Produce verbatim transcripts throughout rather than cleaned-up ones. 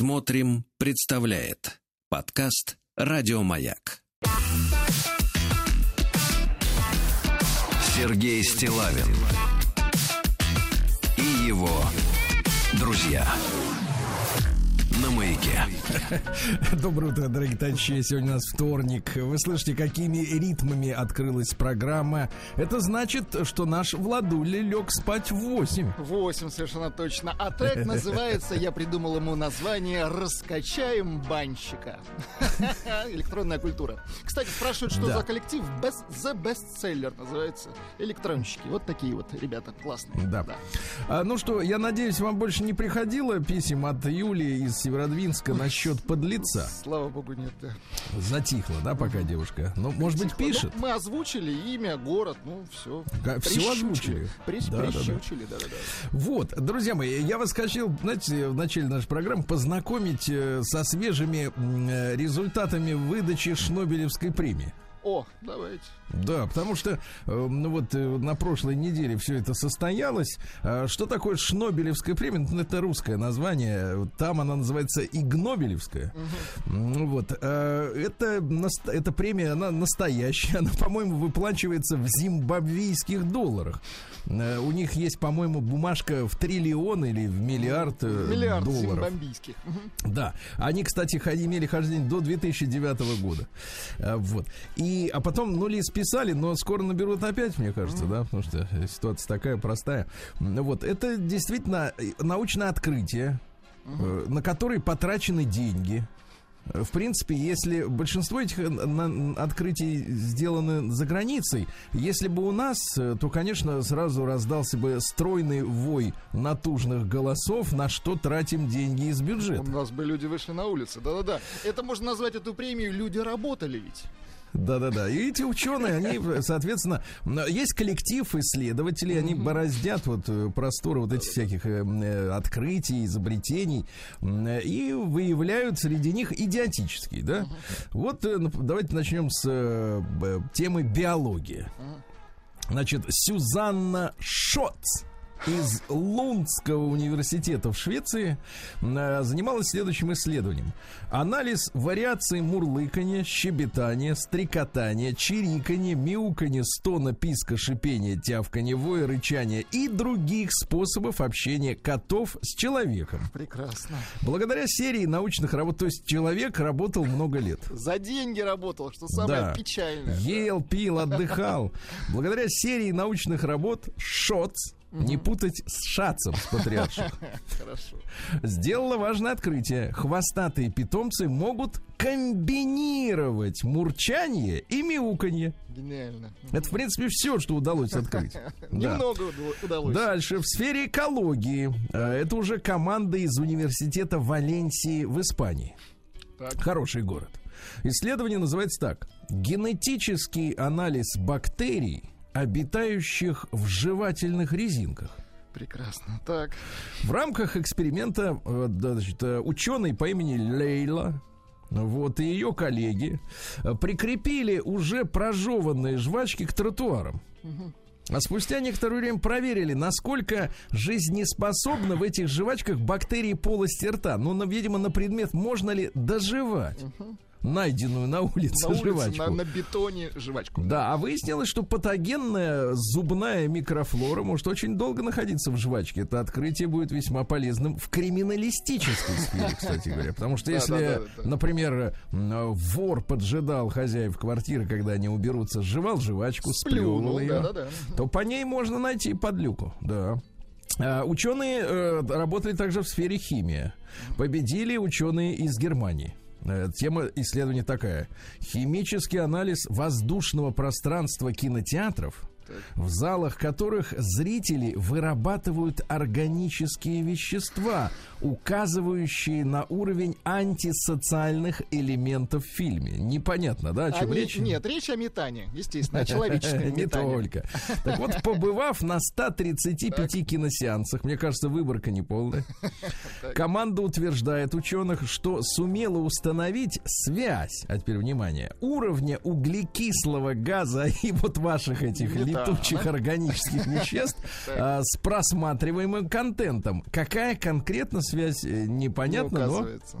Смотрим, представляет подкаст «Радио Маяк». Сергей Стиллавин и его друзья. На маяке. Доброе утро, дорогие товарищи. Сегодня у нас вторник. Вы слышите, какими ритмами открылась программа. Это значит, что наш Владуля лег спать в восемь. восемь, совершенно точно. А трек называется, я придумал ему название, «Раскачаем банщика». Электронная культура. Кстати, спрашивают, что да. за коллектив. Best, The Bestseller называется. Электронщики. Вот такие вот ребята классные. Да. да. А, ну что, я надеюсь, вам больше не приходило писем от Юлии из Северодвинска насчет подлеца. Слава богу, нет. Да. Затихла, да, пока девушка? Ну, может быть, пишет? Ну, мы озвучили имя, город, ну, все. Как, все озвучили. Прищ, да, прищучили, да-да-да. Вот, друзья мои, я вас хотел, знаете, в начале нашей программы познакомить со свежими результатами выдачи Шнобелевской премии. О, давайте. Да, потому что э, ну вот э, на прошлой неделе все это состоялось. Э, что такое Шнобелевская премия? Ну, это русское название. Там она называется Игнобелевская. Угу. Вот. Э, это, наста- эта премия, она настоящая. Она, по-моему, выплачивается в зимбабвийских долларах. Э, у них есть, по-моему, бумажка в триллион или в миллиард, э, миллиард долларов. Миллиард зимбабвийских. Угу. Да. Они, кстати, ходили, имели хождение до две тысячи девятого года. Э, вот. И И, а потом нули списали, но скоро наберут опять, мне кажется, да, потому что ситуация такая простая. Вот, это действительно научное открытие, uh-huh. на которое потрачены деньги. В принципе, если большинство этих открытий сделаны за границей, если бы у нас, то, конечно, сразу раздался бы стройный вой натужных голосов, на что тратим деньги из бюджета. У нас бы люди вышли на улицы, да-да-да. Это можно назвать эту премию «Люди работали» ведь. Да-да-да. И эти ученые, они, соответственно, есть коллектив исследователей, они бороздят вот просторы вот этих всяких открытий, изобретений и выявляют среди них идиотические, да? Вот давайте начнем с темы биологии. Значит, Сюзанна Шоц из Лундского университета в Швеции занималась следующим исследованием. Анализ вариаций мурлыкания, щебетания, стрекотания, чирикания, мяукания, стона, писка, шипения, тявкания, воя, рычания и других способов общения котов с человеком. Прекрасно. Благодаря серии научных работ, то есть человек работал много лет. За деньги работал, что самое да. печальное. Ел, пил, отдыхал. Благодаря серии научных работ Шоц, не путать с Шацем, с патриарших. Хорошо. Сделала важное открытие. Хвостатые питомцы могут комбинировать мурчание и мяуканье. Гениально. Это, в принципе, все, что удалось открыть. Да. Немного удалось. Дальше. В сфере экологии. Это уже команда из университета Валенсии в Испании. Так. Хороший город. Исследование называется так. Генетический анализ бактерий, обитающих в жевательных резинках. Прекрасно. Так. В рамках эксперимента значит, ученый по имени Лейла вот, и ее коллеги прикрепили уже прожеванные жвачки к тротуарам. Угу. А спустя некоторое время проверили, насколько жизнеспособны в этих жвачках бактерии полости рта. Ну, видимо, на предмет, можно ли дожевать. Угу. Найденную на улице, на улице жвачку. На, на бетоне жвачку. Да, а выяснилось, что патогенная зубная микрофлора может очень долго находиться в жвачке. Это открытие будет весьма полезным в криминалистической сфере, кстати говоря. Потому что если, например, вор поджидал хозяев квартиры, когда они уберутся, сживал жвачку, сплюнул ее, то по ней можно найти подлюку. Да. Ученые работали также в сфере химии. Победили ученые из Германии. Тема исследования такая. Химический анализ воздушного пространства кинотеатров, в залах которых зрители вырабатывают органические вещества, указывающие на уровень антисоциальных элементов в фильме. Непонятно, да, о чем а речь? Нет, речь о метане, естественно, о человеческом метане. Не только. Так вот, побывав на ста тридцати пяти киносеансах, мне кажется, выборка неполная, команда утверждает ученых, что сумела установить связь, а теперь внимание, уровня углекислого газа и вот ваших этих липидов, летучих да. органических веществ а, с просматриваемым контентом. Какая конкретно связь, непонятно,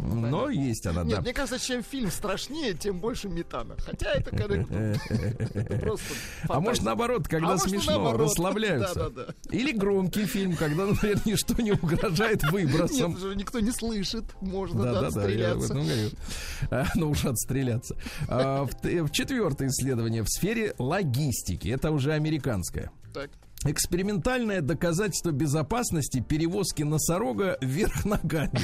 но, но есть она. Нет, да. Мне кажется, чем фильм страшнее, тем больше метана. Хотя это просто... А может, наоборот, когда смешно, расслабляются. Или громкий фильм, когда, например, ничто не угрожает выбросом. Нет, никто не слышит, можно отстреляться. Ну уж отстреляться. Четвертое исследование в сфере логистики. Это уже американское. Так. Экспериментальное доказательство безопасности перевозки носорога вверх ногами.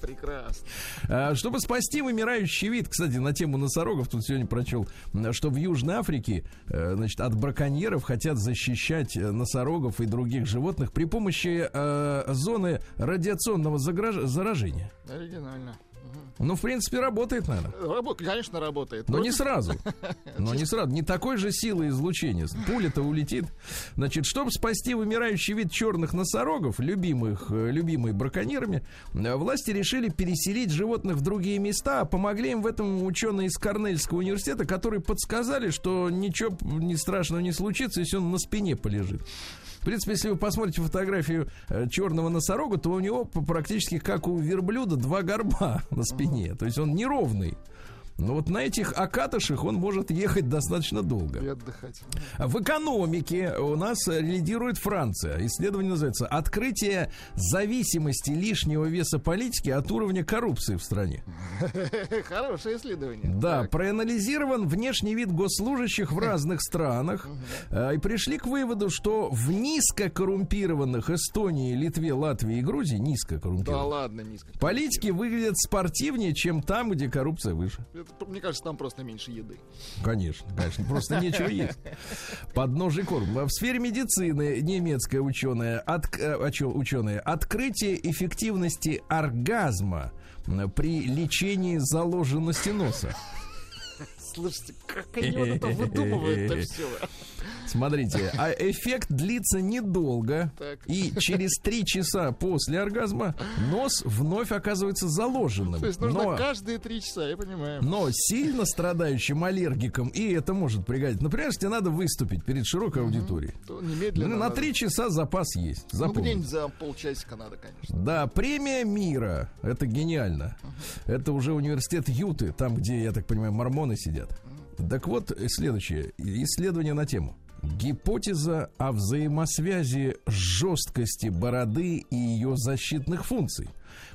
Прекрасно. Чтобы спасти вымирающий вид, кстати, на тему носорогов тут сегодня прочел, что в Южной Африке, значит, от браконьеров хотят защищать носорогов и других животных при помощи э, зоны радиационного заграж... заражения. Оригинально. Ну, в принципе, работает, наверное. Рабо- конечно, работает. Но вот. не сразу. Но не сразу. Не такой же силы излучения. Пуля-то улетит. Значит, чтобы спасти вымирающий вид черных носорогов, любимых, любимые браконьерами, власти решили переселить животных в другие места. Помогли им в этом ученые из Корнельского университета, которые подсказали, что ничего не страшного не случится, если он на спине полежит. В принципе, если вы посмотрите фотографию черного носорога, то у него практически как у верблюда два горба на спине. То есть он неровный. Но вот на этих окатышах он может ехать достаточно долго. И отдыхать. В экономике у нас лидирует Франция. Исследование называется «Открытие зависимости лишнего веса политики от уровня коррупции в стране». Хорошее исследование. Да, так. Проанализирован внешний вид госслужащих в разных странах. И пришли к выводу, что в низкокоррумпированных Эстонии, Литве, Латвии и Грузии низкокоррумпированных. Да ладно, низкокоррумпированных. Политики выглядят спортивнее, чем там, где коррупция выше. Это, мне кажется, там просто меньше еды. Конечно, конечно, просто нечего есть. Подножий корм. В сфере медицины немецкая ученая, от, ученая открытие эффективности оргазма при лечении заложенности носа. Слышите, как они вот это выдумывают-то все. Смотрите, а эффект длится недолго. Так. И через три часа после оргазма нос вновь оказывается заложенным. То есть нужно но, каждые три часа, я понимаю. Но сильно страдающим аллергикам и это может пригодиться. Например, если тебе надо выступить перед широкой аудиторией. Немедленно ну, на надо. три часа запас есть. Запомни. Ну, где-нибудь за полчасика надо, конечно. Да, премия мира. Это гениально. Uh-huh. Это уже университет Юты, там, где, я так понимаю, мормоны сидят. Uh-huh. Так вот, следующее. Исследование на тему. Гипотеза о взаимосвязи жесткости бороды и ее защитных функций.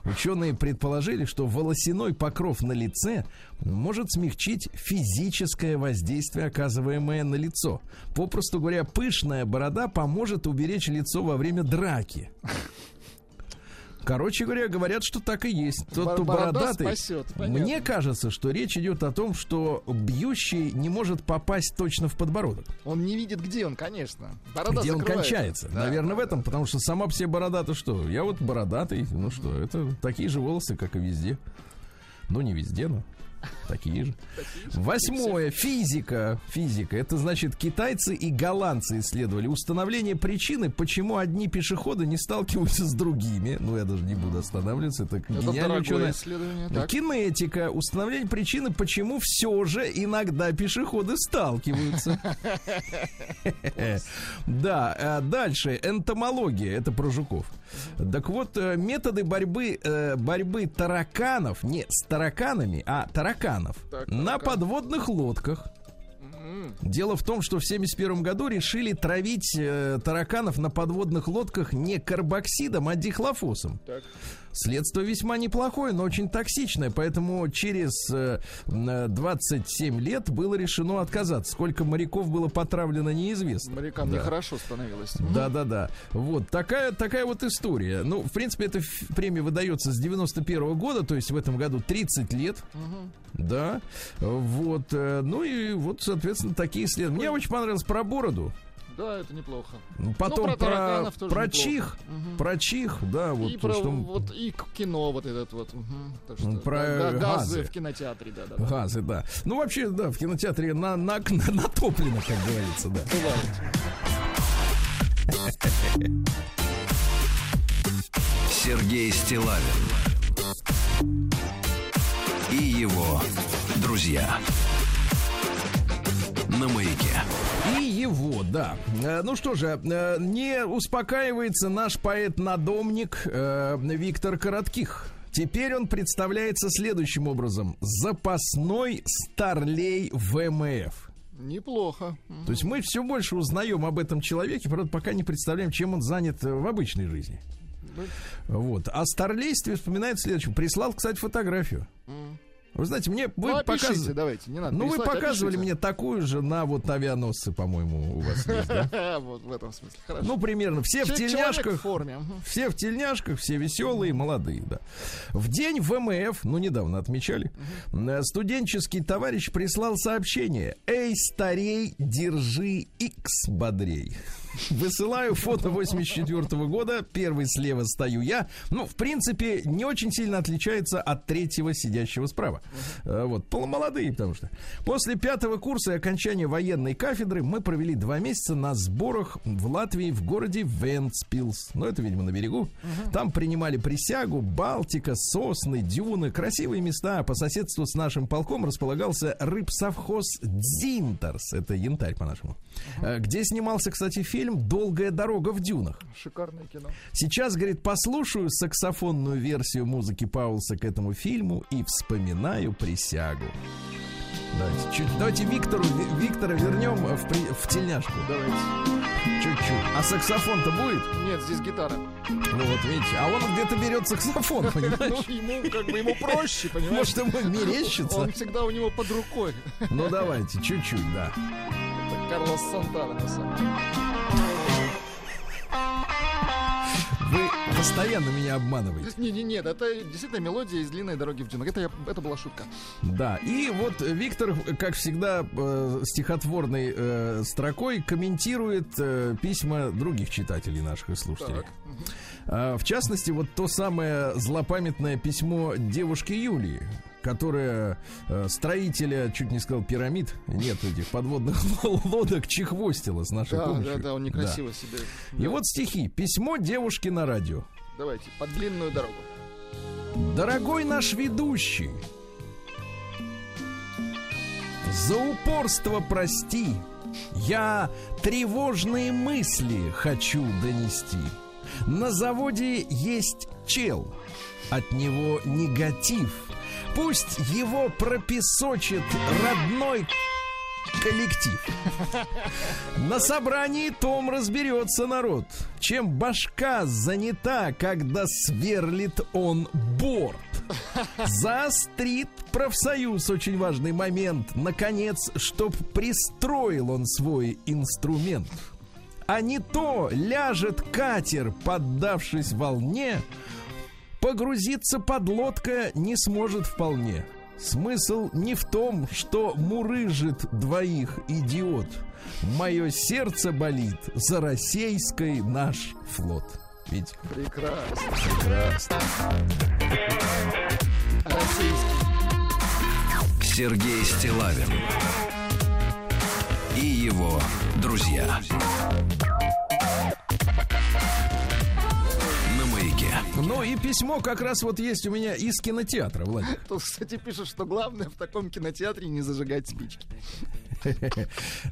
Ученые предположили, что волосяной покров на лице может смягчить физическое воздействие, оказываемое на лицо. Попросту говоря, пышная борода поможет уберечь лицо во время драки. Короче говоря, говорят, что так и есть. Тот, кто бородатый. Мне кажется, что речь идет о том, что бьющий не может попасть точно в подбородок. Он не видит, где он, конечно. Борода где закрывается. Он кончается. Да, Наверное, да, в этом, да. потому что сама по себе борода-то что? Я вот бородатый, ну что, это такие же волосы, как и везде. Ну, не везде, но... Такие же. Восьмое. Физика. Физика. Это значит, китайцы и голландцы исследовали установление причины, почему одни пешеходы не сталкиваются с другими. Ну, я даже не буду останавливаться. Это, это гениальное ученое. Кинетика. Установление причины, почему все же иногда пешеходы сталкиваются. Да. Дальше. Энтомология. Это про жуков. Так вот, методы борьбы борьбы тараканов, не с тараканами, а тараканов так, на таракан. подводных лодках. Дело в том, что в семьдесят первом году решили травить э, тараканов на подводных лодках не карбоксидом, а дихлофосом. Так. Следствие весьма неплохое, но очень токсичное, поэтому через э, двадцать семь лет было решено отказаться. Сколько моряков было потравлено, неизвестно. Морякам да. нехорошо становилось. Да-да-да. Вот такая, такая вот история. Ну, в принципе, эта премия выдается с девяносто первого года, то есть в этом году тридцать лет. Угу. Да. Вот. Э, ну и вот, соответственно, такие исследования. Мне очень понравилось про бороду. Да, это неплохо. Потом ну, про, про, тоже про чих. Угу. Про чих, да. Вот и, то, про, что... вот, и кино вот этот вот. Угу. То, что... Про да, газы. газы в кинотеатре, да, да. Газы, да. Ну, вообще, да, в кинотеатре на, на, на, натоплено, как говорится, да. Бывает. Сергей Стиллавин и его друзья. На маяке. его, да. Ну что же, не успокаивается наш поэт-надомник Виктор Коротких. Теперь он представляется следующим образом. Запасной старлей ВМФ. Неплохо. То есть мы все больше узнаем об этом человеке, правда, пока не представляем, чем он занят в обычной жизни. Вот. О старлействе вспоминает следующим. Прислал, кстати, фотографию. Вы знаете, мне вы ну, показывали, давайте, не надо. Ну прислать, вы показывали опишите. Мне такую же на вот авианосце, по-моему, у вас есть, да? Вот в этом смысле. Хорошо. Ну примерно все в тельняшках, все в тельняшках, все веселые, молодые, да. В день ВМФ, ну недавно отмечали, студенческий товарищ прислал сообщение: «Эй, старей, держи икс бодрей». Высылаю фото восемьдесят четвёртого года. Первый слева стою я. Ну, в принципе, не очень сильно отличается от третьего, сидящего справа. Вот, полумолодые, потому что. После пятого курса и окончания военной кафедры мы провели два месяца на сборах в Латвии, в городе Вентспилс. Ну, это, видимо, на берегу. Там принимали присягу, Балтика, сосны, дюны, красивые места. По соседству с нашим полком располагался рыбсовхоз Дзинтерс. Это янтарь по-нашему. Где снимался, кстати, фильм «Долгая дорога в дюнах». Шикарное кино. Сейчас, говорит, послушаю саксофонную версию музыки Паулса к этому фильму и вспоминаю присягу. Давайте, чуть, давайте Виктору, Виктора вернем в, в тельняшку. Давайте. Чуть-чуть. А саксофон-то будет? Нет, здесь гитара. Ну вот видите, а он где-то берет саксофон, понимаешь? Ну, ему как бы ему проще, понимаешь? Может, ему мерещится? Он всегда у него под рукой. Ну давайте, чуть-чуть, да. Это Карлос Сантана, на самом деле. Вы постоянно меня обманываете. Нет, нет, нет, это действительно мелодия из «Длинной дороги в дюнах». Это, я, это была шутка. Да, и вот Виктор, как всегда, э, стихотворной э, строкой комментирует э, письма других читателей наших и слушателей. Э, в частности, вот то самое злопамятное письмо девушки Юлии, которая э, строителя, чуть не сказал, пирамид, нет этих подводных лодок, чехвостила с нашей да, помощью. Да, да, он некрасиво да. себя... И да. вот стихи. Письмо девушки на радио. Давайте, под длинную дорогу. Дорогой наш ведущий, за упорство прости, я тревожные мысли хочу донести. На заводе есть чел, от него негатив. Пусть его пропесочит родной коллектив. На собрании том разберется народ, чем башка занята, когда сверлит он борт. Заострит профсоюз очень важный момент, наконец, чтоб пристроил он свой инструмент. А не то ляжет катер, поддавшись волне, погрузиться под лодка не сможет вполне. Смысл не в том, что мурыжит двоих идиот. Мое сердце болит за российской наш флот. Видите? Прекрасно. Прекрасно. Российский. Сергей Стиллавин и его друзья. Ну и письмо как раз вот есть у меня из кинотеатра, Владимир. Тут, кстати, пишут, что главное в таком кинотеатре не зажигать спички.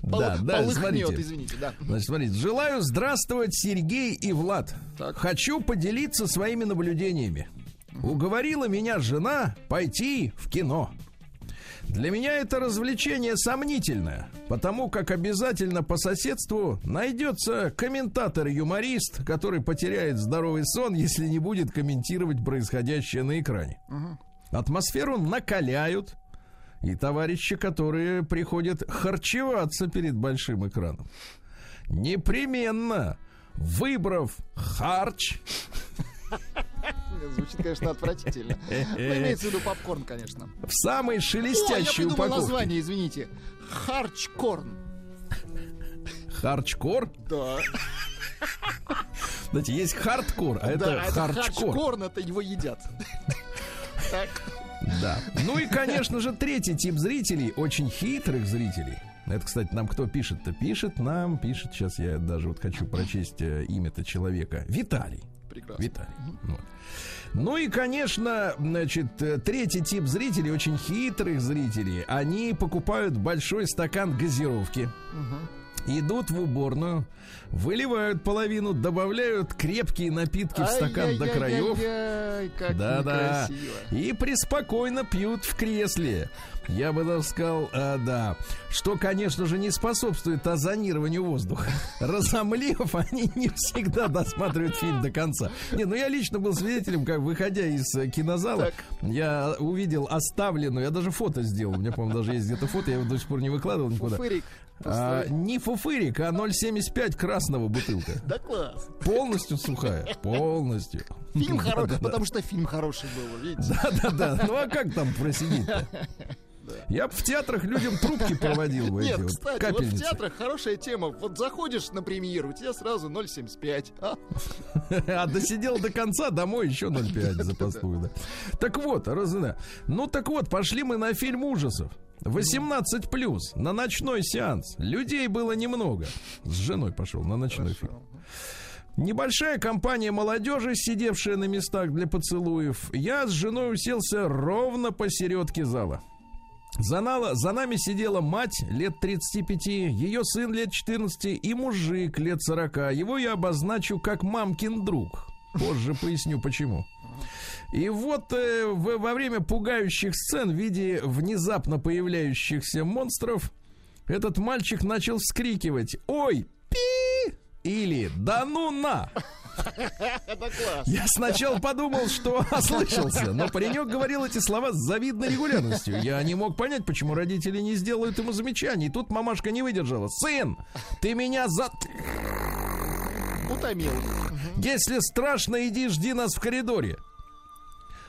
Да, да, смотрите. Извините, да. Значит, смотрите. Желаю здравствовать, Сергей и Влад. Хочу поделиться своими наблюдениями. Уговорила меня жена пойти в кино. Для меня это развлечение сомнительное, потому как обязательно по соседству найдется комментатор-юморист, который потеряет здоровый сон, если не будет комментировать происходящее на экране. Угу. Атмосферу накаляют и товарищи, которые приходят харчеваться перед большим экраном. Непременно, выбрав харч... Звучит, конечно, отвратительно. Но имеется в виду попкорн, конечно. В самой шелестящей упаковке. О, я придумал название, извините. Харчкорн. Харчкор? Да. Знаете, есть хардкор, а это харчкор. Харчкорн, это его едят. Так. Да. Ну и, конечно же, третий тип зрителей, очень хитрых зрителей. Это, кстати, нам кто пишет-то? Пишет нам, пишет, сейчас я даже вот хочу прочесть имя-то человека. Виталий. Прекрасно. Виталий. Вот. Ну и, конечно, значит, третий тип зрителей, очень хитрых зрителей, они покупают большой стакан газировки. Угу. идут в уборную, выливают половину, добавляют крепкие напитки в стакан до краев. Да-да. И преспокойно пьют в кресле. Я бы даже сказал, а, да, что, конечно же, не способствует озонированию воздуха. Разомлев, они не всегда досматривают фильм до конца. Не, ну я лично был свидетелем, как выходя из кинозала, так. я увидел оставленную, я даже фото сделал, у меня, по-моему, даже есть где-то фото, я его до сих пор не выкладывал никуда. Фуфырик. А, не фуфырик, а ноль семьдесят пять красного бутылка. Да класс. Полностью сухая, полностью. Фильм хороший, потому что фильм хороший был, видите. Да-да-да, ну а как там просидеть-то? Я бы в театрах людям трубки проводил бы. Нет, эти кстати, вот, вот в театрах хорошая тема. Вот заходишь на премьеру, у тебя сразу ноль семьдесят пять. А, а досидел до конца, домой еще ноль пять запасную, да. Так вот, разумно. Ну так вот, пошли мы на фильм ужасов восемнадцать плюс, на ночной сеанс. Людей было немного. С женой пошел на ночной фильм. Небольшая компания молодежи, сидевшая на местах для поцелуев. Я с женой уселся ровно посередке зала. За, на, за нами сидела мать лет тридцати пяти, ее сын лет четырнадцати и мужик лет сорока. Его я обозначу как мамкин друг. Позже поясню почему. И вот э, в, во время пугающих сцен в виде внезапно появляющихся монстров этот мальчик начал вскрикивать: «Ой, пи!» или «Да ну на!». Я сначала подумал, что ослышался, но паренек говорил эти слова с завидной регулярностью. Я не мог понять, почему родители не сделают ему замечаний. И тут мамашка не выдержала: «Сын, ты меня за... утомил. Если страшно, иди жди нас в коридоре».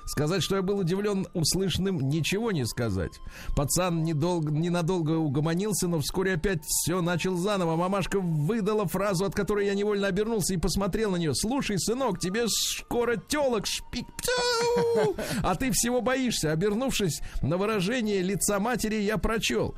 Сказать, что я был удивлен услышанным, ничего не сказать. Пацан недолго, ненадолго угомонился, но вскоре опять все начал заново. Мамашка выдала фразу, от которой я невольно обернулся и посмотрел на нее. «Слушай, сынок, тебе скоро телок шпик, а ты всего боишься». Обернувшись на выражение лица матери, я прочел: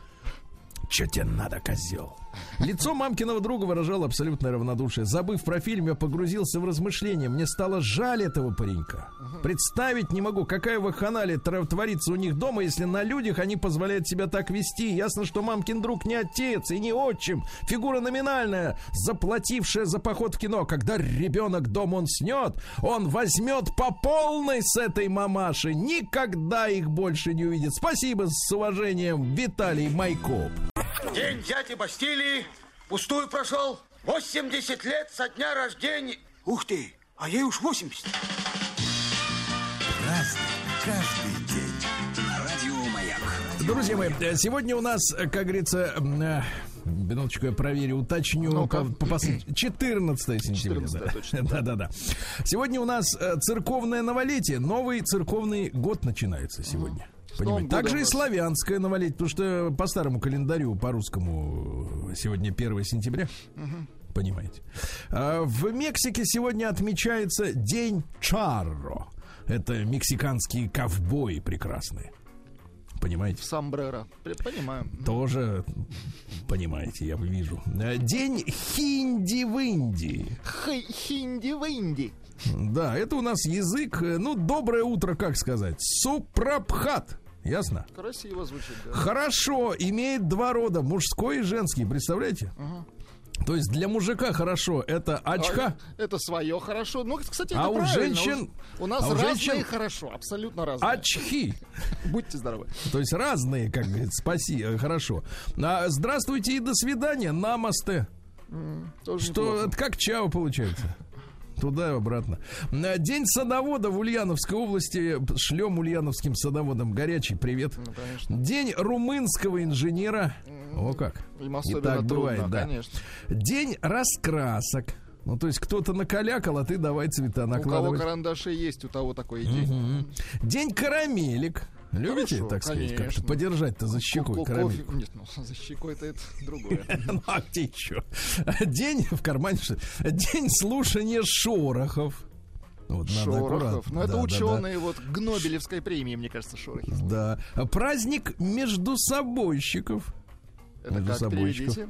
«Че тебе надо, козел?» Лицо мамкиного друга выражало абсолютное равнодушие. Забыв про фильм, я погрузился в размышления. Мне стало жаль этого паренька. Представить не могу, какая вакханалия творится у них дома, если на людях они позволяют себя так вести. Ясно, что мамкин друг не отец и не отчим. Фигура номинальная, заплатившая за поход в кино. Когда ребенок дом он снет, он возьмет по полной с этой мамаши. Никогда их больше не увидит. Спасибо, с уважением, Виталий Майкоп. День дяди Бастилии пустую прошел. восемьдесят лет со дня рождения. Ух ты, а ей уж восемьдесят. Разный, каждый день. Радио Маяк. Друзья мои, сегодня у нас, как говорится... Минуточку, я проверю, уточню. Ну-ка. четырнадцатое сентября. Да-да-да. Сегодня у нас церковное новолетие. Новый церковный год начинается сегодня. Понимаете? Также и славянское новолетие, потому что по старому календарю, по-русскому, сегодня первое сентября. Угу. Понимаете? В Мексике сегодня отмечается День Чарро. Это мексиканские ковбои прекрасные. Понимаете? В сомбреро. Понимаем. Тоже понимаете, я вижу. День Хинди-Винди. Хинди-Винди. Да, это у нас язык. Ну, доброе утро, как сказать? Супрабхат. Ясно? Красиво звучит, да. Хорошо, имеет два рода: мужской и женский, представляете? Ага. То есть для мужика хорошо это очко. А, это свое хорошо. Ну, кстати, это а правильно. У женщин, у, у нас а у разные женщин... хорошо, абсолютно разные. Очки. Будьте здоровы. То есть разные, как говорит, спаси, хорошо. А, здравствуйте и до свидания, намасте. Тоже что, это как чао получается? Туда и обратно. День садовода в Ульяновской области. Шлем ульяновским садоводам горячий привет. Ну, день румынского инженера. О как. Им особенно и так трудно, бывает, да. Конечно. День раскрасок. Ну, то есть кто-то накалякал, а ты давай цвета накладывай. У кого карандаши есть, у того такой день. Угу. День карамелек. Любите, хорошо, так сказать, конечно. Как-то подержать-то за щекой карамель? Нет, ну за щекой-то это другое. Ну а где чё? День в кармане, день слушания шорохов. Вот, шорохов. Ну, да, это да, ученые, да. Вот к Нобелевской премии, мне кажется, шорохи. Да. Праздник междусобойщиков. Это как переведите?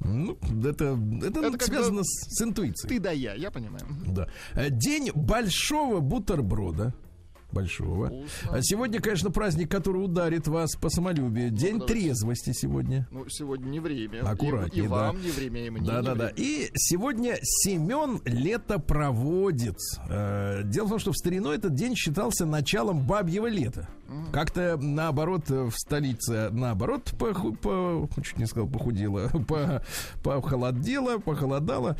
Ну, это, это, это связано с интуицией. Ты да я, я понимаю. Да. День большого бутерброда. большого. А сегодня, конечно, праздник, который ударит вас по самолюбию. День трезвости сегодня. Ну, сегодня не время. Аккуратнее, и, и вам да. не время, и мне да, не да, время. Да. И сегодня Семен летопроводец. Дело в том, что в старину этот день считался началом бабьего лета. Как-то, наоборот, в столице, наоборот, поху, по, чуть не сказал, похудела, по, похолодела, похолодала.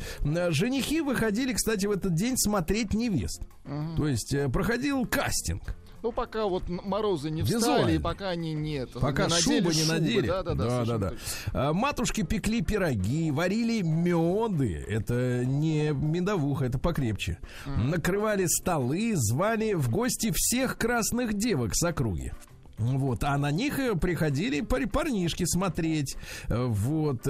Женихи выходили, кстати, в этот день смотреть невест. Uh-huh. То есть проходил кастинг. Ну, пока вот морозы не встали, визуально. И пока они нет. Пока не шубы надели, не шубы. надели. Да, да, да, да, да, да. Матушки пекли пироги, варили меды. Это не медовуха, это покрепче. Mm. Накрывали столы, звали в гости всех красных девок с округи. Вот, а на них приходили парнишки смотреть. Вот.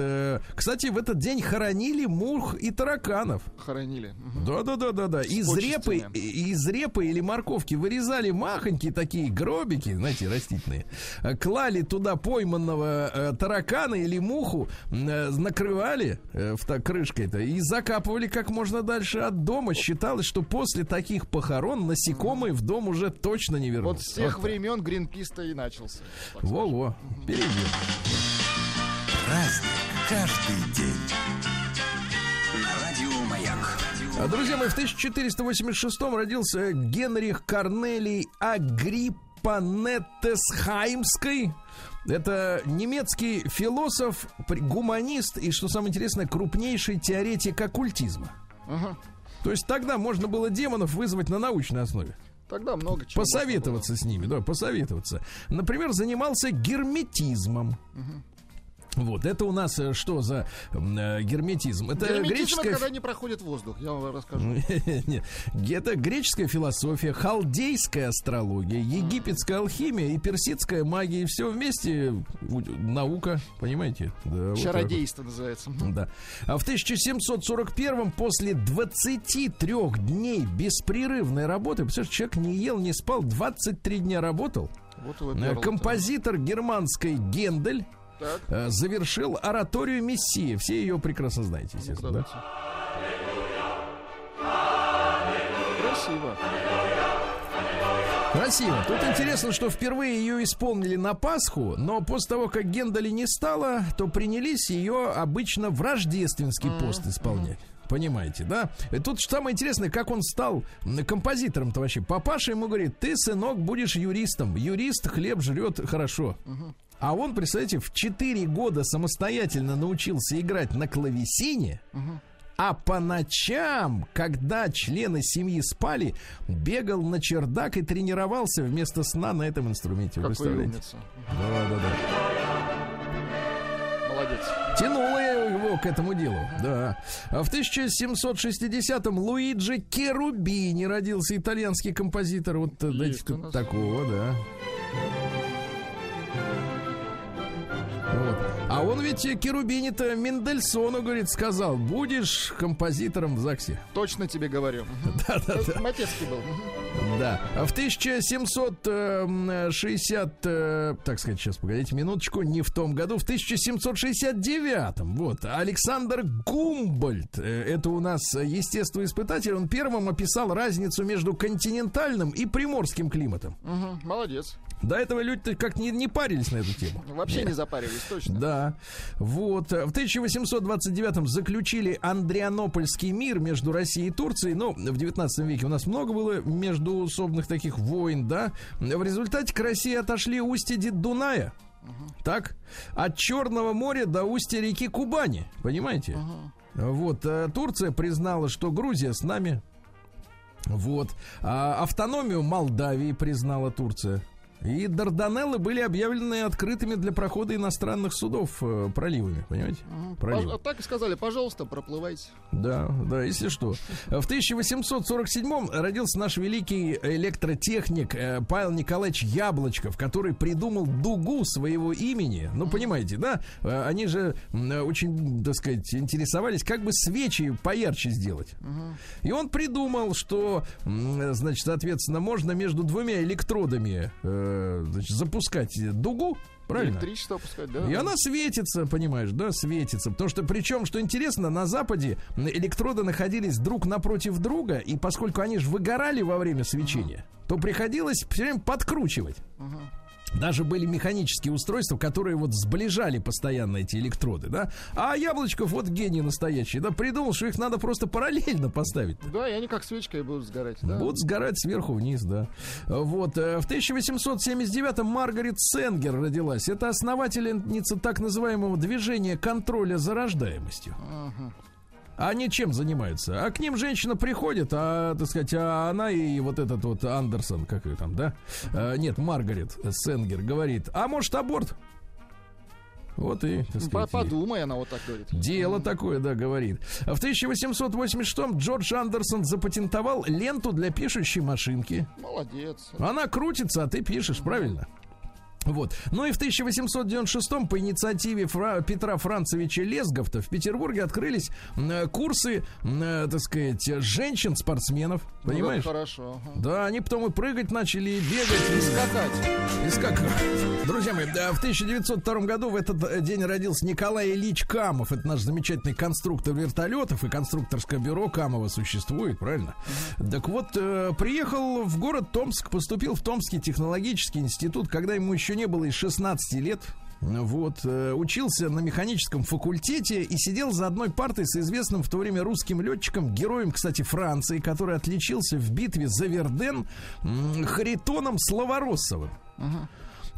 Кстати, в этот день хоронили мух и тараканов. Хоронили. Да-да-да-да-да. Из репы, из репы или морковки вырезали махонькие такие гробики, знаете, растительные. Клали туда пойманного таракана или муху, накрывали крышкой-то и закапывали как можно дальше от дома. Считалось, что после таких похорон насекомые в дом уже точно не вернутся. Вот с тех вот времен Гринпис и начался. Во-во, впереди. Праздник каждый день. На радио Маяк. Друзья мои, в тысяча четыреста восемьдесят шестом родился Генрих Корнелий Агриппа Неттесхаймский. Это немецкий философ, гуманист и, что самое интересное, крупнейший теоретик оккультизма. Ага. То есть тогда можно было демонов вызвать на научной основе. Тогда много чего. Посоветоваться с ними, да, посоветоваться. Например, занимался герметизмом. Угу. Вот, это у нас что за э, герметизм? Это герметизм, греческая... когда не проходит воздух, я вам расскажу. Это греческая философия, халдейская астрология, египетская алхимия и персидская магия. И все вместе наука, понимаете? Да, чародейство вот называется. Да. А в тысяча семьсот сорок первом после двадцати трёх дней беспрерывной работы, потому что человек не ел, не спал, двадцать три дня работал, вот композитор германской Гендель Так. завершил ораторию «Мессия». Все ее прекрасно знаете, естественно, да? Красиво. Красиво. Тут интересно, что впервые ее исполнили на Пасху, но после того, как Генделя не стало, то принялись ее обычно в рождественский пост исполнять. Понимаете, да? И тут самое интересное, как он стал композитором-то вообще. Папаша ему говорит: ты, сынок, будешь юристом. Юрист хлеб жрет хорошо. А он, представляете, в четыре года самостоятельно научился играть на клавесине, угу. а по ночам, когда члены семьи спали, бегал на чердак и тренировался вместо сна на этом инструменте. Вы представляете? Да, да, да. Молодец. Тянуло его к этому делу, да. А в тысяча семьсот шестидесятом Луиджи Керубини родился, итальянский композитор. Вот дайте тут такого, да. Вот. А он ведь Керубини-то Мендельсону, говорит, сказал: будешь композитором в ЗАГСе. Точно тебе говорю. Да-да-да. Матецкий был. Да. А в тысяча семьсот шестидесятом, так сказать, сейчас, погодите, минуточку, не в том году, в тысяча семьсот шестьдесят девятом, вот, Александр Гумбольдт, это у нас естествоиспытатель, он первым описал разницу между континентальным и приморским климатом. Угу, молодец. До этого люди-то как-то не, не парились на эту тему. Вообще не запаривались, точно. Да. Вот. В тысяча восемьсот двадцать девятом заключили Андрианопольский мир между Россией и Турцией. Ну, в девятнадцатом веке у нас много было междуусобных таких войн, да. В результате к России отошли устья Дуная. Uh-huh. Так? От Черного моря до устья реки Кубани. Понимаете? Uh-huh. Вот. Турция признала, что Грузия с нами. Вот. А автономию Молдавии признала Турция. И Дарданеллы были объявлены открытыми для прохода иностранных судов э, проливами, понимаете? Проливы. Так и сказали: пожалуйста, проплывайте. Да, да, если что. В тысяча восемьсот сорок седьмом родился наш великий электротехник э, Павел Николаевич Яблочков, который придумал дугу своего имени. Ну, понимаете, да? Э, они же э, очень, так сказать, интересовались, как бы свечи поярче сделать. И он придумал, что, э, значит, соответственно, можно между двумя электродами... Э, значит, запускать дугу, правильно? Электричество опускать, да. И она светится, понимаешь, да, светится. Потому что, причем, что интересно, на Западе электроды находились друг напротив друга, и поскольку они же выгорали во время свечения, uh-huh. то приходилось все время подкручивать. Uh-huh. Даже были механические устройства, которые вот сближали постоянно эти электроды, да. А Яблочков, вот гений настоящий, да, придумал, что их надо просто параллельно поставить. Да, и они как свечкой будут сгорать, да. Будут сгорать сверху вниз, да. Вот, в тысяча восемьсот семьдесят девятом Маргарет Сенгер родилась. Это основательница так называемого движения контроля за рождаемостью. Ага. Они чем занимаются? А к ним женщина приходит, а, так сказать, а она и вот этот вот Андерсон, как ее там, да? А, нет, Маргарет Сенгер говорит, а может аборт? Вот и, так сказать, подумай, она вот так говорит. Дело такое, да, говорит. В тысяча восемьсот восемьдесят шестом Джордж Андерсон запатентовал ленту для пишущей машинки. Молодец. Она крутится, а ты пишешь, правильно? Вот. Ну и в тысяча восемьсот девяносто шестом по инициативе Фра- Петра Францевича Лесговта в Петербурге открылись э, курсы, э, так сказать, женщин-спортсменов. Понимаешь? Ну, хорошо. Да, они потом и прыгать начали, и бегать, и скакать. И скакать. Друзья мои, в тысяча девятьсот втором году в этот день родился Николай Ильич Камов. Это наш замечательный конструктор вертолетов, и конструкторское бюро Камова существует, правильно? Mm-hmm. Так вот, э, приехал в город Томск, поступил в Томский технологический институт, когда ему еще не было и шестнадцати лет. Вот, учился на механическом факультете и сидел за одной партой с известным в то время русским летчиком, героем, кстати, Франции, который отличился в битве за Верден, Харитоном Словороссовым. Uh-huh.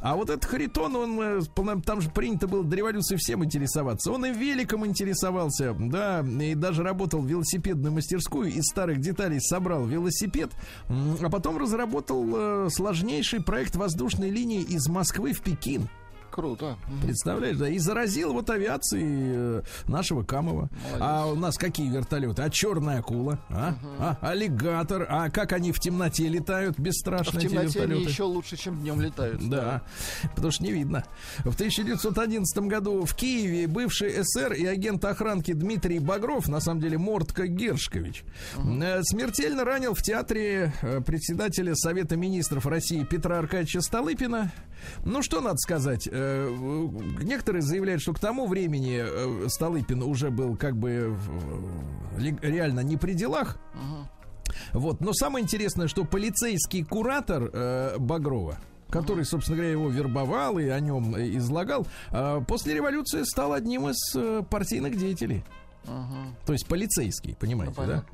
А вот этот Харитон, он, там же принято было до революции всем интересоваться. Он и великом интересовался, да, и даже работал в велосипедную мастерскую, из старых деталей собрал велосипед, а потом разработал сложнейший проект воздушной линии из Москвы в Пекин. Круто. Представляешь, да, и заразил вот авиацией нашего Камова. Молодец. А у нас какие вертолеты? А черная акула, а? Угу. А аллигатор, а как они в темноте летают, бесстрашные эти вертолеты. В темноте они еще лучше, чем днем летают. Да, да, потому что не видно. В тысяча девятьсот одиннадцатом году в Киеве бывший эс эс эс эр и агент охранки Дмитрий Багров, на самом деле Мортко Гершкович, угу. смертельно ранил в театре председателя Совета министров России Петра Аркадьевича Столыпина. Ну, что надо сказать? Некоторые заявляют, что к тому времени Столыпин уже был как бы реально не при делах. Uh-huh. Вот. Но самое интересное, что полицейский куратор э, Багрова, который, собственно говоря, его вербовал и о нем излагал, э, после революции стал одним из э, партийных деятелей. Uh-huh. То есть полицейский, понимаете, ну, да?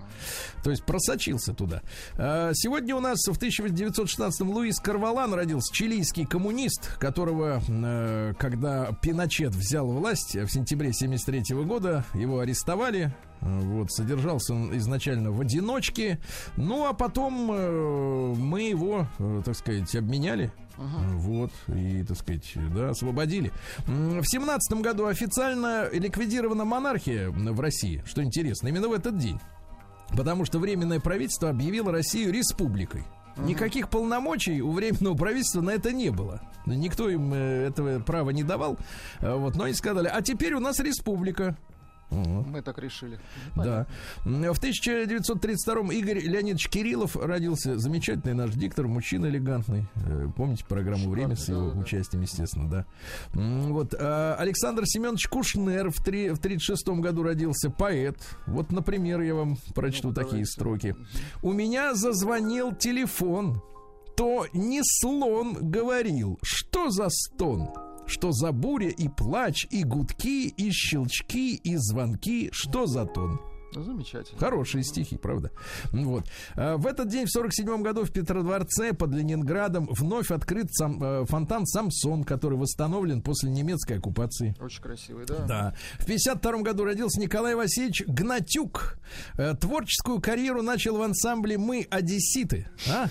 То есть просочился туда. Сегодня у нас в тысяча девятьсот шестнадцатом Луис Карвалан родился, чилийский коммунист, которого, когда Пиночет взял власть в сентябре тысяча девятьсот семьдесят третьего года, его арестовали. Вот, содержался он изначально в одиночке. Ну, а потом э, мы его, э, так сказать, обменяли. Ага. Вот, и, так сказать, да, освободили. В семнадцатом году официально ликвидирована монархия в России. Что интересно, именно в этот день. Потому что Временное правительство объявило Россию республикой. Никаких полномочий у Временного правительства на это не было. Никто им этого права не давал. Вот, но они сказали, а теперь у нас республика. Uh-huh. Мы так решили. Да. Понятно. В тысяча девятьсот тридцать втором Игорь Леонидович Кириллов родился. Замечательный наш диктор, мужчина элегантный. Помните программу Шикарный, «Время» с его да, участием, да. естественно, да. Вот. Александр Семенович Кушнер в тысяча девятьсот тридцать шестом году родился, поэт. Вот, например, я вам прочту ну, такие давайте. строки. У меня зазвонил телефон, то не слон говорил, что за стон? Что за буря и плач, и гудки, и щелчки, и звонки, что за тон? Замечательно. Хорошие стихи, правда? Вот. В этот день, в сорок седьмом году, в Петродворце под Ленинградом вновь открыт сам, фонтан «Самсон», который восстановлен после немецкой оккупации. Очень красивый, да? Да. В пятьдесят втором году родился Николай Васильевич Гнатюк. Творческую карьеру начал в ансамбле «Мы одесситы». А?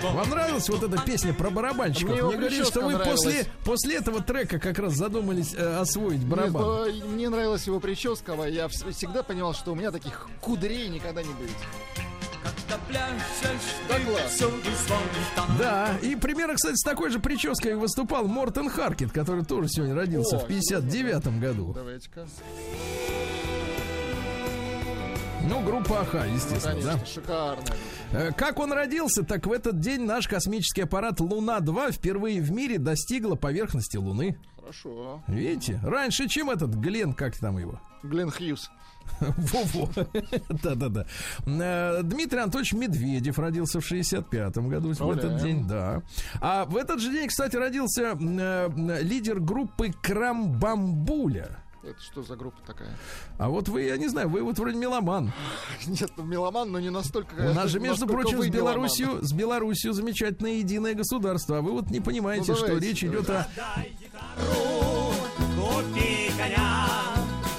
Вам нравилась вот эта песня про барабанщиков? Мне, Мне говорили, что вы после, после этого трека как раз задумались э, освоить барабан. Мне, мне нравилась его прическа, а я всегда понимал, что у меня таких кудрей никогда не будет. Да, и примерно, кстати, с такой же прической выступал Мортен Харкет, который тоже сегодня родился О, в пятьдесят девятом году. Давайте-ка. Ну, группа АХ, естественно, ну, конечно, да? Шикарно. Как он родился, так в этот день наш космический аппарат Луна два впервые в мире достигла поверхности Луны. Хорошо. Видите? Раньше, чем этот Глен, как там его? Глен Хьюз. Во-во. Да-да-да. Дмитрий Анатольевич Медведев родился в шестьдесят пятом году. В этот день, да. А в этот же день, кстати, родился лидер группы Крамбамбуля. Это что за группа такая? А вот вы, я не знаю, вы вот вроде меломан. Нет, меломан, но не настолько. У нас же, между прочим, с Белоруссией, с Белоруссией замечательное единое государство. А вы вот не понимаете, ну, что речь идет о...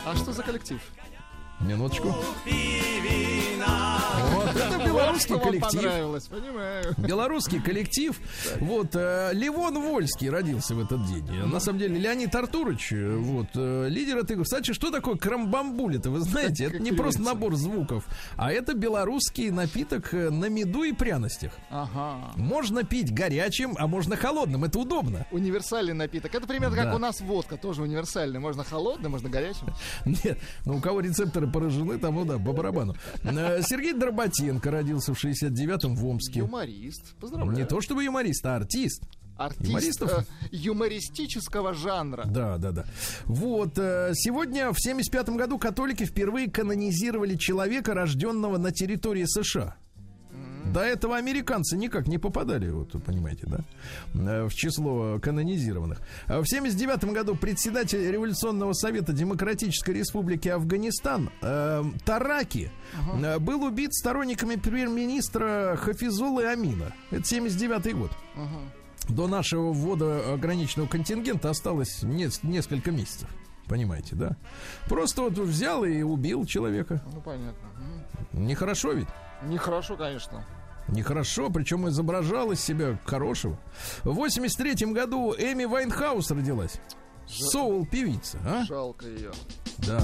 А что за коллектив? Минуточку. Вот это белорусский вот, коллектив. Белорусский коллектив. Вот э, Левон Вольский родился в этот день. Mm-hmm. На самом деле Леонид Артурович, вот э, лидер этой. Кстати, что такое крамбамбуль-то? Вы знаете, это не просто набор звуков, а это белорусский напиток на меду и пряностях. Ага. Можно пить горячим, а можно холодным. Это удобно. Универсальный напиток. Это примерно да. как у нас водка, тоже универсальный. Можно холодным, можно горячим. Нет, но у кого рецепторы поражены, тому да, по барабану. Сергей Дроботенко родился в шестьдесят девятом в Омске. Юморист, поздравляю. Не то чтобы юморист, а артист. Артист э, юмористического жанра. Да, да, да. Вот, э, сегодня в семьдесят пятом году католики впервые канонизировали человека, рожденного на территории США. До этого американцы никак не попадали, вот понимаете, да, в число канонизированных. В семьдесят девятом году председатель Революционного совета Демократической Республики Афганистан э, Тараки uh-huh. был убит сторонниками премьер-министра Хафизулы Амина. Это семьдесят девятый год. Uh-huh. До нашего ввода ограниченного контингента осталось не- несколько месяцев. Понимаете, да? Просто вот взял и убил человека. Ну, понятно. Нехорошо ведь? Нехорошо, конечно. Нехорошо, причем изображал из себя хорошего. В восемьдесят третьем году Эми Вайнхаус родилась. Жал... Соул-певица, а? Жалко ее. Да.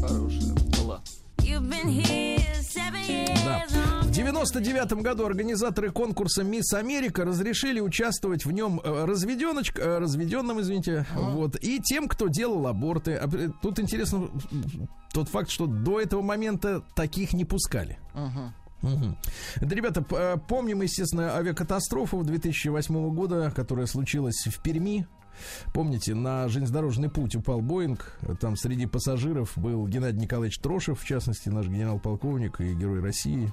Хорошая была. Да. В девяносто девятом году организаторы конкурса «Мисс Америка» разрешили участвовать в нем разведеночка, разведенным, извините, а? Вот, и тем, кто делал аборты. Тут интересно тот факт, что до этого момента таких не пускали. Ага. Угу. Да, ребята, помним, естественно, авиакатастрофу две тысячи восьмого года, которая случилась в Перми. Помните, на железнодорожный путь упал Боинг. Там среди пассажиров был Геннадий Николаевич Трошев, в частности, наш генерал-полковник и герой России.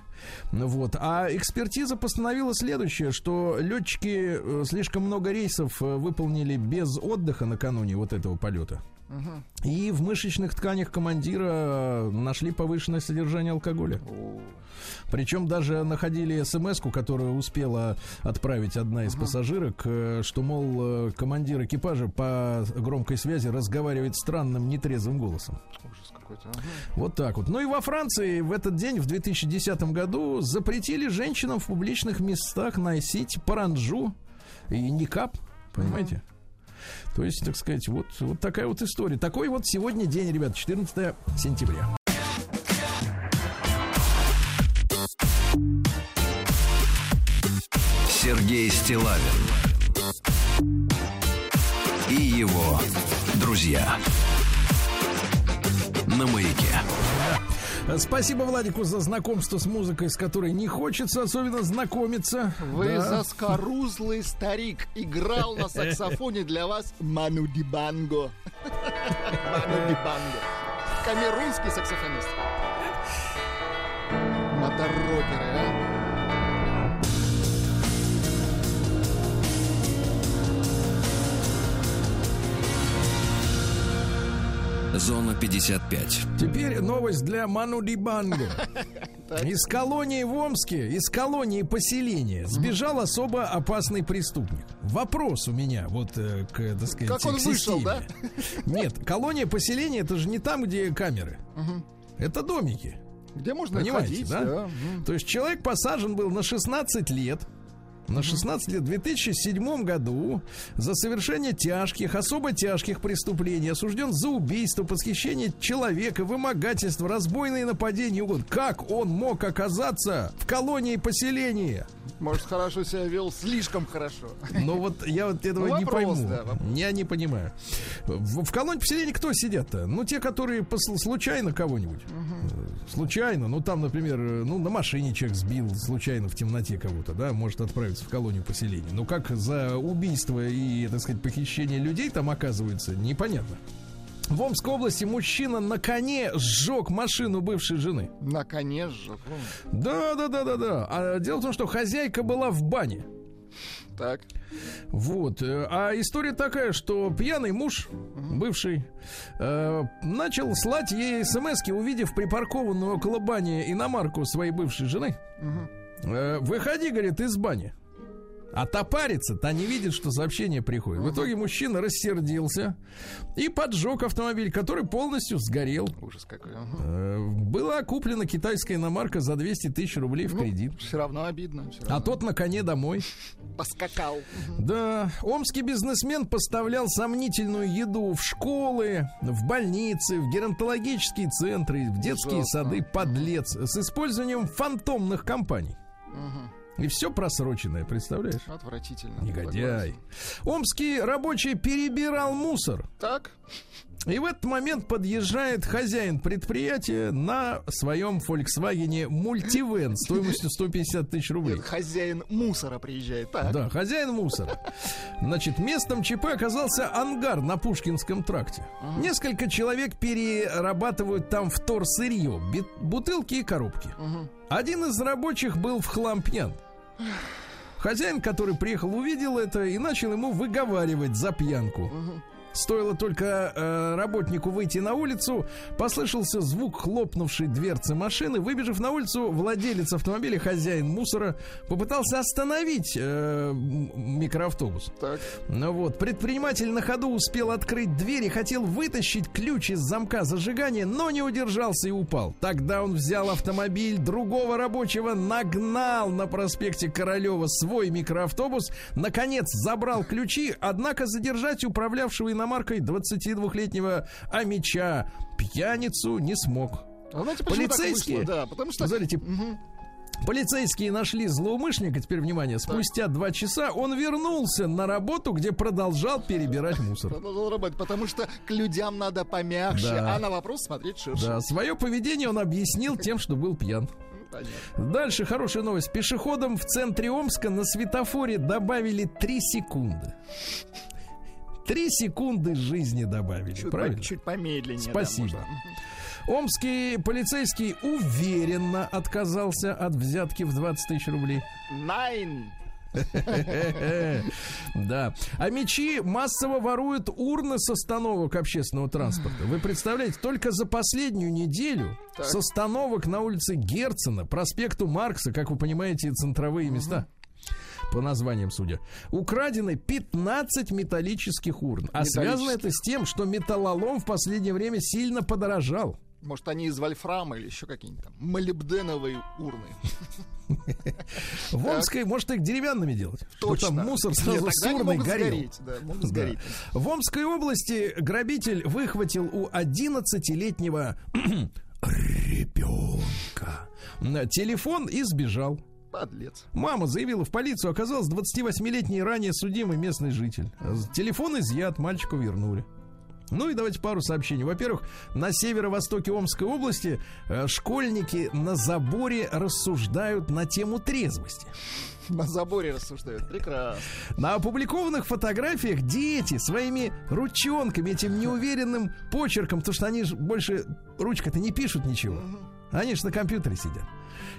Вот. А экспертиза постановила следующее, что летчики слишком много рейсов выполнили без отдыха накануне вот этого полета. Угу. И в мышечных тканях командира нашли повышенное содержание алкоголя. Причем даже находили смс-ку, которую успела отправить одна из угу. пассажирок, что, мол, командир экипажа по громкой связи разговаривает странным нетрезвым голосом. Ужас какой-то. Угу. Вот так вот. Ну и во Франции в этот день, в две тысячи десятом году, запретили женщинам в публичных местах носить паранджу и никап, понимаете? Угу. То есть, так сказать, вот, вот такая вот история. Такой вот сегодня день, ребят, четырнадцатое сентября. Сергей Стиллавин и его друзья на «Маяке». Спасибо Владику за знакомство с музыкой, с которой не хочется особенно знакомиться. Вы да. заскорузлый старик. Играл на саксофоне для вас Ману Дибанго. Ману Дибанго. Камерунский саксофонист. Моторокеры, а? Зона пятьдесят пять. Теперь новость для Ману Дибанго. Из колонии в Омске, из колонии поселения сбежал особо опасный преступник. Вопрос у меня вот к, так сказать, как он вышел, да? Нет, колония поселения — это же не там, где камеры. Это домики. Где можно ходить, да? То есть человек посажен был на шестнадцать лет. на шестнадцать лет в две тысячи седьмом году за совершение тяжких, особо тяжких преступлений осужден за убийство, похищение человека, вымогательство, разбойные нападения. Как он мог оказаться в колонии поселения? Может, хорошо себя вел, слишком хорошо. Но вот я вот этого вопрос, не пойму. Да, я не понимаю. В, в колонии поселения кто сидят-то? Ну, те, которые посл- случайно кого-нибудь. Угу. Случайно. Ну, там, например, ну, на машине человек сбил случайно в темноте кого-то, да, может отправиться в колонию поселения. Но как за убийство и, так сказать, похищение людей там оказывается, непонятно. В Омской области мужчина на коне сжег машину бывшей жены. На коне сжег? Да, да, да, да, да. А дело в том, что хозяйка была в бане. Так. Вот. А история такая, что пьяный муж, бывший, э, начал слать ей смски, увидев припаркованную около бани иномарку своей бывшей жены. Угу. Э, выходи, говорит, из бани. А та парится, та не видит, что сообщение приходит. В итоге мужчина рассердился и поджег автомобиль, который полностью сгорел. Ужас какой. Была куплена китайская иномарка за двести тысяч рублей в кредит. Ну, все равно обидно. Все равно. А тот на коне домой. Поскакал. Да. Омский бизнесмен поставлял сомнительную еду в школы, в больницы, в геронтологические центры, в детские Ужасно. сады. Подлец. С использованием фантомных компаний. Угу. И все просроченное, представляешь? Отвратительно. Негодяй. Омский рабочий перебирал мусор. Так. И в этот момент подъезжает хозяин предприятия на своем Volkswagen Multivan стоимостью сто пятьдесят тысяч рублей. Нет, хозяин мусора приезжает, так? Да, хозяин мусора. Значит, местом ЧП оказался ангар на Пушкинском тракте. Ага. Несколько человек перерабатывают там вторсырье, бутылки и коробки. Ага. Один из рабочих был в хлам пьян. Хозяин, который приехал, увидел это и начал ему выговаривать за пьянку. Ага. Стоило только э, работнику выйти на улицу, послышался звук хлопнувшей дверцы машины. Выбежав на улицу, владелец автомобиля, хозяин мусора, попытался остановить э, микроавтобус. Так. Ну, вот. Предприниматель на ходу успел открыть дверь и хотел вытащить ключ из замка зажигания, но не удержался и упал. Тогда он взял автомобиль другого рабочего, нагнал на проспекте Королева свой микроавтобус, наконец забрал ключи, однако задержать управлявшего иномаркой маркой двадцатидвухлетнего Амича пьяницу не смог. А знаете, полицейские, да, потому что... Смотрите, угу. Полицейские нашли злоумышленника, теперь внимание, спустя так. два часа он вернулся на работу, где продолжал перебирать мусор. Продолжал работать, потому что к людям надо помягче, да. а на вопрос смотреть ширше. Да, свое поведение он объяснил тем, что был пьян. Понятно. Дальше хорошая новость. Пешеходам в центре Омска на светофоре добавили три секунды. Три секунды жизни добавили, чуть правильно? По, чуть помедленнее. Спасибо. Да, омский полицейский уверенно отказался от взятки в двадцать тысяч рублей. Найн! Да. А мечи массово воруют урны с остановок общественного транспорта. Вы представляете, только за последнюю неделю так. с остановок на улице Герцена, проспекту Маркса, как вы понимаете, центровые угу. места, по названиям судя, украдены пятнадцать металлических урн. А связано это с тем, что металлолом в последнее время сильно подорожал. Может, они из вольфрама или еще какие-нибудь там молибденовые урны. В Омской, может, их деревянными делать. Точно. Там мусор сразу с урной горел. В Омской области грабитель выхватил у одиннадцатилетнего ребенка телефон и сбежал. Подлец. Мама заявила в полицию, оказалось, двадцативосьмилетний ранее судимый местный житель. Телефон изъят, мальчику вернули. Ну и давайте пару сообщений. Во-первых, на северо-востоке Омской области э, школьники на заборе рассуждают на тему трезвости. На заборе рассуждают. Прекрасно. На опубликованных фотографиях дети своими ручонками, этим неуверенным почерком, потому что они же больше ручкой-то не пишут ничего. Они же на компьютере сидят.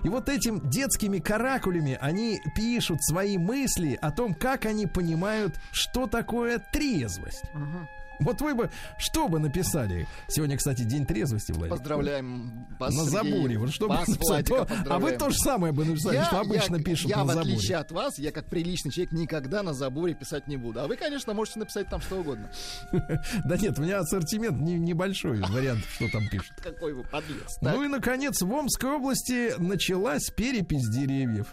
И вот этим детскими каракулями они пишут свои мысли о том, как они понимают, что такое трезвость. Угу. Вот вы бы, что бы написали? Сегодня, кстати, день трезвости, Владимир. Поздравляем вас, на заборе. Вот что вас, бы написали, то, а вы то же самое бы написали, я, что обычно я, пишут я, на заборе. Я, в отличие от вас, я как приличный человек никогда на заборе писать не буду. А вы, конечно, можете написать там что угодно. Да нет, у меня ассортимент небольшой вариант, что там пишут. Какой вы подлец. Ну и, наконец, в Омской области началась перепись деревьев.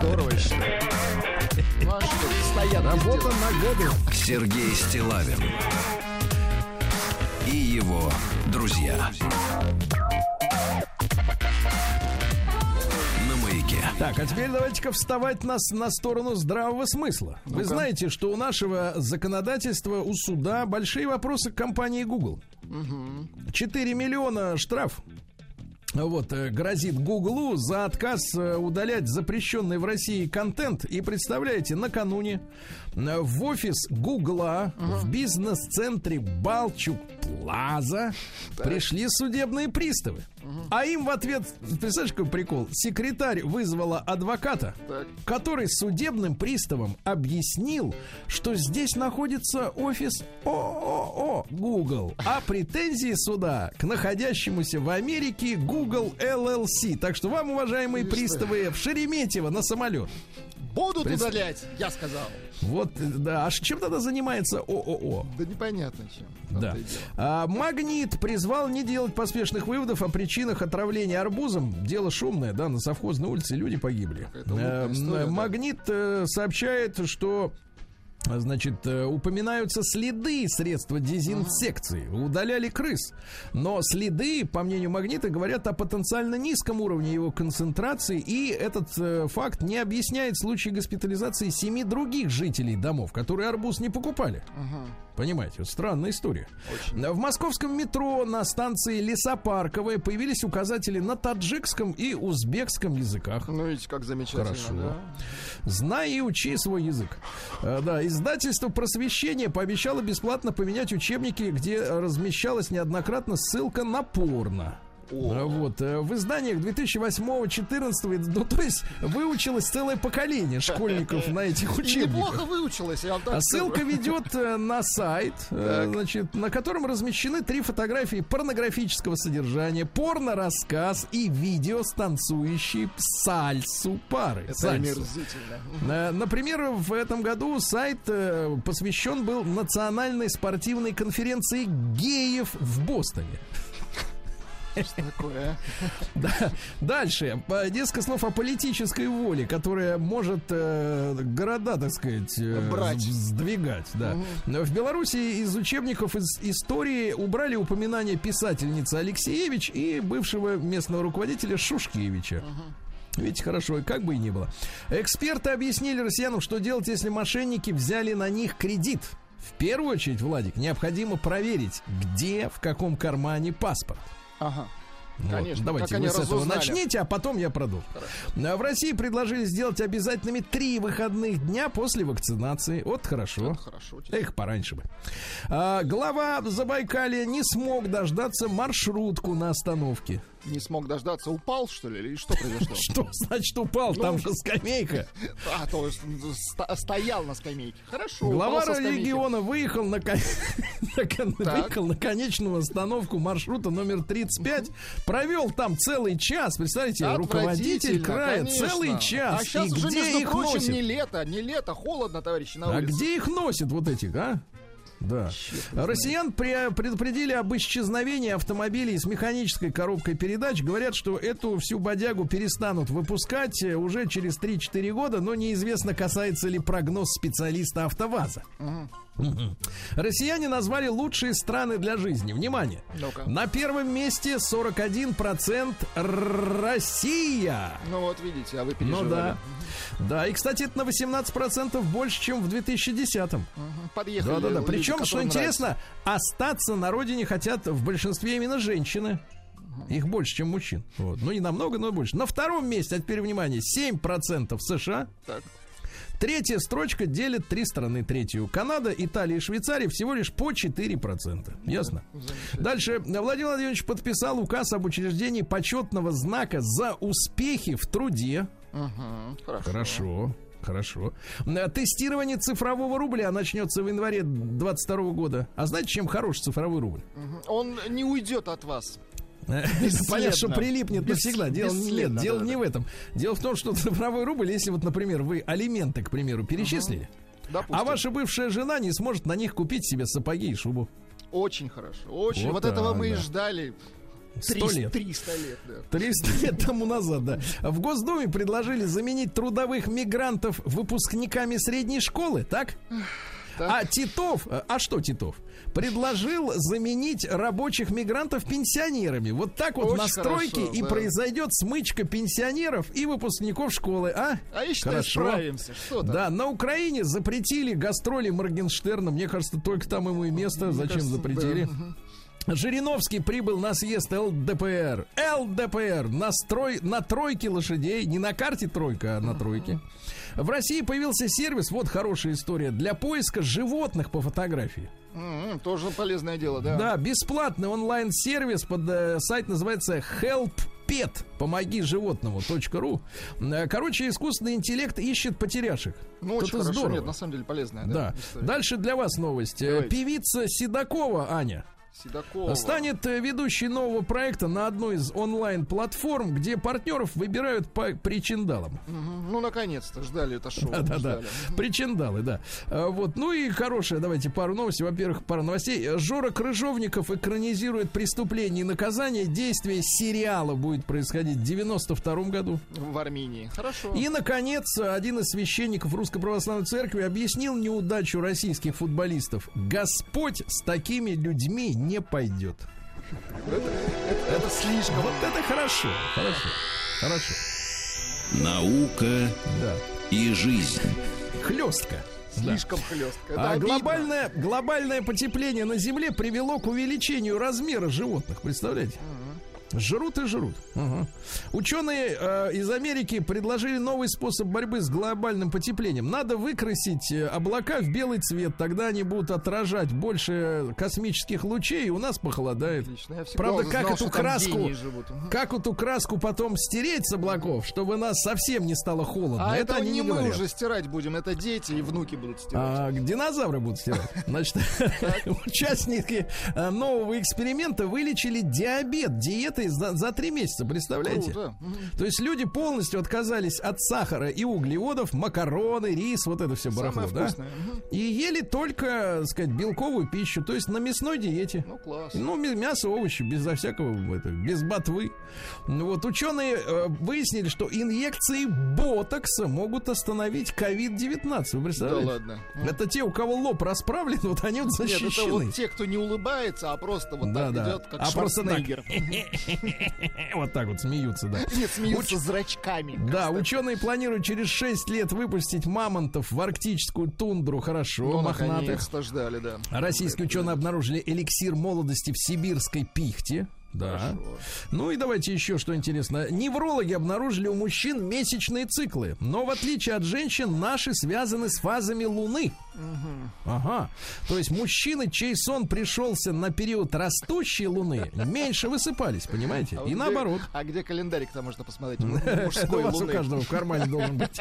здорово, считаю. Работа на годы. Сергей Стиллавин и его друзья. Так, а теперь давайте-ка вставать нас на сторону здравого смысла. Ну-ка. Вы знаете, что у нашего законодательства, у суда большие вопросы к компании Google. Угу. четыре миллиона штраф. Вот, грозит Гуглу за отказ удалять запрещенный в России контент. И представляете, накануне в офис Гугла, uh-huh. в бизнес-центре Балчук Плаза так. пришли судебные приставы. Uh-huh. А им в ответ, представляешь, какой прикол? Секретарь вызвала адвоката, так. который судебным приставам объяснил, что здесь находится офис ООО Google, а претензии суда к находящемуся в Америке Google Google эл эл си. Так что вам, уважаемые приставы, в Шереметьево на самолет. Будут Прис... удалять, я сказал. Вот, да. А чем тогда занимается ООО? Да непонятно чем. Да. А, Магнит призвал не делать поспешных выводов о причинах отравления арбузом. Дело шумное, да, на совхозной улице люди погибли. А, история, Магнит да. сообщает, что... Значит, упоминаются следы средства дезинсекции. Удаляли крыс. Но следы, по мнению Магнита, говорят о потенциально низком уровне его концентрации. И этот факт не объясняет случай госпитализации семи других жителей домов, которые арбуз не покупали. Ага. Понимаете, вот странная история. Очень. В московском метро на станции Лесопарковая появились указатели на таджикском и узбекском языках. Ну, видите, как замечательно. Хорошо. Да? Знай и учи свой язык. А, да, издательство «Просвещение» пообещало бесплатно поменять учебники, где размещалась неоднократно ссылка на порно. О. Вот. В изданиях две тысячи восьмого, две тысячи четырнадцатого, ну, то есть выучилось целое поколение школьников на этих учебниках. Неплохо выучилось, я вам так скажу. Ссылка ведет на сайт, значит, на котором размещены три фотографии порнографического содержания, порно-рассказ и видео с танцующей сальсу пары. Это омерзительно. Например, в этом году сайт посвящен был национальной спортивной конференции геев в Бостоне. Что такое? Да. Дальше. Несколько слов о политической воле, которая может э, города, так сказать, э, сдвигать. Да. Угу. В Беларуси из учебников из истории убрали упоминание писательницы Алексеевич и бывшего местного руководителя Шушкевича. Угу. Видите, хорошо, как бы и не было. Эксперты объяснили россиянам, что делать, если мошенники взяли на них кредит. В первую очередь, Владик, необходимо проверить, где, в каком кармане паспорт. Ага. Вот. Конечно. Давайте вы с этого начните, а потом я продолжу. Хорошо. В России предложили сделать обязательными три выходных дня после вакцинации. Вот хорошо. хорошо Эх, пораньше бы. А, глава Забайкалья не смог дождаться маршрутку на остановке. Не смог дождаться, упал, что ли, или что произошло? Что значит упал? Там же скамейка. А, то есть стоял на скамейке. Хорошо. Глава региона выехал на конечную остановку маршрута номер тридцать пять. Провел там целый час. Представляете, руководитель края целый час. А сейчас уже, между прочим, не лето, не лето, холодно, товарищи, на улице. А где их носят вот этих, а? Да. Россиян предупредили об исчезновении автомобилей с механической коробкой передач. Говорят, что эту всю бодягу перестанут выпускать уже через три-четыре года, но неизвестно, касается ли прогноз специалиста АвтоВАЗа. Угу. Россияне назвали лучшие страны для жизни. Внимание! Ну-ка. На первом месте сорок один процент Россия. Ну вот видите, а вы переживали. Ну да. Да, и, кстати, это на восемнадцать процентов больше, чем в две тысячи десятом. Подъехали. Да, да, да. Причем, что интересно, нравится. Остаться на родине хотят в большинстве именно женщины. Их больше, чем мужчин. Вот. Ну, не намного, но больше. На втором месте, а теперь внимание, семь процентов США. Так. Третья строчка делит три страны третью. Канада, Италия и Швейцария всего лишь по четыре процента. Ясно? Дальше. Владимир Владимирович подписал указ об учреждении почетного знака за успехи в труде. Угу, хорошо. Хорошо. Хорошо. Тестирование цифрового рубля начнется в январе двадцать второго года. А знаете, чем хорош цифровой рубль? Угу. Он не уйдет от вас. Понятно, что прилипнет навсегда. Дело, нет, дело да, не да. в этом. Дело в том, что цифровой рубль, если вот, например, вы алименты, к примеру, перечислили, угу. а ваша бывшая жена не сможет на них купить себе сапоги и шубу. Очень хорошо. Очень. Вот, вот да, этого мы да. и ждали. сто лет. триста лет, да. триста лет тому назад, да. В Госдуме предложили заменить трудовых мигрантов выпускниками средней школы, так? А Титов, а что Титов? Предложил заменить рабочих мигрантов пенсионерами. Вот так вот на стройке и да. произойдет смычка пенсионеров и выпускников школы, а? А и что, справимся. Что там? Да, на Украине запретили гастроли Моргенштерна. Мне кажется, только там ему и место. Мне Зачем кажется, запретили? Да. Жириновский прибыл на съезд ЛДПР. ЛДПР на, строй, на тройке лошадей. Не на карте тройка, а на тройке. В России появился сервис, вот хорошая история, для поиска животных по фотографии. Mm-hmm, тоже полезное дело, да. Да, бесплатный онлайн-сервис, под э, сайт называется Help Pet, помоги животному.ру. Короче, искусственный интеллект ищет потерявших. Ну, очень хорошо, здорово. Нет, на самом деле полезная. Да. Да. Дальше для вас новость. Давайте. Певица Седокова Аня Седокова станет ведущей нового проекта на одной из онлайн-платформ, где партнеров выбирают по причиндалам. Ну, наконец-то, ждали это шоу. Да, да, да. Причиндалы, да. Вот. Ну и хорошая, давайте пару новостей. Во-первых, пару новостей. Жора Крыжовников экранизирует «Преступление и наказание». Действие сериала будет происходить в девяносто втором году. В Армении. Хорошо. И, наконец, один из священников Русской Православной Церкви объяснил неудачу российских футболистов. Господь с такими людьми не пойдет. Это, это, это слишком. Вот это хорошо. Хорошо. Хорошо. Наука да. и жизнь. Хлестка. Слишком да. хлестка. А глобальное, глобальное потепление на Земле привело к увеличению размера животных. Представляете? Жрут и жрут. Угу. Ученые э, из Америки предложили новый способ борьбы с глобальным потеплением. Надо выкрасить облака в белый цвет. Тогда они будут отражать больше космических лучей, и у нас похолодает. Отлично. Правда, как знал, эту краску угу. как эту краску потом стереть с облаков, чтобы нас совсем не стало холодно. А это они не мы говорят. Уже стирать будем. Это дети и внуки будут стирать. А, динозавры будут стирать. Значит, участники нового эксперимента вылечили диабет диеты За, за три месяца, представляете? Круто. То есть люди полностью отказались от сахара и углеводов, макароны, рис, вот это все барахло, да? И ели только, так сказать, белковую пищу, то есть на мясной диете. Ну, класс. Ну, мясо, овощи, безо всякого, это, без ботвы. Вот, ученые э, выяснили, что инъекции ботокса могут остановить ковид девятнадцать. Вы представляете? Да ладно. Это те, у кого лоб расправлен, вот они вот защищены. Нет, это вот те, кто не улыбается, а просто вот да, так да. идет, как а Шварценеггер. Вот так вот смеются, да. Нет, смеются Уч... зрачками. Да, кстати. Ученые планируют через шесть лет выпустить мамонтов в арктическую тундру. Хорошо, ну, мохнатых. Ждали, да. Российские ученые обнаружили эликсир молодости в сибирской пихте. Да. Хорошо. Ну и давайте еще что интересно. Неврологи обнаружили у мужчин месячные циклы, но в отличие от женщин наши связаны с фазами Луны. Угу. Ага. То есть мужчины, чей сон пришелся на период растущей Луны, меньше высыпались, понимаете? А и вот наоборот. Где, а где календарик-то можно посмотреть? Мужской Луны. У каждого в кармане должен быть.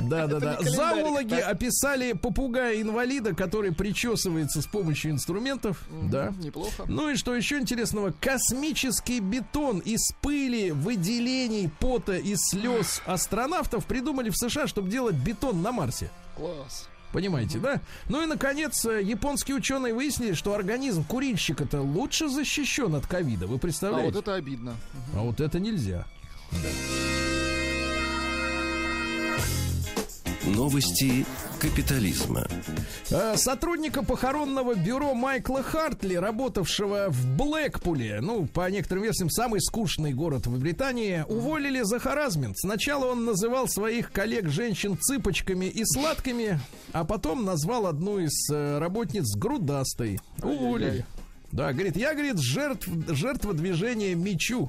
Да, да, да. Зоологи описали попугая-инвалида, который причесывается с помощью инструментов. Да. Неплохо. Ну и что еще интересного? Космический Космический бетон из пыли, выделений, пота и слез астронавтов придумали в США, чтобы делать бетон на Марсе. Класс. Понимаете, mm-hmm. да? Ну и, наконец, японские ученые выяснили, что организм курильщика-то лучше защищен от ковида. Вы представляете? А вот это обидно. Mm-hmm. А вот это нельзя. Новости капитализма. Сотрудника похоронного бюро Майкла Хартли, работавшего в Блэкпуле, ну, по некоторым версиям, самый скучный город в Британии, уволили за харассмент. Сначала он называл своих коллег-женщин цыпочками и сладкими, а потом назвал одну из работниц грудастой. Уволили. Да, говорит, я, говорит, жертв, жертва движения мечу.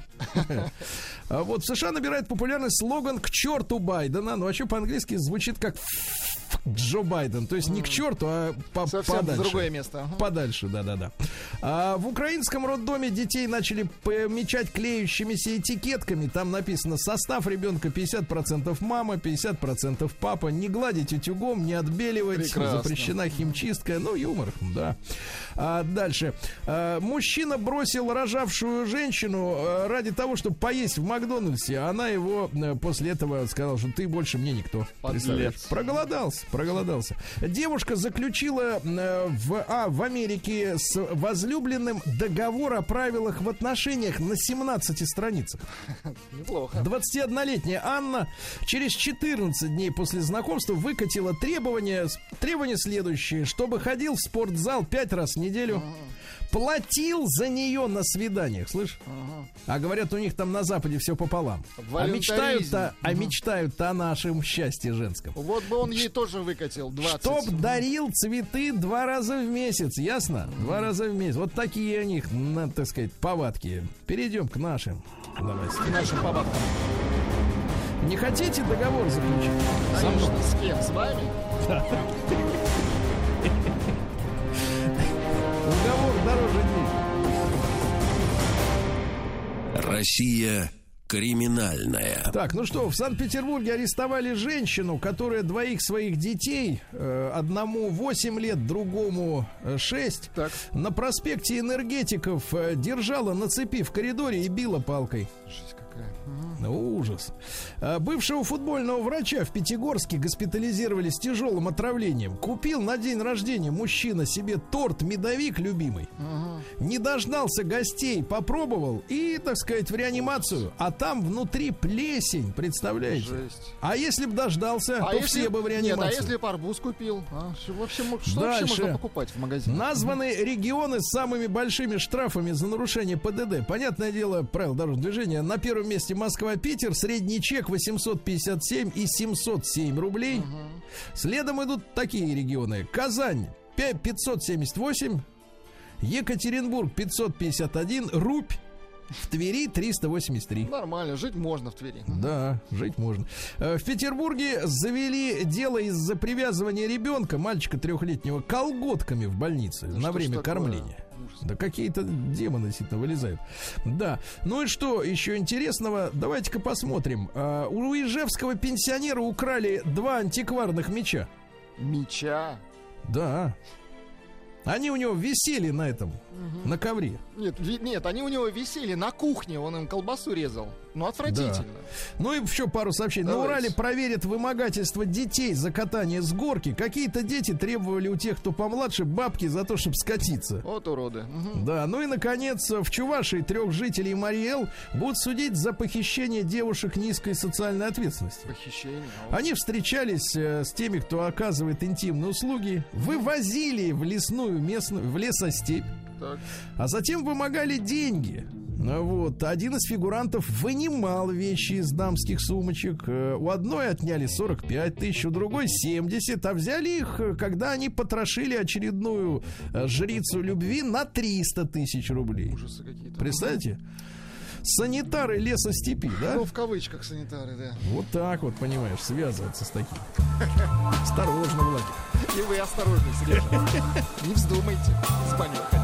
Вот в США набирает популярность слоган «К черту Байдена». Ну, а что по-английски звучит как «Джо Байден». То есть не к черту, а подальше. Совсем другое место. Подальше, да-да-да. В украинском роддоме детей начали помечать клеющимися этикетками. Там написано: состав ребенка пятьдесят процентов мама, пятьдесят процентов папа. Не гладить утюгом, не отбеливать. Запрещена химчистка. Ну, юмор, да. Дальше. Мужчина бросил рожавшую женщину ради того, чтобы поесть в Макдональдсе. Она его после этого сказала, что ты больше мне никто. Подлец. Проголодался, проголодался. Девушка заключила в, а, в Америке с возлюбленным договор о правилах в отношениях на семнадцати страницах. Неплохо. двадцатиоднолетняя Анна через четырнадцать дней после знакомства выкатила требования. Требования следующие. Чтобы ходил в спортзал пять раз в неделю. Платил за нее на свиданиях, слышь? Ага. А говорят, у них там на Западе все пополам. А мечтают-то, а мечтают-то о нашем счастье женском. Вот бы он ей тоже выкатил двадцать. Чтоб дарил цветы два раза в месяц, ясно? Два раза в месяц. Вот такие у них, так сказать, повадки. Перейдем к нашим. Давайте. К нашим повадкам. Не хотите договор заключить? Конечно, с кем? С вами? Да. Договор дороже денег. Россия криминальная. Так, ну что, в Санкт-Петербурге арестовали женщину, которая двоих своих детей, одному восемь лет, другому шесть, так, на проспекте Энергетиков держала на цепи в коридоре и била палкой. Ну, ужас. Бывшего футбольного врача в Пятигорске госпитализировали с тяжелым отравлением. Купил на день рождения мужчина себе торт-медовик любимый. Ага. Не дождался гостей, попробовал и, так сказать, в реанимацию. А там внутри плесень, представляете? Жесть. А если бы дождался, а то если... все бы в реанимацию. Нет, а если бы арбуз купил? А, в общем, что дальше вообще можно покупать в магазине? Названы регионы с самыми большими штрафами за нарушение ПДД. Понятное дело, правил дорожного движения. На первом месте Москва-Питер, средний чек восемьсот пятьдесят семь и семьсот семь рублей. Uh-huh. Следом идут такие регионы. Казань пятьсот семьдесят восемь, Екатеринбург пятьсот пятьдесят один, Рубь. В Твери триста восемьдесят три. Нормально, жить можно в Твери. Да, жить можно. В Петербурге завели дело из-за привязывания ребенка, мальчика трехлетнего, колготками в больнице на время кормления. Да какие-то демоны действительно вылезают. Да, ну и что еще интересного? Давайте-ка посмотрим. У ижевского пенсионера украли два антикварных меча. Меча? Да. Они у него висели на этом, угу, на ковре. Нет, нет, они у него висели на кухне, он им колбасу резал. Ну, отвратительно. Да. Ну и еще пару сообщений. Давайте. На Урале проверят вымогательство детей за катание с горки. Какие-то дети требовали у тех, кто помладше, бабки за то, чтобы скатиться. Вот уроды. Угу. Да, ну и, наконец, в Чувашии трех жителей Мариэл будут судить за похищение девушек низкой социальной ответственности. Похищение. Они встречались с теми, кто оказывает интимные услуги, вывозили в лесную местную, в лесостепь, так, а затем вымогали деньги. Вот. Один из фигурантов вынимал вещи из дамских сумочек. У одной отняли сорок пять тысяч, у другой семьдесят. А взяли их, когда они потрошили очередную жрицу любви на триста тысяч рублей. Ужасы какие-то. Представляете? Санитары лесостепи, да? Ну, в кавычках санитары, да. Вот так вот, понимаешь, связываться с таким. Осторожно, Владик. И вы осторожны, Сережа. Не вздумайте в Испанию ходить.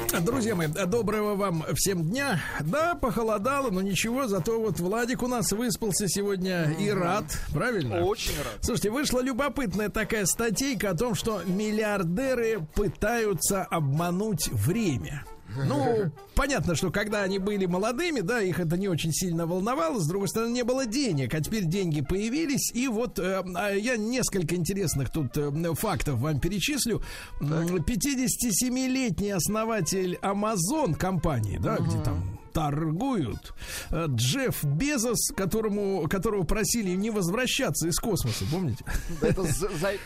Друзья мои, доброго вам всем дня. Да, похолодало, но ничего, зато вот Владик у нас выспался сегодня и рад, правильно? Очень рад. Слушайте, вышла любопытная такая статейка о том, что миллиардеры пытаются обмануть время. Ну, понятно, что когда они были молодыми, да, их это не очень сильно волновало. С другой стороны, не было денег, а теперь деньги появились. И вот э, я несколько интересных тут э, фактов вам перечислю. пятидесятисемилетний основатель Amazon компании, да, uh-huh, где там торгуют, Джефф Безос, которому, которого просили не возвращаться из космоса, помните? Это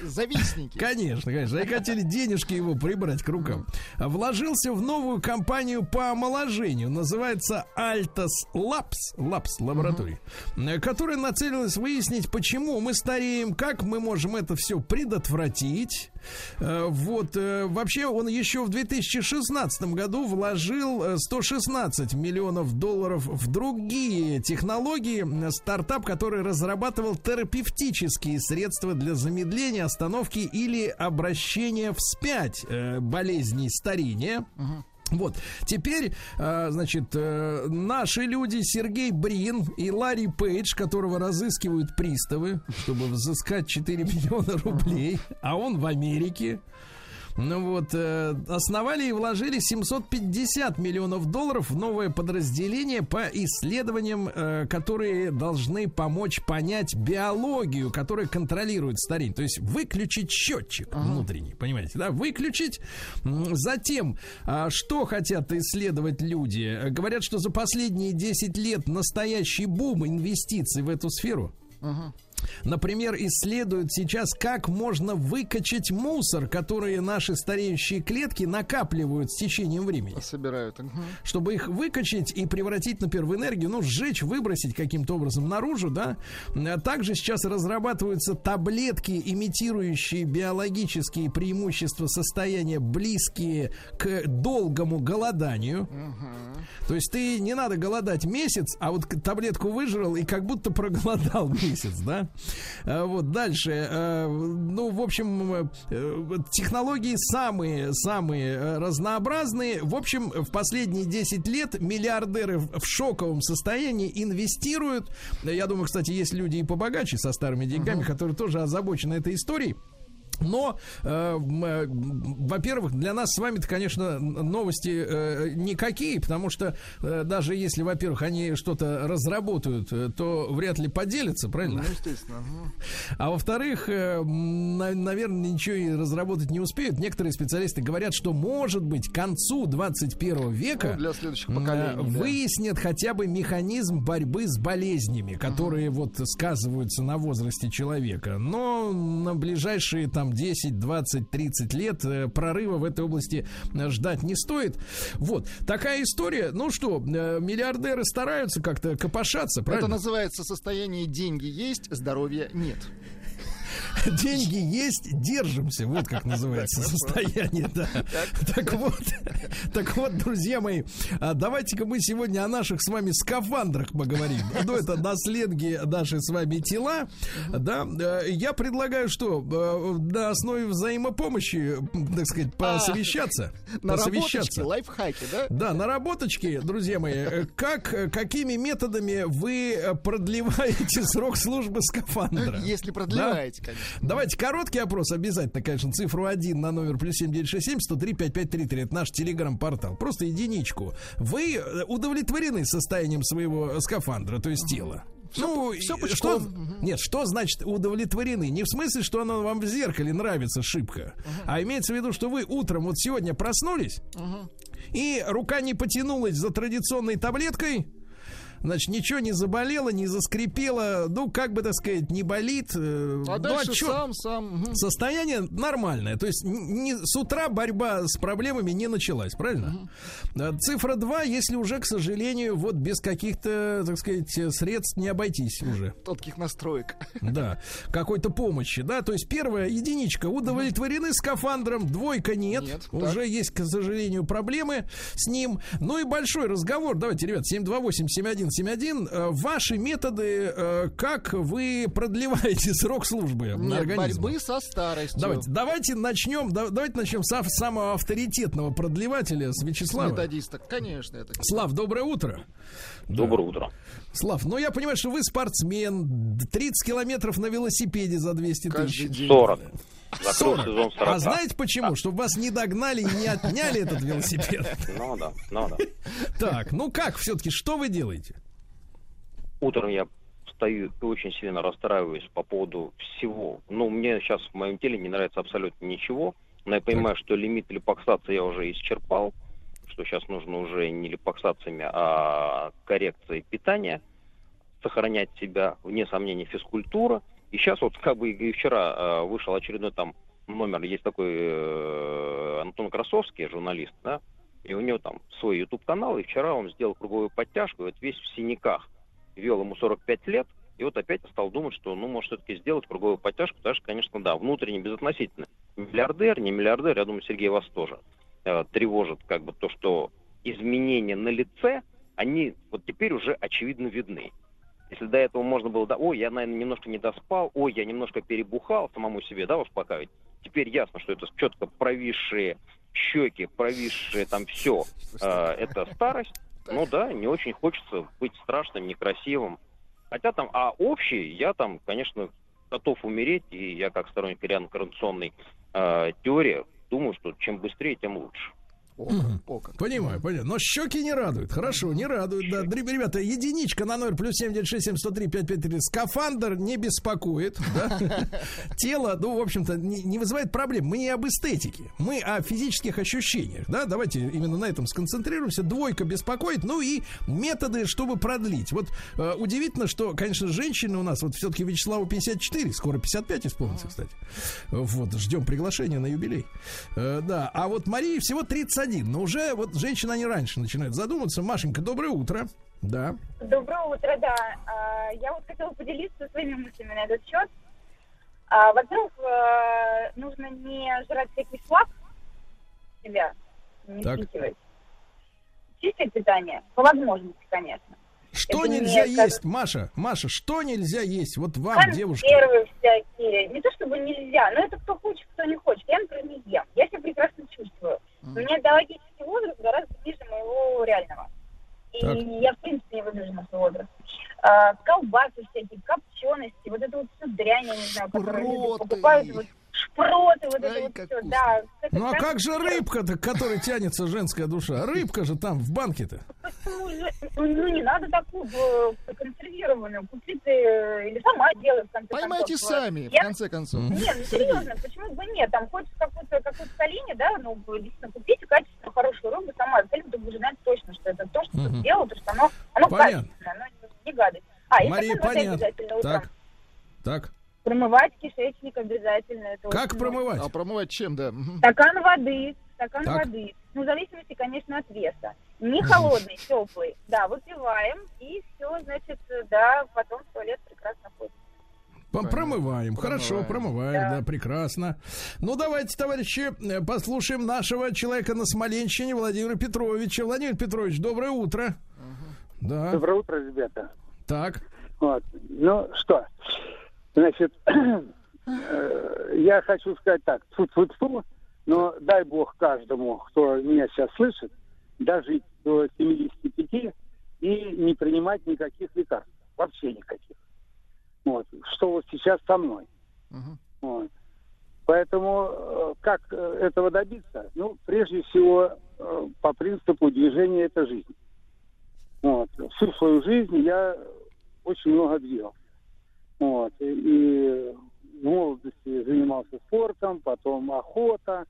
завистники. Конечно, конечно. Они хотели денежки его прибрать к рукам. Вложился в новую компанию по омоложению. Называется Altus Labs, Labs Laboratory, которая нацелилась выяснить, почему мы стареем, как мы можем это все предотвратить. Вот. Вообще он еще в две тысячи шестнадцатом году вложил сто шестнадцать миллионов долларов в другие технологии. Стартап, который разрабатывал терапевтические средства для замедления, остановки или обращения вспять болезней старения. Вот, теперь, значит, наши люди Сергей Брин и Ларри Пейдж, которого разыскивают приставы, чтобы взыскать четыре миллиона рублей, а он в Америке. Ну вот, основали и вложили семьсот пятьдесят миллионов долларов в новое подразделение по исследованиям, которые должны помочь понять биологию, которая контролирует старение. То есть выключить счетчик ага. внутренний, понимаете, да, выключить. Затем, что хотят исследовать люди? Говорят, что за последние десять лет настоящий бум инвестиций в эту сферу. Ага. Например, исследуют сейчас, как можно выкачать мусор, который наши стареющие клетки накапливают с течением времени. Собирают. Угу. Чтобы их выкачать и превратить, например, в энергию, ну, сжечь, выбросить каким-то образом наружу, да. Также сейчас разрабатываются таблетки, имитирующие биологические преимущества состояния, близкие к долгому голоданию. Угу. То есть ты не надо голодать месяц, а вот таблетку выжрал и как будто проголодал месяц, да. Вот дальше, ну, в общем, технологии самые, самые разнообразные. В общем, в последние десять лет миллиардеры в шоковом состоянии инвестируют. Я думаю, кстати, есть люди и побогаче со старыми деньгами, uh-huh. которые тоже озабочены этой историей. Но, э, э, во-первых, для нас с вами-то, конечно, новости э, никакие, потому что э, даже если, во-первых, они что-то разработают, э, то вряд ли поделятся, правильно? Ну, естественно. А во-вторых, э, на- наверное, ничего и разработать не успеют. Некоторые специалисты говорят, что, может быть, к концу двадцать первого века ну, для следующих поколений, э, выяснят да. хотя бы механизм борьбы с болезнями, которые угу. вот сказываются на возрасте человека. Но на ближайшие там десять, двадцать, тридцать лет э, прорыва в этой области э, ждать не стоит. Вот. Такая история. Ну что, э, миллиардеры стараются как-то копошаться, правильно? Это называется состояние «деньги есть, здоровья нет». Деньги есть, держимся. Вот как называется состояние, да. Так вот, так вот, друзья мои, давайте-ка мы сегодня о наших с вами скафандрах поговорим. Ну, это наследки наши с вами тела, да. Я предлагаю, что на основе взаимопомощи, так сказать, посовещаться. Наработочки, лайфхаки, да? Да, наработочки, друзья мои. Как, какими методами вы продлеваете срок службы скафандра? Если продлеваете. Давайте короткий опрос обязательно, конечно, цифру один на номер плюс семь девятьсот шестьдесят семь сто три пятьдесят пять тридцать три. Это наш телеграм-портал. Просто единичку. Вы удовлетворены состоянием своего скафандра, то есть тела? Ну, все, все что, нет, что значит удовлетворены? Не в смысле, что оно вам в зеркале нравится шибко, uh-huh. а имеется в виду, что вы утром вот сегодня проснулись, uh-huh. и рука не потянулась за традиционной таблеткой. Значит, ничего не заболело, не заскрипело, ну, как бы, так сказать, не болит. А дальше сам, сам. Состояние нормальное. То есть не, с утра борьба с проблемами не началась, правильно? Угу. Цифра два, если уже, к сожалению, вот без каких-то, так сказать, средств не обойтись уже. Тонких настроек. Да, какой-то помощи, да. То есть первая единичка, удовлетворены скафандром, двойка нет. нет уже так. Есть, к сожалению, проблемы с ним. Ну и большой разговор. Давайте, ребят, семь два восемь семь один семь один. Ваши методы, как вы продлеваете срок службы организма? Борьбы со старостью. Давайте, давайте начнем, давайте начнем с самого авторитетного продлевателя, с Вячеслава. Методиста, конечно. Это... Слав, доброе утро. Доброе да. утро. Слав, ну я понимаю, что вы спортсмен, тридцать километров на велосипеде за двести тысяч. сорок. сорок. А знаете почему? А. Чтобы вас не догнали и не отняли этот велосипед. Ну да, ну да. Так, ну как все-таки, что вы делаете? Утром я встаю и очень сильно расстраиваюсь по поводу всего. Ну, мне сейчас в моем теле не нравится абсолютно ничего. Но я понимаю, так. что лимит липоксации я уже исчерпал. Что сейчас нужно уже не липоксациями, а коррекцией питания. Сохранять себя, вне сомнений, физкультура. И сейчас вот как бы и вчера э, вышел очередной там номер, есть такой э, Антон Красовский, журналист, да, и у него там свой YouTube-канал, и вчера он сделал круговую подтяжку, вот весь в синяках, вел ему сорок пять лет, и вот опять стал думать, что, ну, может, все-таки сделать круговую подтяжку, потому что, конечно, да, внутренне безотносительно. Миллиардер, не миллиардер, я думаю, Сергей, вас тоже э, тревожит как бы то, что изменения на лице, они вот теперь уже очевидно видны. Если до этого можно было, да, ой, я, наверное, немножко не доспал, ой, я немножко перебухал самому себе, да, успокаивать. Теперь ясно, что это четко провисшие щеки, провисшие там все, это старость. Ну да, не очень хочется быть страшным, некрасивым. Хотя там, а общий, я там, конечно, готов умереть, и я как сторонник реинкарнационной э, теории думаю, что чем быстрее, тем лучше. О, mm-hmm. о, понимаю, понимаю. Но щеки не радуют. Хорошо, не радуют. Да. Ребята, единичка на номер плюс семь девять шесть семь сто три пять пять три. Скафандр не беспокоит. Да? Тело, ну, в общем-то, не, не вызывает проблем. Мы не об эстетике. Мы о физических ощущениях. Да? Давайте именно на этом сконцентрируемся. Двойка беспокоит. Ну и методы, чтобы продлить. Вот э, удивительно, что, конечно, женщины у нас, вот все-таки Вячеславу пятьдесят четыре, скоро пятьдесят пять исполнится, кстати. Вот, ждем приглашения на юбилей. Э, да. А вот Марии всего тридцать один. Но уже вот женщины, они раньше начинают задумываться. Машенька, доброе утро. Да. Доброе утро, да. Я вот хотела поделиться своими мыслями на этот счет. Во-первых, нужно не жрать всякий шлак себя, не впихивать. Чистое питание, по возможности, конечно. Что это нельзя есть, кажется... Маша? Маша, что нельзя есть? Вот вам, консервы, девушка. Консервы всякие. Не то чтобы нельзя, но это кто хочет, кто не хочет. Я, например, не ем. Я себя прекрасно чувствую. У меня биологический возраст гораздо ближе моего реального. И так. я, в принципе, не выгляжу на свой возраст. А, колбасы всякие, копчености, вот это вот все дрянь, я не знаю, которые люди покупают. Вот, шпроты, вот Ай, это вот все. Да, ну а как, как же рыбка-то, к которой тянется женская душа? Рыбка же там в банке-то. Ну не надо такую консервированную. Купи ты или сама делай, в конце концов. Поймайте сами, в конце концов. Нет, ну серьезно, почему бы нет? Там хочешь какую-то соленье, да, ну, действительно, купите качественную, хорошую рыбу сама. Ты будешь знать точно, что это то, что ты сделал, потому что оно качественное, оно не гадость. А, и это обязательно утром. Так. Промывать кишечник обязательно. Это как очень промывать? Важно. А промывать чем, да? Угу. Стакан воды, стакан так. воды. Ну, в зависимости, конечно, от веса. Не холодный, теплый. Да, выпиваем, и все, значит, да, потом в туалет прекрасно ходит. Промываем. промываем. Хорошо, промываем, да. да, прекрасно. Ну, давайте, товарищи, послушаем нашего человека на Смоленщине, Владимира Петровича. Владимир Петрович, доброе утро. Угу. Да. Доброе утро, ребята. Так. Вот. Ну, что... Значит, э, я хочу сказать так, тьфу-тьфу-тьфу, но дай бог каждому, кто меня сейчас слышит, дожить до семидесяти пяти и не принимать никаких лекарств, вообще никаких. Вот, что вот сейчас со мной. Uh-huh. Вот. Поэтому как этого добиться? Ну, прежде всего, по принципу движения — это жизнь. Вот. Всю свою жизнь я очень много двигался. Вот. И в молодости занимался спортом, потом охота,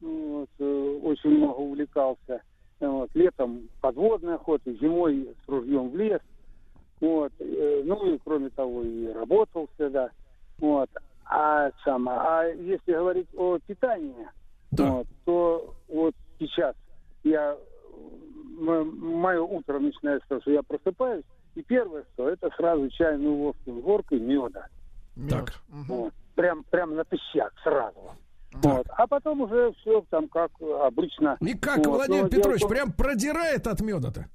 вот, очень много увлекался. Вот. Летом подводная охота, зимой с ружьем в лес. Вот. Ну и кроме того и работал всегда. Вот. А, сам, а если говорить о питании, да. вот, то вот сейчас я м- мое утро начинается с того, что я просыпаюсь. И первое, что это сразу чайную ложку с горкой меда. Так. Вот. Прям, прям на пищак сразу. Вот. А потом уже все там как обычно. И как, вот. Владимир Но Петрович, я... прям продирает от меда-то?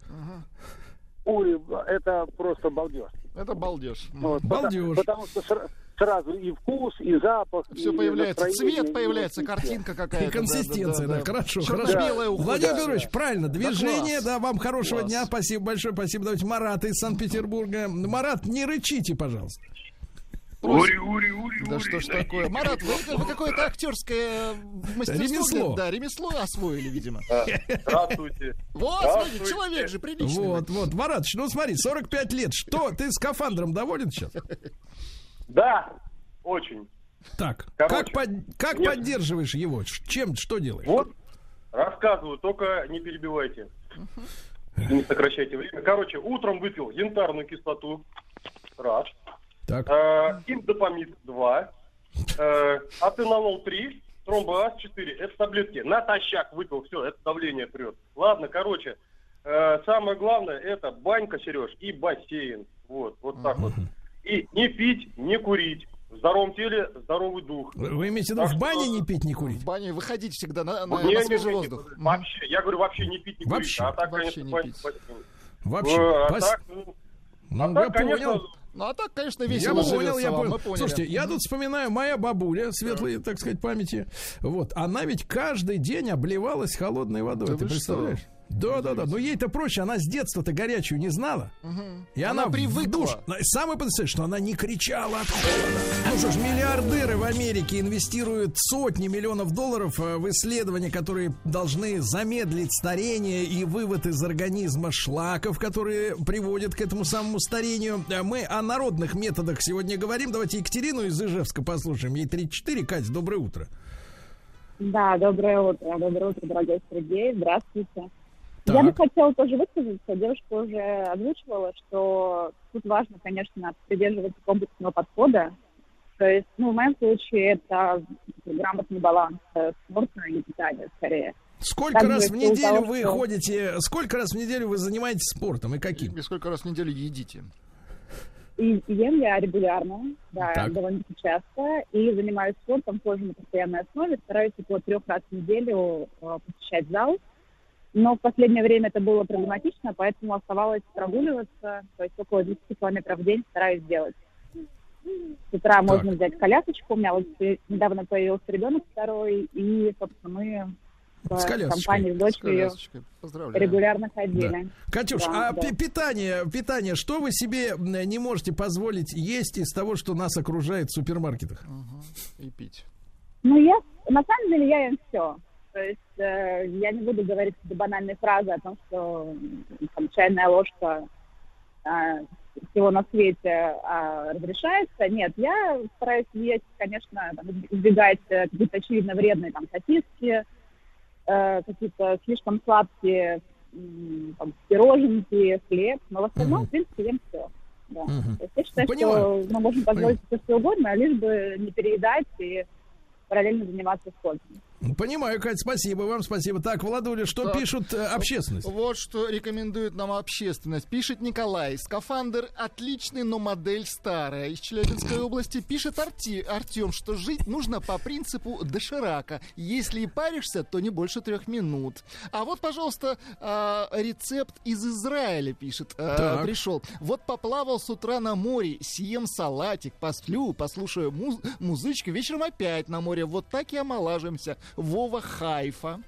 Ой, это просто балдеж. Это балдеж. Вот. балдеж. Потому, потому что сразу и вкус, и запах. Все и появляется. Цвет появляется, картинка какая-то. И консистенция, да, да, да, да. Хорошо, хорошо. Да. Владимир Петрович, да. правильно, движение, да, да вам хорошего класс. Дня, спасибо большое, спасибо. Давайте Марата из Санкт-Петербурга. Марат, не рычите, пожалуйста. Ури, ури, ури, да ури, что ж да такое? Нет, Марат, вы, вы какое-то актерское мастерство, ремесло. Да, ремесло освоили, видимо. Да. Здравствуйте. Вот, Здравствуйте. смотри, человек же приличный. Вот, вот, Маратыч, ну смотри, сорок пять лет, что, ты скафандром доволен сейчас? Да, очень. Так, Короче, как, под, как поддерживаешь его? Чем, что делаешь? Вот, рассказываю, только не перебивайте. Uh-huh. Не сокращайте время. Короче, утром выпил янтарную кислоту. Раз. Имдопамид два, атенолол три, тромбоаз четыре. Это таблетки. Натощак выпил, все, это давление прет. Ладно, короче, э, самое главное — это банька, Сереж, и бассейн. Вот, вот так вот. И не пить, не курить. В здоровом теле здоровый дух. Вы имеете в виду, в бане не пить, не курить? В бане выходить всегда на, на, не, на свежий не, воздух. Вообще, я говорю, вообще не пить, не курить. Вообще, а так, вообще конечно, не пить. Вообще. А, пос... так, ну, а так, конечно... Ну, а так, конечно, весело. Я понял, я понял. Поняли. Слушайте, я тут вспоминаю, моя бабуля, светлые, так сказать, памяти, вот, она ведь каждый день обливалась холодной водой, да ты представляешь? Что? Да, да, да. Но ей-то проще, она с детства-то горячую не знала. Угу. И она, она привыкла. Душ... Самое потрясающее, что она не кричала от холода. Ну что ж, миллиардеры в Америке инвестируют сотни миллионов долларов в исследования, которые должны замедлить старение и вывод из организма шлаков, которые приводят к этому самому старению. Мы о народных методах сегодня говорим. Давайте Екатерину из Ижевска послушаем. Ей тридцать четыре. Катя, доброе утро. Да, доброе утро. Доброе утро, дорогой Сергей. Здравствуйте. Так. Я бы хотела тоже высказаться, девушка уже озвучивала, что тут важно, конечно, придерживаться комплексного подхода. То есть, ну, в моем случае это грамотный баланс спорта и питания, скорее. Сколько так, раз в неделю того, вы что... ходите, сколько раз в неделю вы занимаетесь спортом и каким? И сколько раз в неделю едите? И ем я регулярно, да, так. довольно-таки часто, и занимаюсь спортом тоже на постоянной основе, стараюсь около трех раз в неделю посещать зал. Но в последнее время это было проблематично, поэтому оставалось прогуливаться, то есть около десять километров в день стараюсь делать. С утра так. можно взять колясочку, у меня вот недавно появился ребенок второй, и, собственно, мы с в компании с дочерью регулярно ходили. Да. Катюш, да, а да. питание, питание, что вы себе не можете позволить есть из того, что нас окружает в супермаркетах? Угу. И пить. Ну, я, на самом деле, я ем все. То есть э, я не буду говорить банальные фразы о том, что там, чайная ложка э, всего на свете э, разрешается. Нет, я стараюсь есть, конечно, там, избегать какие-то очевидно вредные там, сосиски, э, какие-то слишком сладкие там, пироженки, хлеб. Но в остальном, mm-hmm. в принципе, ем все. Да. Mm-hmm. То есть я считаю, Понимаю. что мы можем позволить все что угодно, лишь бы не переедать и параллельно заниматься спортом. Понимаю, Кать, спасибо вам, спасибо. Так, Владуля, что так. пишут э, общественность? Вот что рекомендует нам общественность. Пишет Николай. Скафандр отличный, но модель старая. Из Челябинской области пишет Арти, Артем, что жить нужно по принципу доширака. Если и паришься, то не больше трех минут. А вот, пожалуйста, э, рецепт из Израиля пишет. Э, пришел. Вот поплавал с утра на море, съем салатик, посплю, послушаю муз- музычку, вечером опять на море. Вот так и омолажимся. Вова Хайфа.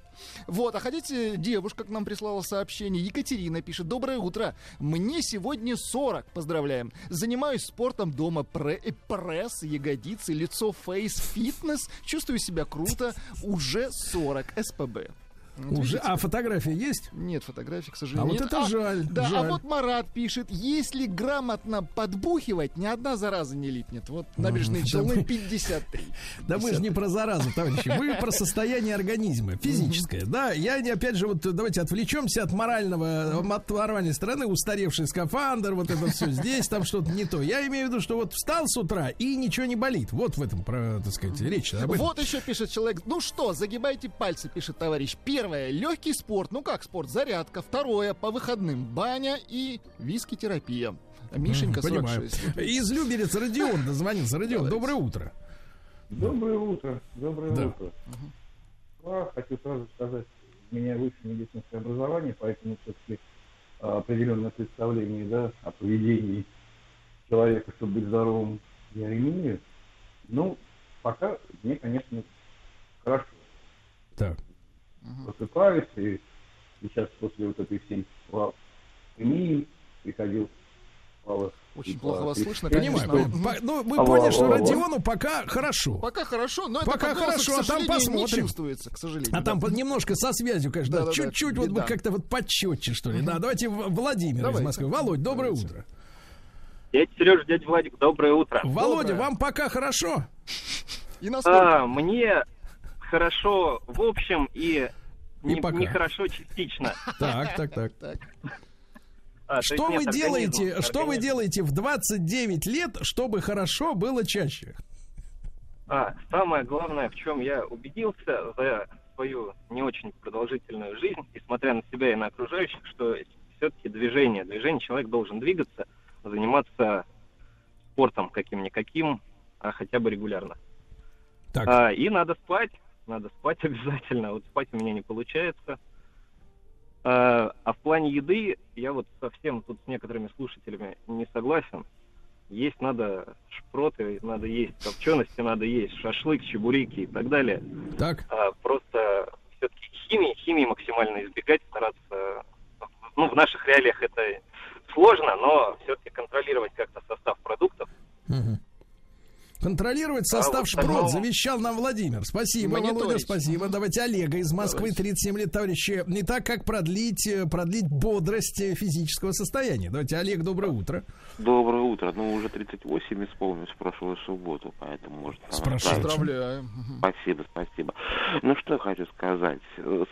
Вот, а хотите, девушка к нам прислала сообщение. Екатерина пишет. Доброе утро. Мне сегодня сорок. Поздравляем. Занимаюсь спортом дома. Пресс, ягодицы, лицо, фейс, фитнес. Чувствую себя круто. Уже сорок. СПБ. Вот уже, а фотография есть? Нет фотографии, к сожалению. А вот это а, жаль, да, жаль. А вот Марат пишет, если грамотно подбухивать, ни одна зараза не липнет. Вот набережные Челны пятьдесят три. Да мы же не про заразу, товарищи. Мы про состояние организма, физическое. Да, я опять же, вот давайте отвлечемся от морального, от моральной стороны. Устаревший скафандр, вот это все здесь, там что-то не то. Я имею в виду, что вот встал с утра и ничего не болит. Вот в этом, так сказать, речь. Вот еще пишет человек, ну что, загибайте пальцы, пишет товарищ. Первое, легкий спорт, ну как спорт, зарядка. Второе, по выходным баня и виски-терапия. Мишенька, сорок шесть. Из Люберец Родион дозвонился. Родион, доброе утро. Доброе утро, доброе да. утро. Угу. Хочу сразу сказать, у меня высшее медицинское образование, поэтому все-таки определенное представление, да, о поведении человека, чтобы быть здоровым, я имею. Ну, пока мне, конечно, хорошо. Так. Просыпаюсь, и сейчас после вот этой всей премии приходил. Очень плохо вас слышно, конечно. Понимаю. Ну, мы поняли, что Родиону пока хорошо. Пока хорошо, но это пока хорошо, а там посмотрим. К сожалению. А там немножко со связью, конечно. Чуть-чуть вот бы как-то вот почетче, что ли. Да, давайте Владимир из Москвы. Володь, доброе утро. Дядя Сережа, дядя Владик, доброе утро. Володя, вам пока хорошо? И настолько. Мне... хорошо в общем и, и нехорошо не частично. Так, так, так. так. А, что вы делаете, организм. что вы делаете в двадцать девять лет, чтобы хорошо было чаще? А, самое главное, в чем я убедился за свою не очень продолжительную жизнь, и смотря на себя и на окружающих, что все-таки движение. Движение, человек должен двигаться, заниматься спортом каким-никаким, а хотя бы регулярно. Так. А, и надо спать. Надо спать обязательно. Вот спать у меня не получается. А, а в плане еды я вот совсем тут с некоторыми слушателями не согласен. Есть надо шпроты, надо есть копчености, надо есть шашлык, чебуреки и так далее. Так. А, просто все-таки химии, химии максимально избегать, стараться. Ну, в наших реалиях это сложно, но все-таки контролировать как-то состав продуктов. Угу. Контролировать состав а шпрот, вот, завещал нам Владимир. Спасибо, Володя, спасибо. Давайте Олега из Москвы, тридцать семь лет, товарищи. Не так, как продлить, продлить бодрость физического состояния. Давайте, Олег, доброе утро. Доброе утро. Ну, уже тридцать восемь исполнилось в прошлую субботу, поэтому, может... Поздравляю. Спасибо, спасибо. Ну, что я хочу сказать.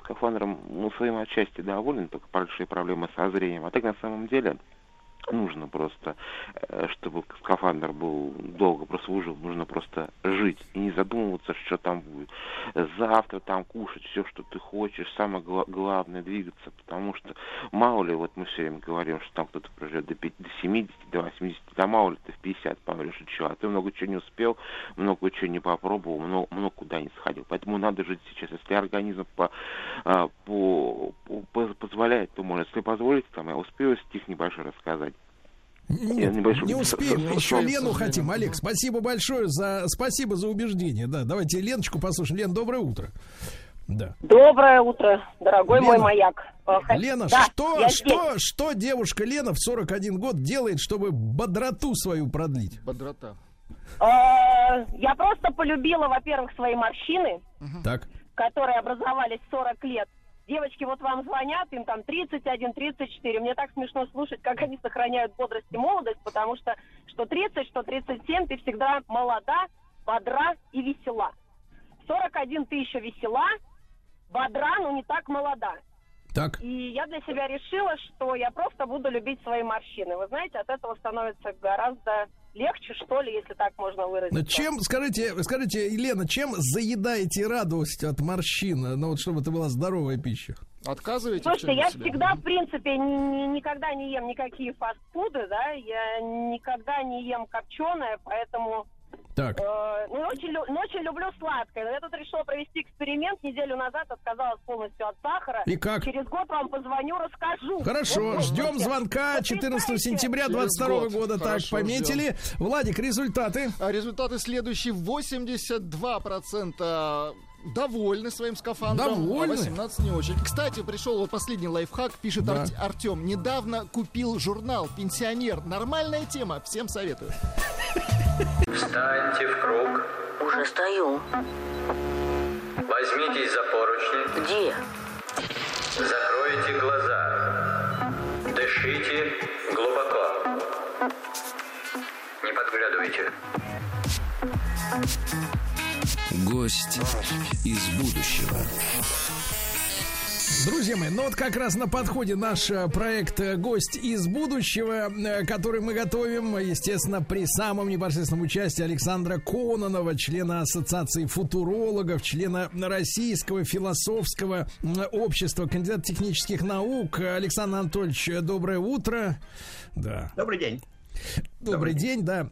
Скафандром, ну, своим отчасти доволен, только большие проблемы со зрением. А так, на самом деле... Нужно просто, чтобы скафандр был долго прослужил, нужно просто жить и не задумываться, что там будет. Завтра там кушать все, что ты хочешь, самое главное двигаться, потому что мало ли, вот мы все время говорим, что там кто-то проживет до семидесяти, до восьмидесяти, да мало ли ты в пятьдесят помрешь, и чего, а ты много чего не успел, много чего не попробовал, много, много куда не сходил. Поэтому надо жить сейчас, если организм по, по, по, позволяет, то можно. Если позволите, там я успею стих небольшой рассказать. Нет, небольшой... не успеем, еще Лену хотим. Олег, спасибо большое за спасибо за убеждение. Да, давайте Леночку послушаем. Лен, доброе утро. Да. Доброе утро, дорогой Лена. Мой маяк. Лена, да, что, что, что девушка Лена в сорок один год делает, чтобы бодроту свою продлить? Бодрота. Я просто полюбила, во-первых, свои морщины, так. которые образовались сорок лет. Девочки, вот вам звонят, им там тридцать один, тридцать четыре. Мне так смешно слушать, как они сохраняют бодрость и молодость, потому что что тридцать, что тридцать семь, ты всегда молода, бодра и весела. сорок один ты еще весела, бодра, но не так молода. Так. И я для себя решила, что я просто буду любить свои морщины. Вы знаете, от этого становится гораздо... легче, что ли, если так можно выразиться. Чем, скажите, скажите, Елена, чем заедаете радость от морщин, ну вот чтобы это была здоровая пища? Отказываетесь? Слушайте, я себя? всегда, в принципе, ни, никогда не ем никакие фастфуды, да, я никогда не ем копченое, поэтому... Так. Э, ну, очень, ну, очень люблю сладкое. Но я тут решила провести эксперимент. Неделю назад отказалась полностью от сахара. И как? Через год вам позвоню, расскажу. Хорошо, вот, ждем вот, звонка четырнадцатого сентября двадцать второго года. Хорошо, так, пометили. Ждем. Владик, результаты? А результаты следующие. восемьдесят два процента довольны своим скафандром. Довольны? А восемнадцать не очень. Кстати, пришел вот последний лайфхак, пишет да. Ар- Артем. Недавно купил журнал «Пенсионер». Нормальная тема, всем советую. Встаньте в круг. Уже стою. Возьмитесь за поручни. Где? Закройте глаза. Дышите глубоко. Не подглядывайте. Гость из будущего. Друзья мои, ну вот как раз на подходе наш проект «Гость из будущего», который мы готовим, естественно, при самом непосредственном участии Александра Кононова, члена Ассоциации футурологов, члена Российского философского общества, кандидата технических наук. Александр Анатольевич, доброе утро. Да. Добрый день. Добрый, Добрый день, день, да.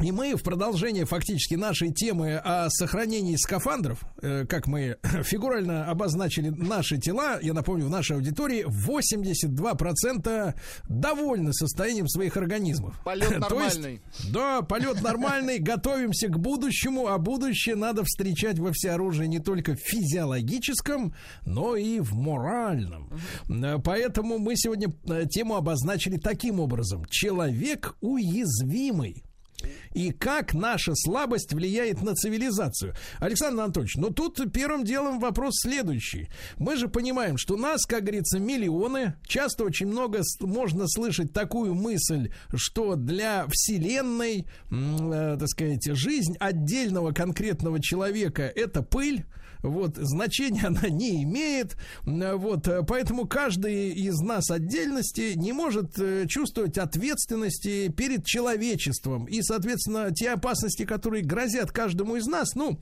И мы в продолжение фактически нашей темы о сохранении скафандров, э, как мы фигурально обозначили наши тела, я напомню, в нашей аудитории восемьдесят два процента довольны состоянием своих организмов. Полет нормальный. Есть, да, полет нормальный, готовимся к будущему, а будущее надо встречать во всеоружии не только в физиологическом, но и в моральном. Поэтому мы сегодня тему обозначили таким образом. Человек уязвимый. И как наша слабость влияет на цивилизацию. Александр Анатольевич, но тут первым делом вопрос следующий. Мы же понимаем, что нас, как говорится, миллионы. Часто очень много можно слышать такую мысль, что для Вселенной, э, так сказать, жизнь отдельного конкретного человека – это пыль. Вот, значения она не имеет. Вот, поэтому каждый из нас отдельности не может чувствовать ответственности перед человечеством. И, соответственно, те опасности, которые грозят каждому из нас, ну,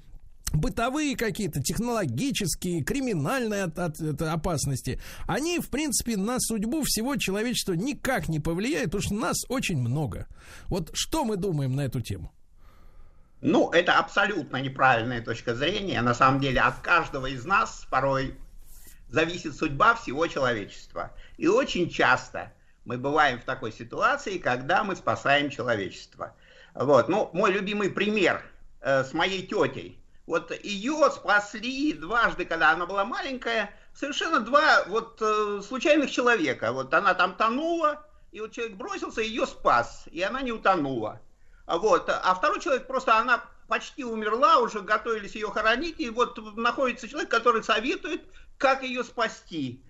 бытовые какие-то, технологические, криминальные от, от, от опасности, они, в принципе, на судьбу всего человечества никак не повлияют, потому что нас очень много. Вот что мы думаем на эту тему? Ну, это абсолютно неправильная точка зрения. На самом деле от каждого из нас порой зависит судьба всего человечества. И очень часто мы бываем в такой ситуации, когда мы спасаем человечество. Вот. Ну, мой любимый пример э, с моей тетей. Вот ее спасли дважды, когда она была маленькая, совершенно два вот, э, случайных человека. Вот она там тонула, и вот человек бросился, ее спас, и она не утонула. Вот. А второй человек просто, она почти умерла, уже готовились ее хоронить, и вот находится человек, который советует, как ее спасти.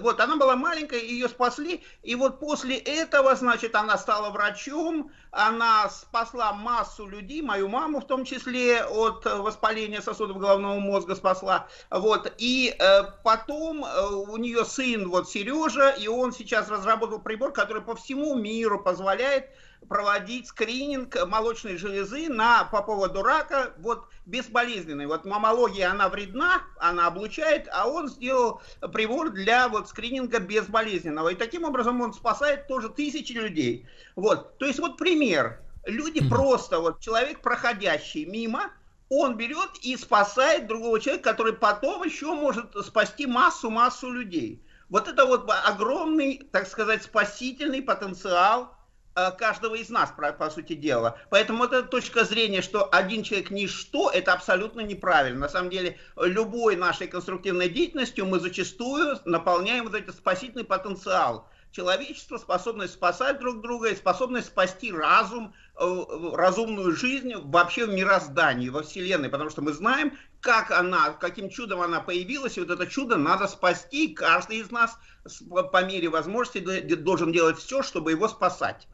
Вот, она была маленькая, ее спасли, и вот после этого, значит, она стала врачом, она спасла массу людей, мою маму в том числе, от воспаления сосудов головного мозга спасла, вот, и э, потом э, у нее сын, вот, Сережа, и он сейчас разработал прибор, который по всему миру позволяет проводить скрининг молочной железы на, по поводу рака, вот, безболезненный. Вот маммология, она вредна, она облучает, а он сделал прибор для вот скрининга безболезненного. И таким образом он спасает тоже тысячи людей. Вот, то есть вот пример. Люди mm-hmm. просто, вот человек, проходящий мимо, он берет и спасает другого человека, который потом еще может спасти массу-массу людей. Вот это вот огромный, так сказать, спасительный потенциал каждого из нас, по сути дела. Поэтому вот эта точка зрения, что один человек ничто, это абсолютно неправильно. На самом деле, любой нашей конструктивной деятельностью мы зачастую наполняем вот этот спасительный потенциал человечества, способность спасать друг друга и способность спасти разум, разумную жизнь вообще в мироздании, во Вселенной. Потому что мы знаем, как она, каким чудом она появилась, и вот это чудо надо спасти. Каждый из нас по мере возможности должен делать все, чтобы его спасать.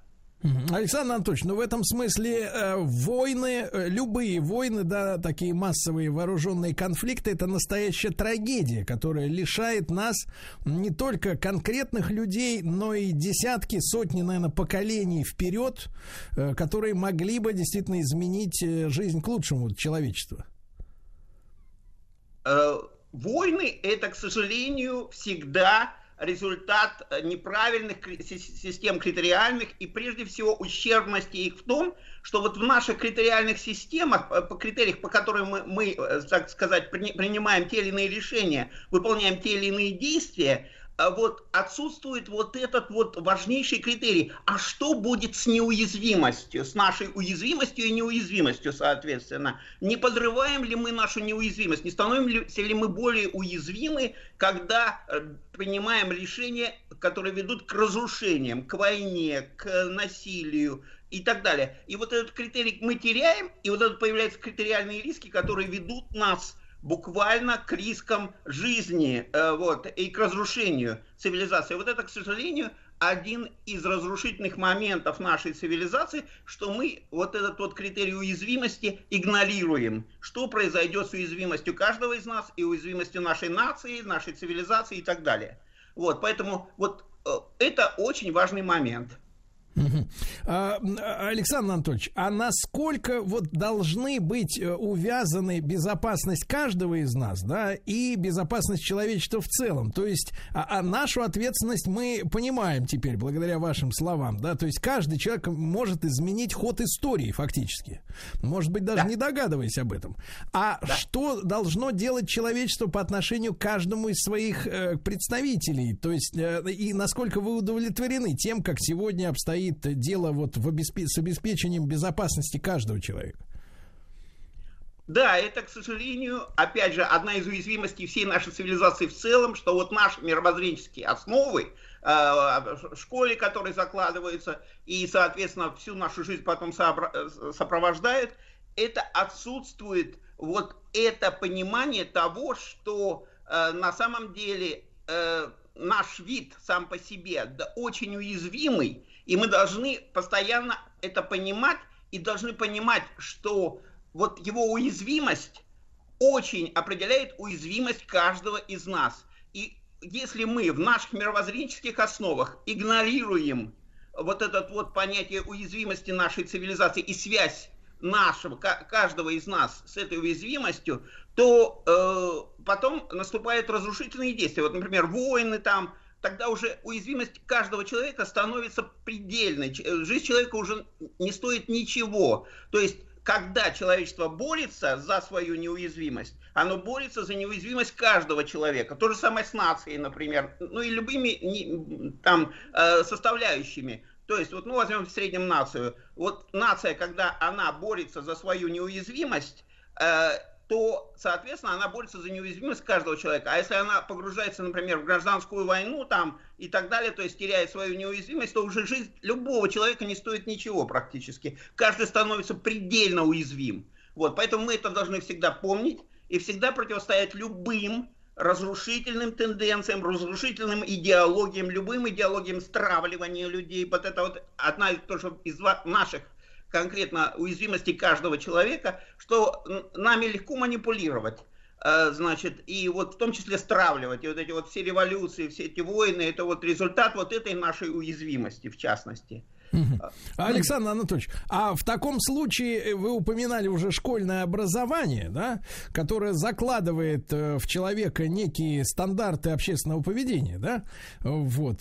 Александр Анатольевич, ну в этом смысле э, войны, э, любые войны, да, такие массовые вооруженные конфликты, это настоящая трагедия, которая лишает нас не только конкретных людей, но и десятки, сотни, наверное, поколений вперед, э, которые могли бы действительно изменить жизнь к лучшему человечества. Э, войны это, к сожалению, всегда результат неправильных систем критериальных и, прежде всего, ущербности их в том, что вот в наших критериальных системах, по критериях, по которым мы, мы, так сказать, принимаем те или иные решения, выполняем те или иные действия, вот отсутствует вот этот вот важнейший критерий. А что будет с неуязвимостью, с нашей уязвимостью и неуязвимостью, соответственно? Не подрываем ли мы нашу неуязвимость? Не становимся ли мы более уязвимы, когда принимаем решения, которые ведут к разрушениям, к войне, к насилию и так далее? И вот этот критерий мы теряем, и вот это появляются критериальные риски, которые ведут нас буквально к рискам жизни, вот, и к разрушению цивилизации. Вот это, к сожалению, один из разрушительных моментов нашей цивилизации, что мы вот этот вот критерий уязвимости игнорируем. Что произойдет с уязвимостью каждого из нас и уязвимостью нашей нации, нашей цивилизации и так далее. Вот, поэтому вот это очень важный момент. Александр Анатольевич, а насколько вот должны быть увязаны безопасность каждого из нас, да, и безопасность человечества в целом? То есть, а, а нашу ответственность мы понимаем теперь, благодаря вашим словам, да, то есть каждый человек может изменить ход истории фактически, может быть, даже да. не догадываясь об этом. А да. что должно делать человечество по отношению к каждому из своих э, представителей? То есть, э, и насколько вы удовлетворены тем, как сегодня обстоит дело вот в обесп... с обеспечением безопасности каждого человека? Да, это, к сожалению, опять же, одна из уязвимостей всей нашей цивилизации в целом, что вот наши мировоззренческие основы, э, в школе, которые закладываются, и, соответственно, всю нашу жизнь потом собра... сопровождают, это отсутствует вот это понимание того, что э, на самом деле э, наш вид сам по себе да, очень уязвимый, и мы должны постоянно это понимать и должны понимать, что вот его уязвимость очень определяет уязвимость каждого из нас. И если мы в наших мировоззренческих основах игнорируем вот это вот понятие уязвимости нашей цивилизации и связь нашего, каждого из нас с этой уязвимостью, то э, потом наступают разрушительные действия. Вот, например, войны там, тогда уже уязвимость каждого человека становится предельной. Жизнь человека уже не стоит ничего. То есть, когда человечество борется за свою неуязвимость, оно борется за неуязвимость каждого человека. То же самое с нацией, например, ну и любыми там составляющими. То есть, вот, ну, возьмем в среднем нацию. Вот нация, когда она борется за свою неуязвимость, э, то, соответственно, она борется за неуязвимость каждого человека. А если она погружается, например, в гражданскую войну там, и так далее, то есть теряет свою неуязвимость, то уже жизнь любого человека не стоит ничего практически. Каждый становится предельно уязвим. Вот, поэтому мы это должны всегда помнить и всегда противостоять любым разрушительным тенденциям, разрушительным идеологиям, любым идеологиям стравливания людей. Вот это вот одна из, тоже из наших конкретно уязвимостей каждого человека, что нами легко манипулировать, значит, и вот в том числе стравливать. И вот эти вот все революции, все эти войны, это вот результат вот этой нашей уязвимости в частности. Александр Анатольевич, а в таком случае вы упоминали уже школьное образование, да, которое закладывает в человека некие стандарты общественного поведения, да, вот.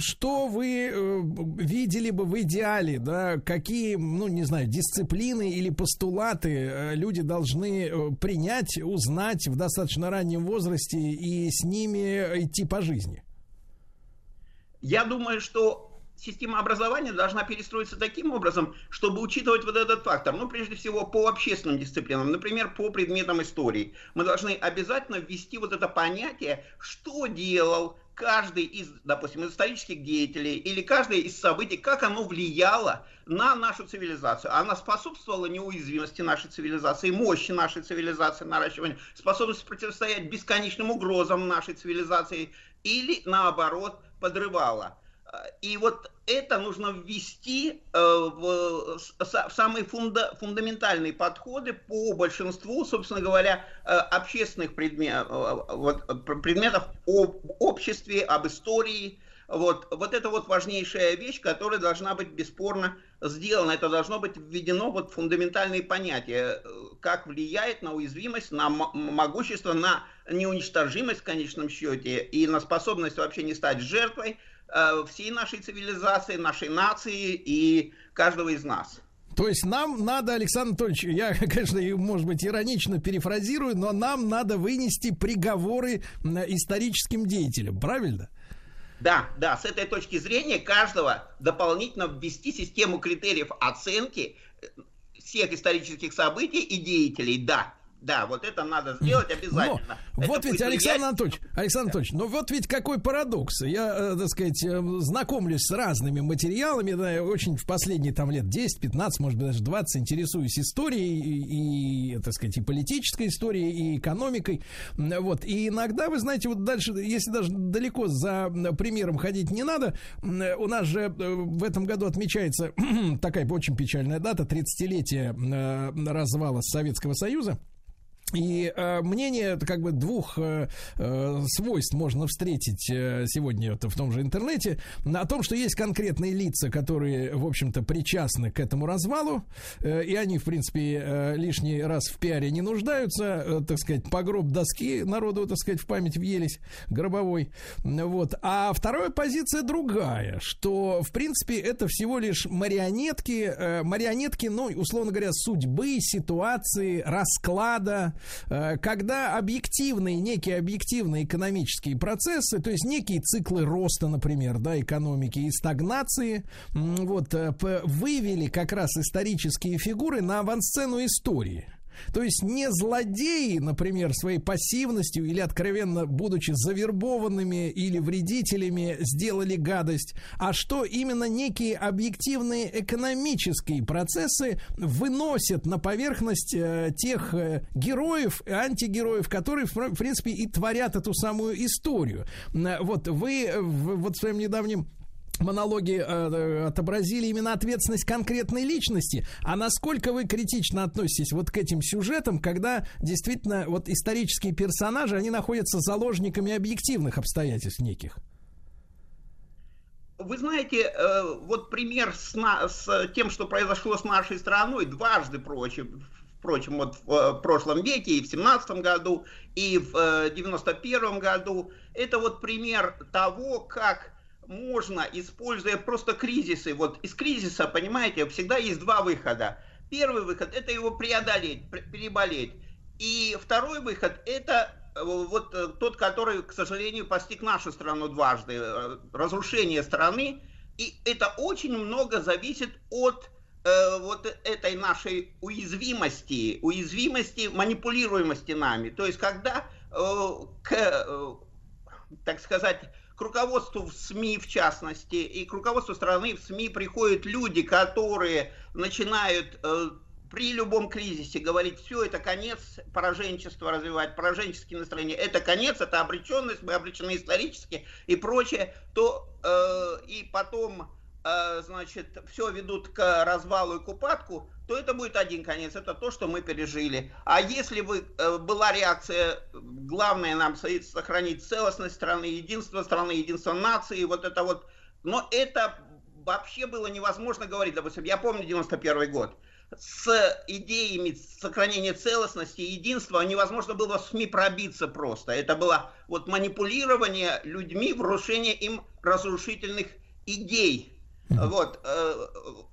Что вы видели бы в идеале, да, какие, ну, не знаю, дисциплины или постулаты люди должны принять, узнать в достаточно раннем возрасте и с ними идти по жизни? Я думаю, что система образования должна перестроиться таким образом, чтобы учитывать вот этот фактор. Ну, прежде всего, по общественным дисциплинам, например, по предметам истории. Мы должны обязательно ввести вот это понятие, что делал каждый из, допустим, из исторических деятелей или каждое из событий, как оно влияло на нашу цивилизацию. Она способствовала неуязвимости нашей цивилизации, мощи нашей цивилизации, наращиванию, способности противостоять бесконечным угрозам нашей цивилизации или, наоборот, подрывала. И вот это нужно ввести в самые фунда- фундаментальные подходы по большинству, собственно говоря, общественных предмет, предметов об обществе, об истории. Вот, вот это вот важнейшая вещь, которая должна быть бесспорно сделана. Это должно быть введено вот в фундаментальные понятия, как влияет на уязвимость, на могущество, на неуничтожимость в конечном счете и на способность вообще не стать жертвой всей нашей цивилизации, нашей нации и каждого из нас. То есть нам надо, Александр Анатольевич, я, конечно, может быть, иронично перефразирую, но нам надо вынести приговоры историческим деятелям, правильно? Да, да, с этой точки зрения каждого дополнительно ввести систему критериев оценки всех исторических событий и деятелей, да. Да, вот это надо сделать обязательно. Но вот ведь, Александр Анатольевич, Александр Анатольевич, ну вот ведь какой парадокс. Я, так сказать, знакомлюсь с разными материалами, да, очень в последние там лет десять-пятнадцать, может быть, даже двадцать интересуюсь историей и, и, так сказать, и политической историей, и экономикой. Вот. И иногда, вы знаете, вот дальше, если даже далеко за примером ходить не надо, у нас же в этом году отмечается такая очень печальная дата, тридцатилетие развала Советского Союза. И э, мнение как бы двух э, свойств можно встретить э, сегодня вот, в том же интернете о том, что есть конкретные лица, которые, в общем-то, причастны к этому развалу, э, и они, в принципе, э, лишний раз в пиаре не нуждаются, э, так сказать, по гроб доски народу, так сказать, в память въелись, гробовой. Вот. А вторая позиция другая, что, в принципе, это всего лишь марионетки, э, марионетки, ну, условно говоря, судьбы, ситуации, расклада, когда объективные, некие объективные экономические процессы, то есть некие циклы роста, например, да, экономики и стагнации, вот, вывели как раз исторические фигуры на авансцену истории. То есть не злодеи, например, своей пассивностью или откровенно будучи завербованными или вредителями сделали гадость, а что именно некие объективные экономические процессы выносят на поверхность э, тех э, героев, антигероев, которые, в принципе, и творят эту самую историю. Вот вы в, вот в своем недавнем монологи э, отобразили именно ответственность конкретной личности. А насколько вы критично относитесь вот к этим сюжетам, когда действительно вот исторические персонажи, они находятся заложниками объективных обстоятельств неких? Вы знаете, э, вот пример с, на, с тем, что произошло с нашей страной дважды прочим, впрочем, вот в, в прошлом веке, и в семнадцатом году, и в э, девяносто первом году, это вот пример того, как можно, используя просто кризисы, вот из кризиса, понимаете, всегда есть два выхода. Первый выход – это его преодолеть, переболеть. И второй выход – это вот тот, который, к сожалению, постиг нашу страну дважды. Разрушение страны И это очень много зависит от э, вот этой нашей уязвимости, уязвимости, манипулируемости нами. То есть когда, э, к, э, так сказать, к руководству в СМИ в частности и к руководству страны в СМИ приходят люди, которые начинают... Э, при любом кризисе говорить, все, это конец, пораженчество развивать, пораженческие настроения, это конец, это обреченность, мы обречены исторически и прочее, то э, и потом, э, значит, все ведут к развалу и к упадку, то это будет один конец, это то, что мы пережили. А если бы э, была реакция, главное нам сохранить целостность страны, единство страны, единство нации, вот это вот, но это вообще было невозможно говорить, допустим, я помню девяносто первый год, с идеями сохранения целостности, единства невозможно было в СМИ пробиться просто. Это было вот манипулирование людьми, врушение им разрушительных идей. Mm-hmm. Вот.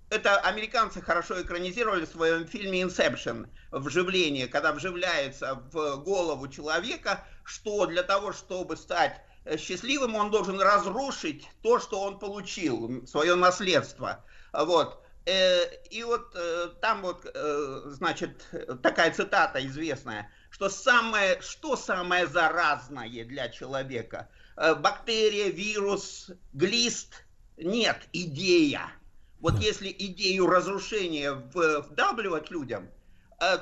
Это американцы хорошо экранизировали в своем фильме «Инсепшн», «Вживление», когда вживляется в голову человека, что для того, чтобы стать счастливым, он должен разрушить то, что он получил, свое наследство. Вот. И вот там вот, значит, такая цитата известная, что самое, что самое заразное для человека? Бактерия, вирус, глист? Нет, идея. Вот да. Если идею разрушения вдавливать людям,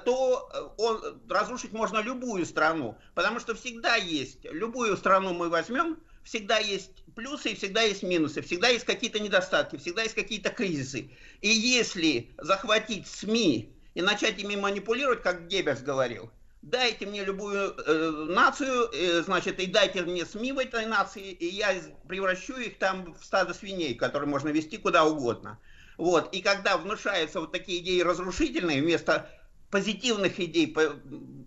то он, разрушить можно любую страну, потому что всегда есть, любую страну мы возьмем, всегда есть плюсы и всегда есть минусы, всегда есть какие-то недостатки, всегда есть какие-то кризисы. И если захватить СМИ и начать ими манипулировать, как Геббельс говорил, дайте мне любую э, нацию, э, значит, и дайте мне СМИ в этой нации, и я превращу их там в стадо свиней, которые можно вести куда угодно. Вот. И когда внушаются вот такие идеи разрушительные, вместо позитивных идей,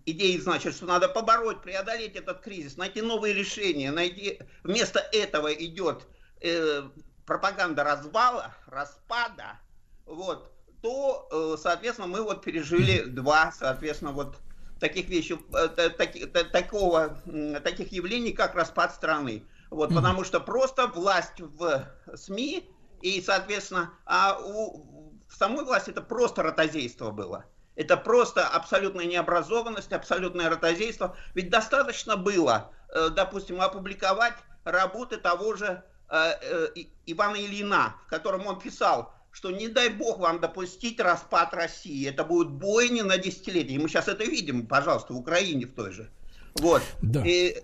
идей, значит, что надо побороть, преодолеть этот кризис, найти новые решения, найти... Вместо этого идет э, пропаганда развала, распада, вот, то, э, соответственно, мы вот пережили два, соответственно, вот таких вещей, э, таки, та, такого, э, таких явлений, как распад страны, вот, mm-hmm. потому что просто власть в СМИ и, соответственно, а у в самой власти это просто ротозейство было. Это просто абсолютная необразованность, абсолютное ротозейство. Ведь достаточно было, допустим, опубликовать работы того же Ивана Ильина, в котором он писал, что не дай бог вам допустить распад России. Это будут бойни на десятилетие. И мы сейчас это видим, пожалуйста, в Украине в той же. Вот. Да. И,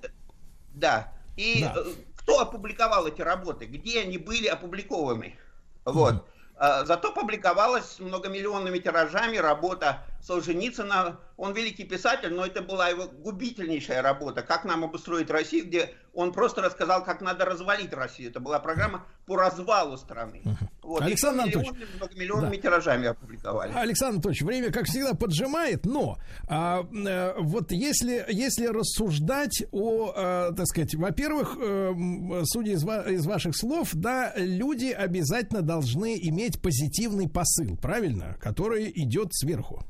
да. И да. Кто опубликовал эти работы? Где они были опубликованы? Вот. Mm-hmm. Зато публиковалась многомиллионными тиражами работа Солженицына. Он великий писатель, но это была его губительнейшая работа. «Как нам обустроить Россию», где он просто рассказал, как надо развалить Россию. Это была программа по развалу страны. Вот. Александр Анатольевич, многомиллионными да. тиражами опубликовали. Александр Анатольевич, время, как всегда, поджимает, но а, а, вот если, если рассуждать о, а, так сказать, во-первых, а, судя из, ва- из ваших слов, да, люди обязательно должны иметь позитивный посыл, правильно, который идет сверху.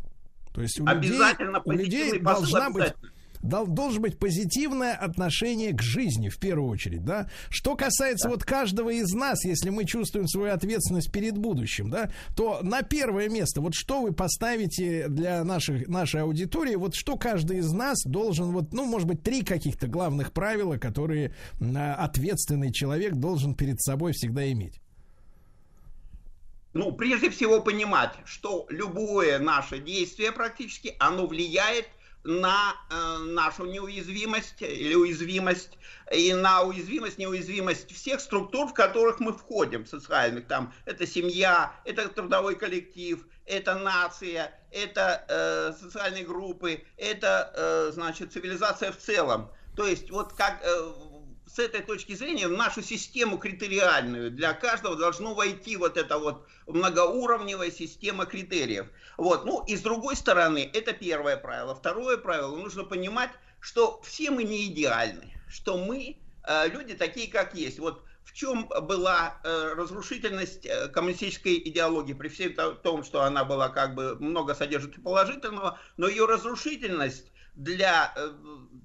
То есть у обязательно людей, у людей должна быть, дол, должен быть позитивное отношение к жизни, в первую очередь, да. Что касается да. вот каждого из нас, если мы чувствуем свою ответственность перед будущим, да, то на первое место, вот что вы поставите для наших, нашей аудитории, вот что каждый из нас должен, вот, ну, может быть, три каких-то главных правила, которые ответственный человек должен перед собой всегда иметь. Ну, прежде всего понимать, что любое наше действие практически, оно влияет на э, нашу неуязвимость или уязвимость, и на уязвимость, неуязвимость всех структур, в которых мы входим, социальных, там, это семья, это трудовой коллектив, это нация, это э, социальные группы, это, э, значит, цивилизация в целом. То есть, вот как... Э, С этой точки зрения в нашу систему критериальную для каждого должно войти вот эта вот многоуровневая система критериев. Вот. Ну и с другой стороны, это первое правило. Второе правило, нужно понимать, что все мы не идеальны, что мы э, люди такие, как есть. Вот в чем была э, разрушительность э, коммунистической идеологии, при всем том, что она была как бы много содержит положительного, но ее разрушительность для,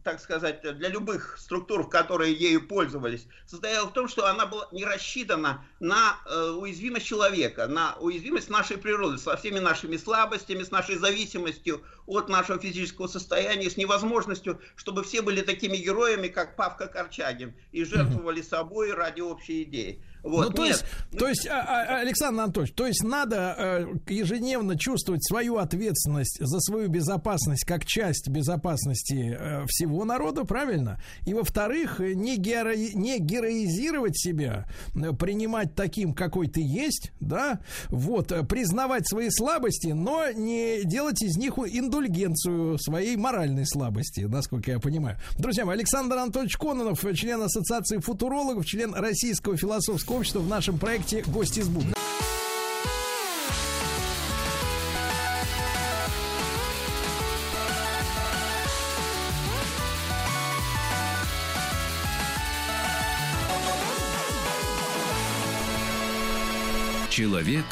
так сказать, для любых структур, которые ею пользовались, состояла в том, что она была не рассчитана на уязвимость человека, на уязвимость нашей природы, со всеми нашими слабостями, с нашей зависимостью от нашего физического состояния, с невозможностью, чтобы все были такими героями, как Павка Корчагин, и жертвовали собой ради общей идеи. Вот, ну, то, есть, то есть, Александр Анатольевич, то есть надо ежедневно чувствовать свою ответственность за свою безопасность как часть безопасности всего народа, правильно? И, во-вторых, не, геро... не героизировать себя, принимать таким, какой ты есть, да, вот, признавать свои слабости, но не делать из них индульгенцию своей моральной слабости, насколько я понимаю. Друзья мои, Александр Анатольевич Кононов, член Ассоциации футурологов, член Российского философского общество в нашем проекте «Гость из будущего». Человек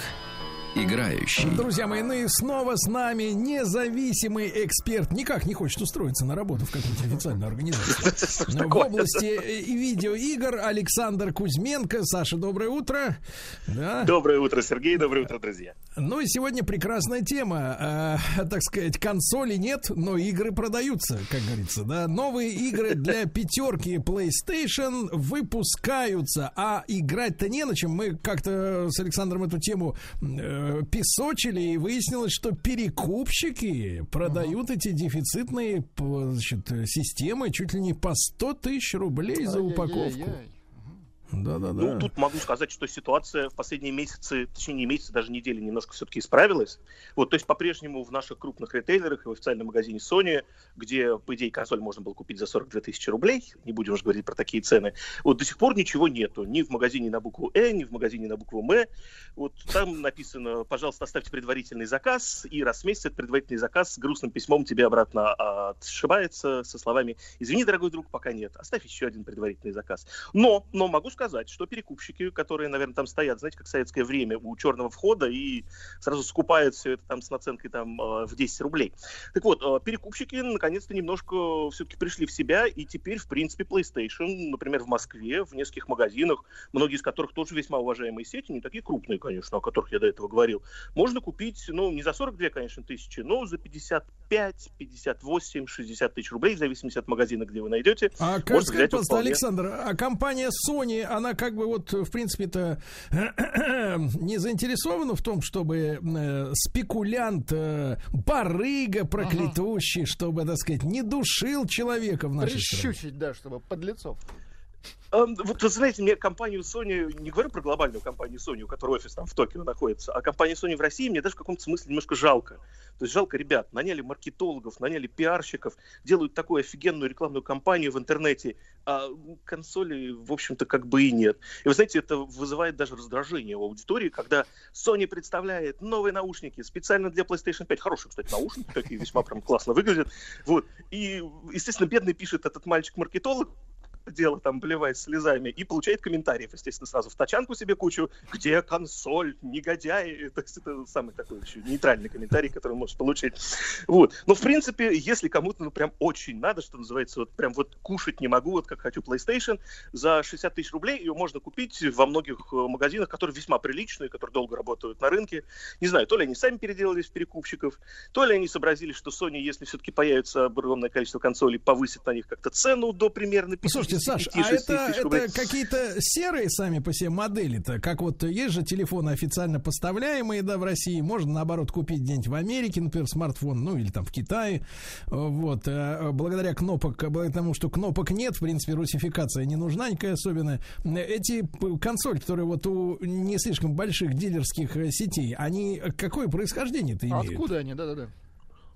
играющий. Друзья мои, ну и снова с нами независимый эксперт. Никак не хочет устроиться на работу в какую-то официальную организацию. В области видеоигр Александр Кузьменко. Саша, доброе утро. Да. Доброе утро, Сергей. Доброе утро, друзья. Ну и сегодня прекрасная тема. Э, так сказать, консолей нет, но игры продаются, как говорится. Да? Новые игры для пятерки PlayStation выпускаются, а играть-то не на чем. Мы как-то с Александром эту тему... Э, песочили, и выяснилось, что перекупщики продают uh-huh. эти дефицитные, значит, системы чуть ли не по сто тысяч рублей за упаковку. Да, да, да. Ну, тут могу сказать, что ситуация в последние месяцы, точнее, не месяцы, даже недели немножко все-таки исправилась. Вот, то есть по-прежнему в наших крупных ритейлерах и в официальном магазине Sony, где, по идее, консоль можно было купить за сорок две тысячи рублей, не будем уж говорить про такие цены, вот до сих пор ничего нету. Ни в магазине на букву «Э», ни в магазине на букву «М». Вот там написано: пожалуйста, оставьте предварительный заказ, и раз в месяц этот предварительный заказ с грустным письмом тебе обратно отшибается со словами: извини, дорогой друг, пока нет, оставь еще один предварительный заказ. Но, но могу сказать, сказать, что перекупщики, которые, наверное, там стоят, знаете, как в советское время у черного входа и сразу скупают все это там с наценкой там в десять рублей. Так вот, перекупщики наконец-то немножко все-таки пришли в себя, и теперь, в принципе, PlayStation, например, в Москве, в нескольких магазинах, многие из которых тоже весьма уважаемые сети, не такие крупные, конечно, о которых я до этого говорил, можно купить, ну, не за сорок две, конечно, тысячи, но за пятьдесят пять, пятьдесят восемь, шестьдесят тысяч рублей, в зависимости от магазина, где вы найдете. А как сказать, пожалуйста, Александр, а компания Sony, она как бы вот, в принципе-то, не заинтересована в том, чтобы э, спекулянт, э, барыга проклятущий, ага. чтобы, так сказать, не душил человека в нашей стране. Прищучить, да, чтобы подлецов. Вот, вы знаете, мне компанию Sony, не говорю про глобальную компанию Sony, у которой офис там в Токио находится, а компанию Sony в России мне даже в каком-то смысле немножко жалко. То есть жалко ребят, наняли маркетологов, наняли пиарщиков, делают такую офигенную рекламную кампанию в интернете, а консолей, в общем-то, как бы и нет. И вы знаете, это вызывает даже раздражение у аудитории, когда Sony представляет новые наушники специально для PlayStation пять. Хорошие, кстати, наушники, такие весьма прям классно выглядят. Вот. И, естественно, бедный пишет этот мальчик-маркетолог, дело там блевает слезами, и получает комментариев, естественно, сразу в тачанку себе кучу, где консоль, негодяи. То есть это самый такой еще нейтральный комментарий, который он может получить. Вот. Но, в принципе, если кому-то ну, прям очень надо, что называется, вот прям вот кушать не могу, вот как хочу PlayStation, за шестьдесят тысяч рублей ее можно купить во многих магазинах, которые весьма приличные, которые долго работают на рынке. Не знаю, то ли они сами переделались в перекупщиков, то ли они сообразили, что Sony, если все-таки появится огромное количество консолей, повысит на них как-то цену до примерно пятидесяти. Саш, а это, это какие-то серые сами по себе модели-то? Как вот есть же телефоны официально поставляемые, да, в России. Можно, наоборот, купить где-нибудь в Америке, например, смартфон, ну, или там в Китае. Вот. Благодаря кнопок, благодаря тому, что кнопок нет, в принципе, русификация не нужна никакая особенная. Эти консоль, которые вот у не слишком больших дилерских сетей, они какое происхождение-то имеют? Откуда они? Да-да-да.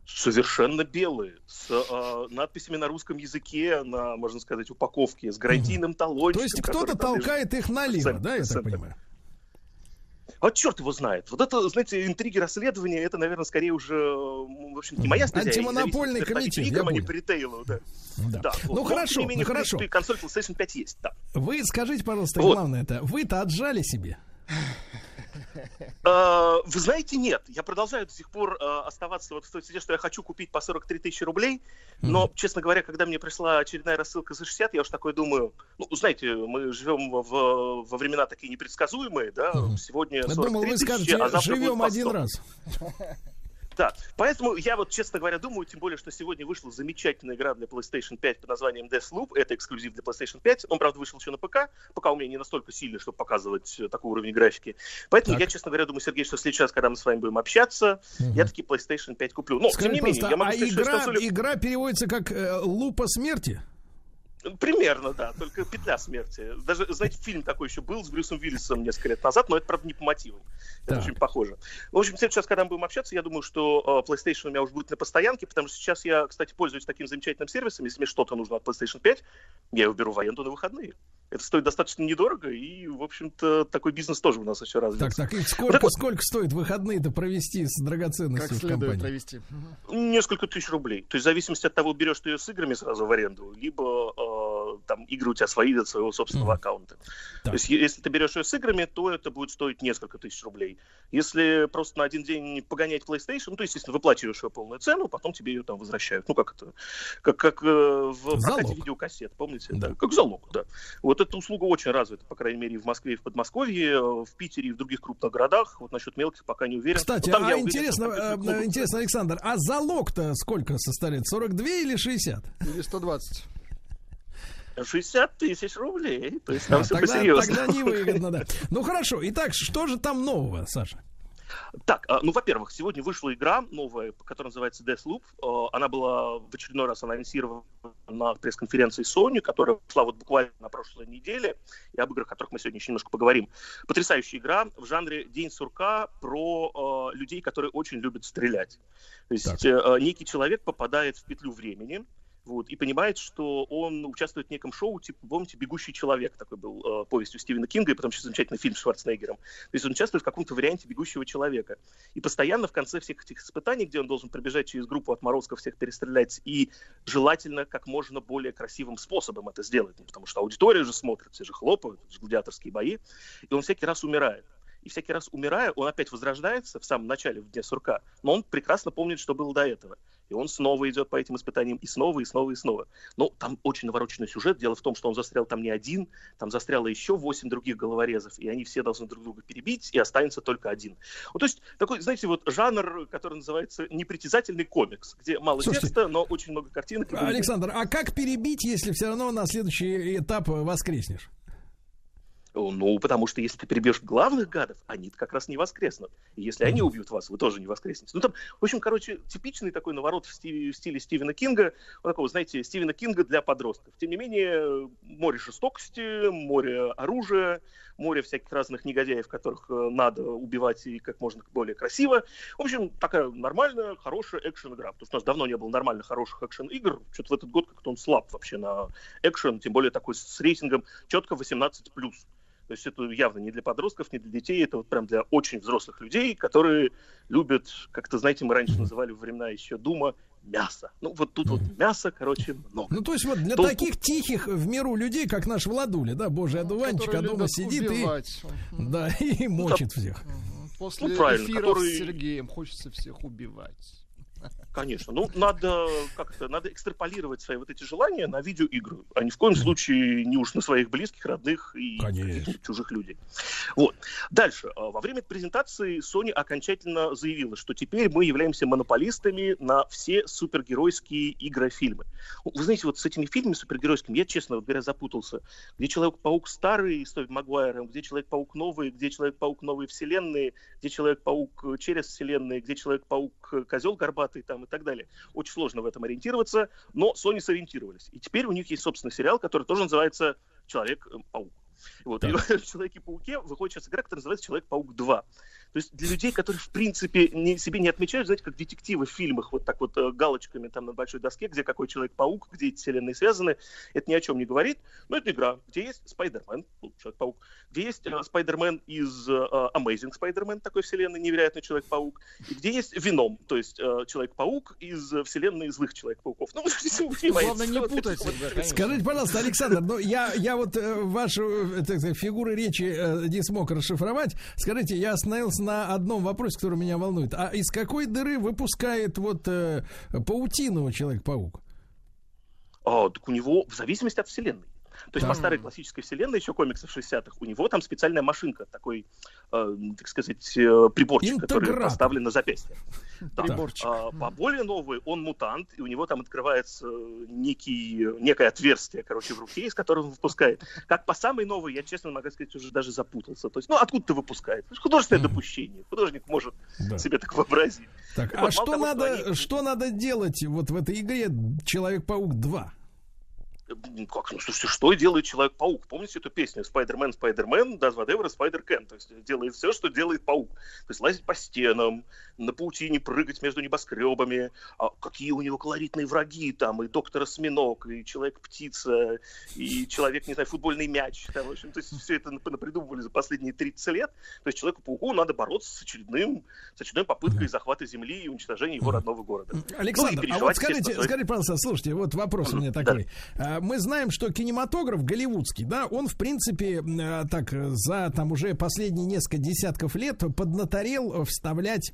Совершенно белые, с э, надписями на русском языке, на, можно сказать, упаковке, с гарантийным талончиком. То есть кто-то толкает лежит... их налево, сам, да, я сам, так понимаю? А черт его знает. Вот это, знаете, интриги расследования, это, наверное, скорее уже, в общем, не моя статья. Антимонопольный комитет. Я понял. Ритейлу, да. Да. Да. Ну вот. Хорошо, но, менее, ну хорошо. Консоль PlayStation пять есть, да. Вы скажите, пожалуйста, вот. Главное-то, вы-то отжали себе. Вы знаете, нет. Я продолжаю до сих пор оставаться вот в той цене, что я хочу купить по сорок три тысячи рублей. Но, честно говоря, когда мне пришла очередная рассылка за шестьдесят, я уж такой думаю, ну, знаете, мы живем в, во времена такие непредсказуемые, да, сегодня сорок три тысячи, а завтра будет по сто. Один раз. Да, поэтому я вот, честно говоря, думаю, тем более, что сегодня вышла замечательная игра для плейстейшн пять под названием Deathloop, это эксклюзив для плейстейшн пять, он, правда, вышел еще на ПК, пока у меня не настолько сильный, чтобы показывать такой уровень графики, поэтому так. Я, честно говоря, думаю, Сергей, что сейчас, когда мы с вами будем общаться, угу. я таки плейстейшн пять куплю, но, скажи, тем не менее, я могу а сказать, игра, что... Консоли... игра переводится как э, «Лупа смерти»? Примерно, да, только «Петля смерти». Даже, знаете, фильм такой еще был с Брюсом Уиллисом несколько лет назад, но это, правда, не по мотивам. Это да. Очень похоже. В общем, сейчас, когда мы будем общаться, я думаю, что PlayStation у меня уже будет на постоянке, потому что сейчас я, кстати, пользуюсь таким замечательным сервисом. Если мне что-то нужно от плейстейшн пять, я его беру в аренду на выходные. Это стоит достаточно недорого, и, в общем-то, такой бизнес тоже у нас еще развился. Так, так, и сколько, вот сколько стоит выходные-то провести с драгоценностью в компании? Как следует провести? Несколько тысяч рублей. То есть в зависимости от того, берешь ты ее с играми сразу в аренду, либо э, там игры у тебя свои от своего собственного mm. аккаунта. Так. То есть если ты берешь ее с играми, то это будет стоить несколько тысяч рублей. Если просто на один день погонять PlayStation, ну, то, естественно, выплачиваешь ее полную цену, потом тебе ее там возвращают. Ну, как это? Как, как э, в прокате видеокассет, помните? Да. Да, как залог, да. Вот эта услуга очень развита, по крайней мере, и в Москве, и в Подмосковье, в Питере, и в других крупных городах. Вот насчет мелких пока не уверен. Кстати, а уверен, интересно, клубы, интересно, Александр, а залог-то сколько составляет? сорок два или шестьдесят? Или сто двадцать? шестьдесят тысяч рублей. То есть там а, все тогда, посерьезно. Тогда невыгодно, да. Ну хорошо, итак, что же там нового, Саша? Так, ну, во-первых, сегодня вышла игра новая, которая называется Deathloop. Она была в очередной раз анонсирована на пресс-конференции Sony, которая прошла вот буквально на прошлой неделе, и об играх, о которых мы сегодня еще немножко поговорим. Потрясающая игра в жанре «День сурка» про э, людей, которые очень любят стрелять. То есть э, некий человек попадает в петлю времени, вот, и понимает, что он участвует в неком шоу, типа, помните, «Бегущий человек», такой был э, повестью Стивена Кинга, и потом еще замечательный фильм с Шварценеггером. То есть он участвует в каком-то варианте «Бегущего человека». И постоянно в конце всех этих испытаний, где он должен пробежать через группу отморозков, всех перестрелять, и желательно как можно более красивым способом это сделать, потому что аудитория же смотрит, все же хлопают, это же гладиаторские бои, и он всякий раз умирает. И всякий раз, умирая, он опять возрождается в самом начале, в Дне сурка, но он прекрасно помнит, что было до этого. И он снова идет по этим испытаниям, и снова, и снова, и снова. Но там очень навороченный сюжет. Дело в том, что он застрял там не один, там застряло еще восемь других головорезов, и они все должны друг друга перебить, и останется только один. Вот, то есть такой, знаете, вот жанр, который называется непритязательный комикс, где мало Слушайте, текста, но очень много картинок. Александр, а как перебить, если все равно на следующий этап воскреснешь? Ну, потому что если ты перебьешь главных гадов, они как раз не воскреснут. И если они убьют вас, вы тоже не воскреснете. Ну, там, в общем, короче, типичный такой наворот в стиле, в стиле Стивена Кинга. Вот такого, знаете, Стивена Кинга для подростков. Тем не менее, море жестокости, море оружия, море всяких разных негодяев, которых надо убивать и как можно более красиво. В общем, такая нормальная, хорошая экшен-игра. Потому что у нас давно не было нормально хороших экшен-игр. Что-то в этот год как-то он слаб вообще на экшен, тем более такой с рейтингом четко восемнадцать плюс. То есть это явно не для подростков, не для детей, это вот прям для очень взрослых людей, которые любят, как-то, знаете, мы раньше называли во времена еще Дума, мясо. Ну вот тут вот мяса, короче, много. Ну то есть вот для Толку... таких тихих в миру людей, как наш Владуля, да, божий одуванчик, а дома сидит и, да, и мочит ну, всех. После ну, эфира который... с Сергеем хочется всех убивать. Конечно. Ну, надо как-то, надо экстраполировать свои вот эти желания на видеоигры, а ни в коем случае не уж на своих близких, родных и чужих людей. Вот. Дальше. Во время презентации Sony окончательно заявила, что теперь мы являемся монополистами на все супергеройские игрофильмы. Вы знаете, вот с этими фильмами супергеройскими я, честно говоря, запутался. Где Человек-паук старый с Тоби Магуайром, где Человек-паук новый, где Человек-паук новые вселенные, где Человек-паук через вселенные, где Человек-паук козел горбатый, там и так далее. Очень сложно в этом ориентироваться, но Sony сориентировались. И теперь у них есть собственный сериал, который тоже называется «Человек-паук». Вот. Да. И в «Человеке-пауке» выходит сейчас игра, которая называется «Человек-паук два». То есть для людей, которые в принципе не, себе не отмечают, знаете, как детективы в фильмах, вот так вот галочками там на большой доске, где какой Человек-паук, где эти вселенные связаны, это ни о чем не говорит. Но это игра, где есть Спайдермен, ну, Человек-паук, где есть э, Спайдермен из э, Amazing Spider-Man, такой вселенной, невероятный Человек-паук, и где есть Веном, то есть э, Человек-паук из вселенной злых Человек-пауков. Ну, главное, не путать. Скажите, пожалуйста, Александр, ну я вот вашу фигуру речи не смог расшифровать. Скажите, я остановился на одном вопросе, который меня волнует. А из какой дыры выпускает вот э, паутину Человек-паук? А, так у него в зависимости от вселенной. То есть там... по старой классической вселенной, еще комиксов шестидесятых, у него там специальная машинка, такой, э, так сказать, э, приборчик, Интеграт. который поставлен на запястье. Да. А, по более новой он мутант, и у него там открывается некий, некое отверстие, короче, в руке, из которого он выпускает. Как по самой новой, я, честно могу сказать, уже даже запутался. То есть, ну, откуда ты выпускаешь? Художественное mm-hmm. допущение. Художник может да. себе так вообразить. Так, так, а вот, что, того, надо, что, они... что надо делать вот в этой игре «Человек-паук два»? Как, ну, слушайте, что делает Человек-паук? Помните эту песню «Спайдермен, Спайдермен, does whatever Spider-Can». То есть делает все, что делает паук. То есть лазить по стенам, на паутине прыгать между небоскребами. А какие у него колоритные враги там. И доктор Осьминог, и Человек-птица, и человек, не знаю, футбольный мяч. Там, в общем, то есть все это напридумывали за последние тридцать лет. То есть Человеку-пауку надо бороться с очередным, с очередной попыткой захвата земли и уничтожения его родного города. Александр, ну, а вот скажите, скажите, пожалуйста, слушайте, вот вопрос у меня такой. Да. Мы знаем, что кинематограф голливудский, да, он, в принципе, так, за там уже последние несколько десятков лет поднаторел вставлять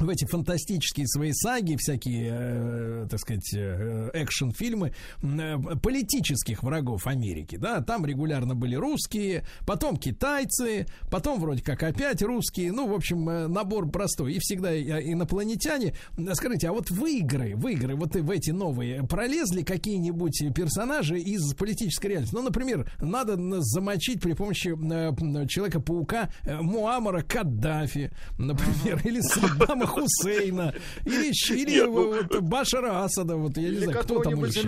в эти фантастические свои саги, всякие, э, так сказать, э, экшн-фильмы э, политических врагов Америки, да, там регулярно были русские, потом китайцы, потом вроде как опять русские, ну, в общем, э, набор простой, и всегда инопланетяне. Скажите, а вот в игры, в игры, вот и в эти новые, пролезли какие-нибудь персонажи из политической реальности? Ну, например, надо замочить при помощи э, Человека-паука э, Муаммара Каддафи, например, или Саддама Хусейна, или, или Нет, вот, ну, Башара Асада, вот я не знаю, кто там еще.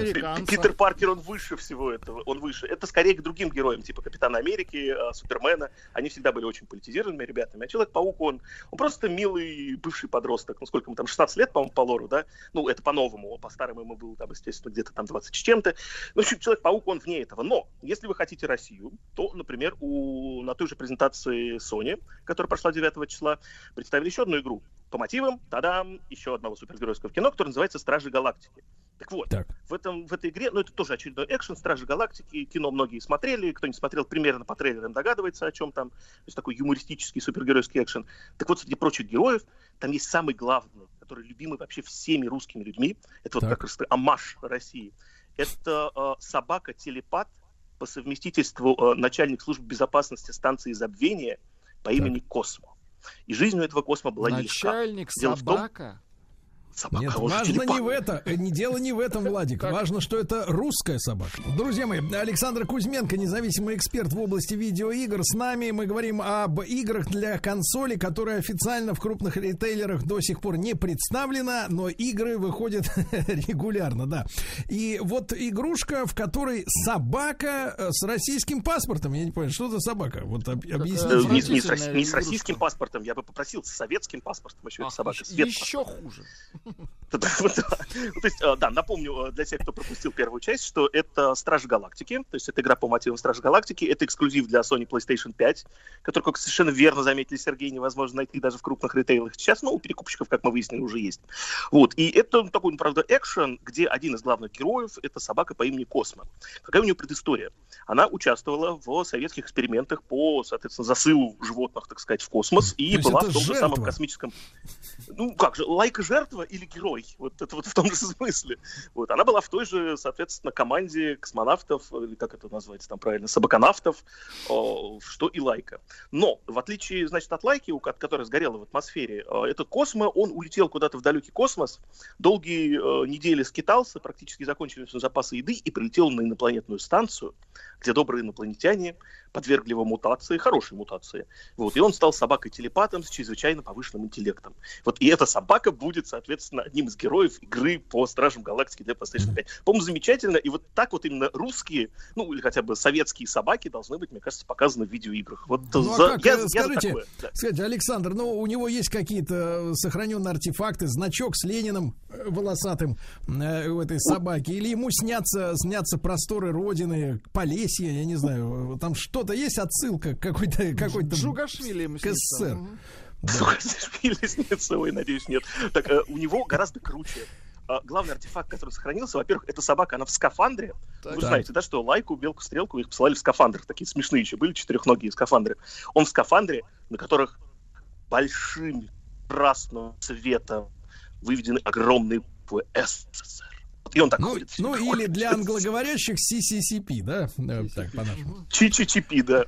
Питер Паркер, он выше всего этого, он выше. Это скорее к другим героям, типа Капитана Америки, Супермена, они всегда были очень политизированными ребятами, а Человек-паук, он, он просто милый бывший подросток, ну сколько ему там, шестнадцать лет, по-моему, по лору, да, ну это по-новому, по-старому ему было там, естественно, где-то там двадцать с чем-то, ну, в общем, Человек-паук, он вне этого, но если вы хотите Россию, то, например, у, на той же презентации Sony, которая прошла девятого числа, представили еще одну игру, по мотивам, та-дам, еще одного супергеройского кино, которое называется «Стражи Галактики». Так вот, так. В, этом, в этой игре, ну это тоже очередной экшен, «Стражи Галактики», кино многие смотрели, кто не смотрел, примерно по трейлерам догадывается, о чем там, то есть такой юмористический супергеройский экшен. Так вот, среди прочих героев, там есть самый главный, который любимый вообще всеми русскими людьми, это вот так. как раз омаж России, это э, собака-телепат по совместительству э, начальник службы безопасности станции забвения по имени так. Космо. И жизнь у этого Космо была нелегка. Начальник собака? Собака. Нет, важно не в это, не дело не в этом, Владик. Важно, что это русская собака. Друзья мои, Александр Кузьменко, независимый эксперт в области видеоигр. С нами мы говорим об играх для консоли, которые официально в крупных ритейлерах до сих пор не представлена, но игры выходят регулярно, да. И вот игрушка, в которой собака с российским паспортом. Я не понимаю, что за собака? Вот объясните. Не, не, с, не с российским паспортом, я бы попросил, с советским паспортом. Еще, а, собака, еще хуже. То есть, да, напомню для тех, кто пропустил первую часть, что это «Страж Галактики», то есть это игра по мотивам «Страж Галактики», это эксклюзив для Sony PlayStation пять, который, как совершенно верно заметили Сергей, невозможно найти даже в крупных ритейлах сейчас, но у перекупщиков, как мы выяснили, уже есть. Вот, и это такой, правда, экшен, где один из главных героев — это собака по имени Космо. Какая у нее предыстория? Она участвовала в советских экспериментах по, соответственно, засылу животных, так сказать, в космос, и была в том же самом космическом... Ну, как же, лайка жертва или герой, вот это вот в том же смысле. Вот. Она была в той же, соответственно, команде космонавтов, или как это называется там правильно, собаконавтов, о, что и Лайка. Но, в отличие, значит, от Лайки, которая сгорела в атмосфере, этот Космо, он улетел куда-то в далекий космос, долгие э, недели скитался, практически закончились запасы еды, и прилетел на инопланетную станцию, где добрые инопланетяне подвергли его мутации, хорошей мутации. Вот, и он стал собакой-телепатом с чрезвычайно повышенным интеллектом. Вот, и эта собака будет, соответственно, одним из героев игры по Стражам Галактики для плейстейшн пять. По-моему, замечательно. И вот так вот именно русские, ну, или хотя бы советские собаки должны быть, мне кажется, показаны в видеоиграх. Вот ну, за... а как, я, скажите, я за да. скажите, Александр, ну, у него есть какие-то сохраненные артефакты, значок с Лениным волосатым э, у этой собаки? Или ему снятся, снятся просторы Родины, Полесье, я не знаю, там что-то есть, отсылка к какой-то, какой-то Джугашвили к эс эс эс эр? Джугашвили снится, ой, надеюсь, нет. Так, э, у него гораздо круче. Главный артефакт, который сохранился, во-первых, эта собака, она в скафандре. Так, Вы да. знаете, да, что Лайку, Белку, Стрелку их посылали в скафандрах. Такие смешные еще были четырехногие скафандры. Он в скафандре, на которых большим красным цветом выведены огромные буквы эс эс эс эр. И он так ну, ходит. Ну, ходит. Или для англоговорящих си си си пи, да? Так, по-нашему. Чи-чи-чи-пи, да.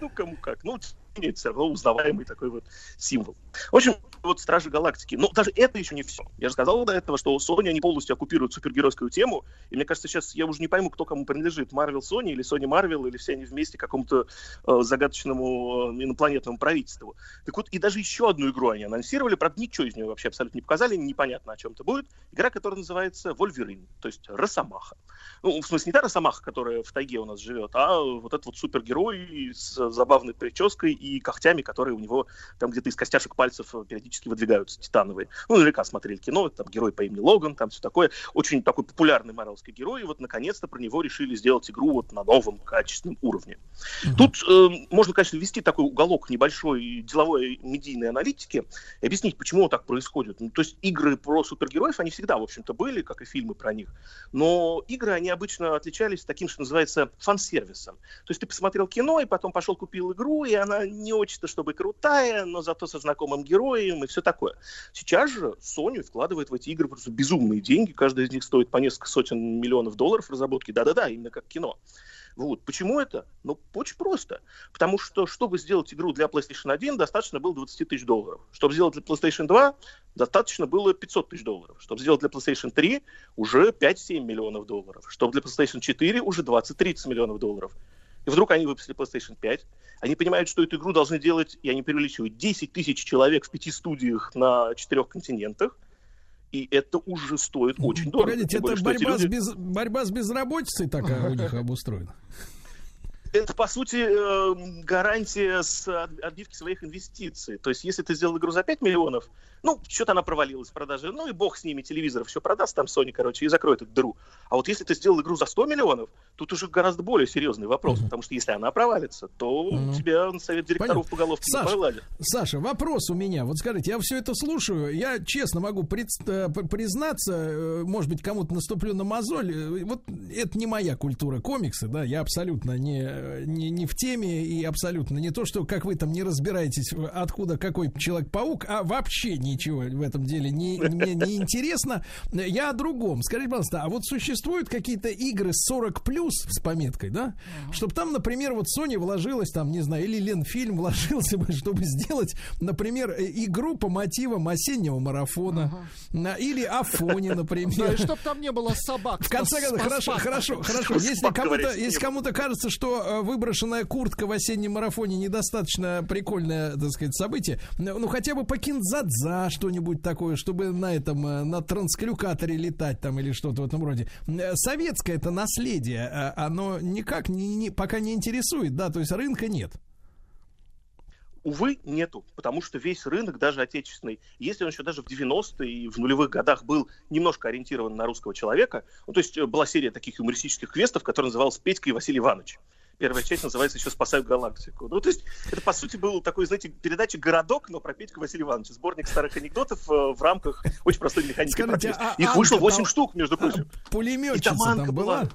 Ну, кому как. Ну, нет, все равно узнаваемый такой вот символ. В общем, вот Стражи Галактики. Но даже это еще не все. Я же сказал до этого, что Sony, они полностью оккупируют супергеройскую тему. И мне кажется, сейчас я уже не пойму, кто кому принадлежит. Marvel Sony или Sony Marvel, или все они вместе какому-то э, загадочному э, инопланетному правительству. Так вот, и даже еще одну игру они анонсировали. Правда, ничего из нее вообще абсолютно не показали. Непонятно, о чем-то будет. Игра, которая называется Вольверин, то есть Росомаха. Ну, в смысле, не та Росомаха, которая в тайге у нас живет, а вот этот вот супергерой с забавной прической и когтями, которые у него там где-то из костяшек пальцев периодически выдвигаются, титановые. Ну, наверняка смотрели кино, там герой по имени Логан, там все такое. Очень такой популярный марвелский герой, и вот наконец-то про него решили сделать игру вот на новом, качественном уровне. Mm-hmm. Тут э, можно, конечно, ввести такой уголок небольшой деловой медийной аналитики и объяснить, почему так происходит. Ну, то есть игры про супергероев, они всегда, в общем-то, были, как и фильмы про них, но игры, они обычно отличались таким, что называется, фан-сервисом. То есть ты посмотрел кино, и потом пошел купил игру, и она не очень-то чтобы крутая, но зато со знакомым героем и все такое. Сейчас же Sony вкладывает в эти игры просто безумные деньги. Каждая из них стоит по несколько сотен миллионов долларов разработки. Да-да-да, именно как кино. Вот. Почему это? Ну, очень просто. Потому что, чтобы сделать игру для плейстейшн один, достаточно было двадцать тысяч долларов. Чтобы сделать для плейстейшн два, достаточно было пятьсот тысяч долларов. Чтобы сделать для плейстейшн три, уже пять-семь миллионов долларов. Чтобы для плейстейшн четыре, уже двадцать-тридцать миллионов долларов. И вдруг они выпустили плейстейшн пять, они понимают, что эту игру должны делать, я не преувеличиваю, десять тысяч человек в пяти студиях на четырех континентах, и это уже стоит очень дорого. Погодите, это более, борьба, люди... с без... борьба с безработицей такая у них обустроена? Это, по сути, гарантия с отбивки своих инвестиций. То есть, если ты сделал игру за пять миллионов, ну, что-то она провалилась в продаже, ну и бог с ними, телевизор все продаст, там Sony, короче, и закроет эту дыру. А вот если ты сделал игру за сто миллионов, тут уже гораздо более серьезный вопрос, mm-hmm. потому что если она провалится, то mm-hmm. тебя совет директоров Понятно. По головке Саша, не погладит. Саша, вопрос у меня. Вот скажите, я все это слушаю, я честно могу признаться, может быть, кому-то наступлю на мозоль, вот это не моя культура комиксы, да, я абсолютно не Не, не в теме и абсолютно не то, что как вы там не разбираетесь, откуда какой Человек-паук, а вообще ничего в этом деле не, мне не интересно. Я о другом. Скажите, пожалуйста, а вот существуют какие-то игры сорок плюс с пометкой, да? Чтобы там, например, вот Sony вложилась, там, не знаю, или Ленфильм вложился бы, чтобы сделать, например, игру по мотивам осеннего марафона ага. или Афони, например. Да, и чтобы там не было собак. В конце концов, хорошо, хорошо, хорошо. Если кому-то, если кому-то кажется, что выброшенная куртка в осеннем марафоне недостаточно прикольное, так сказать, событие. Ну, хотя бы по Кинзадза что-нибудь такое, чтобы на этом, на трансклюкаторе летать там или что-то в этом роде. Советское это наследие, оно никак не, не, пока не интересует, да, то есть рынка нет. Увы, нету, потому что весь рынок, даже отечественный, если он еще даже в девяностые и в нулевых годах был немножко ориентирован на русского человека, ну, то есть была серия таких юмористических квестов, которая называлась «Петька и Василий Иванович». Первая часть называется еще «Спасаю галактику». Ну, то есть, это, по сути, был такой, знаете, передача «Городок», но про Петьку Василия Ивановича. Сборник старых анекдотов э, в рамках очень простой механики. Скажите, а, Их а, вышло восемь а, штук, между прочим. А, пулеметчица там была? была...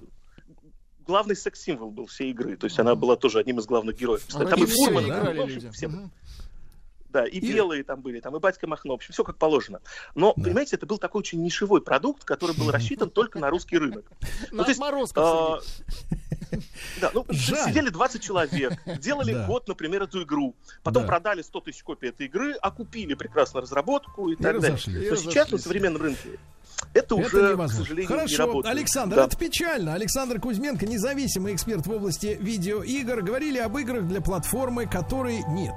Главный секс-символ был всей игры. То есть, она была тоже одним из главных героев. А там и Фурман играли, люди. Всем... Да, и, и белые там были, там и батька Махно, в общем, все как положено. Но, да. понимаете, это был такой очень нишевой продукт, который был рассчитан только на русский рынок. На отморозков. Да, ну, сидели двадцать человек, делали да. год, например, эту игру, потом да. продали сто тысяч копий этой игры, окупили прекрасную разработку и, и так далее. Но сейчас на современном рынке это, это уже, невозможно. К сожалению, Хорошо. не работает. Александр, да. это печально. Александр Кузьменко, независимый эксперт в области видеоигр. Говорили об играх для платформы, которой нет.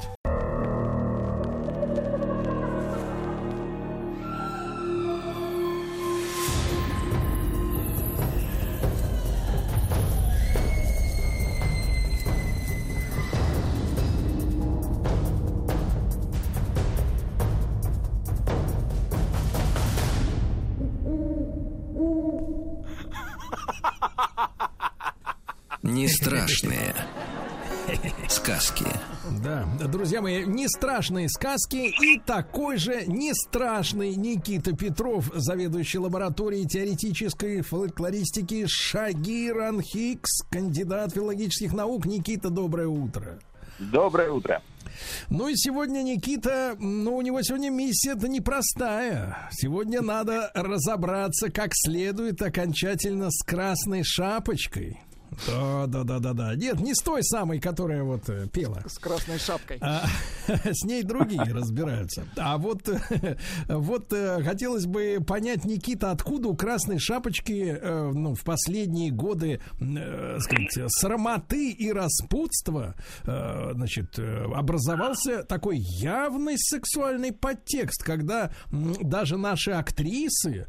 Нестрашные сказки. Да, друзья мои, нестрашные сказки. И такой же нестрашный Никита Петров, заведующий лабораторией теоретической фольклористики Шагиран Хикс, кандидат филологических наук. Никита, доброе утро. Доброе утро. Ну и сегодня Никита, ну у него сегодня миссия-то непростая. Сегодня надо разобраться как следует окончательно с Красной Шапочкой. Да, да, да, да, да. Нет, не с той самой, которая вот пела. С Красной Шапкой. А, с ней другие разбираются. А вот, вот хотелось бы понять, Никита, откуда у Красной Шапочки ну, в последние годы, так сказать, срамоты и распутства, значит, образовался такой явный сексуальный подтекст, когда даже наши актрисы,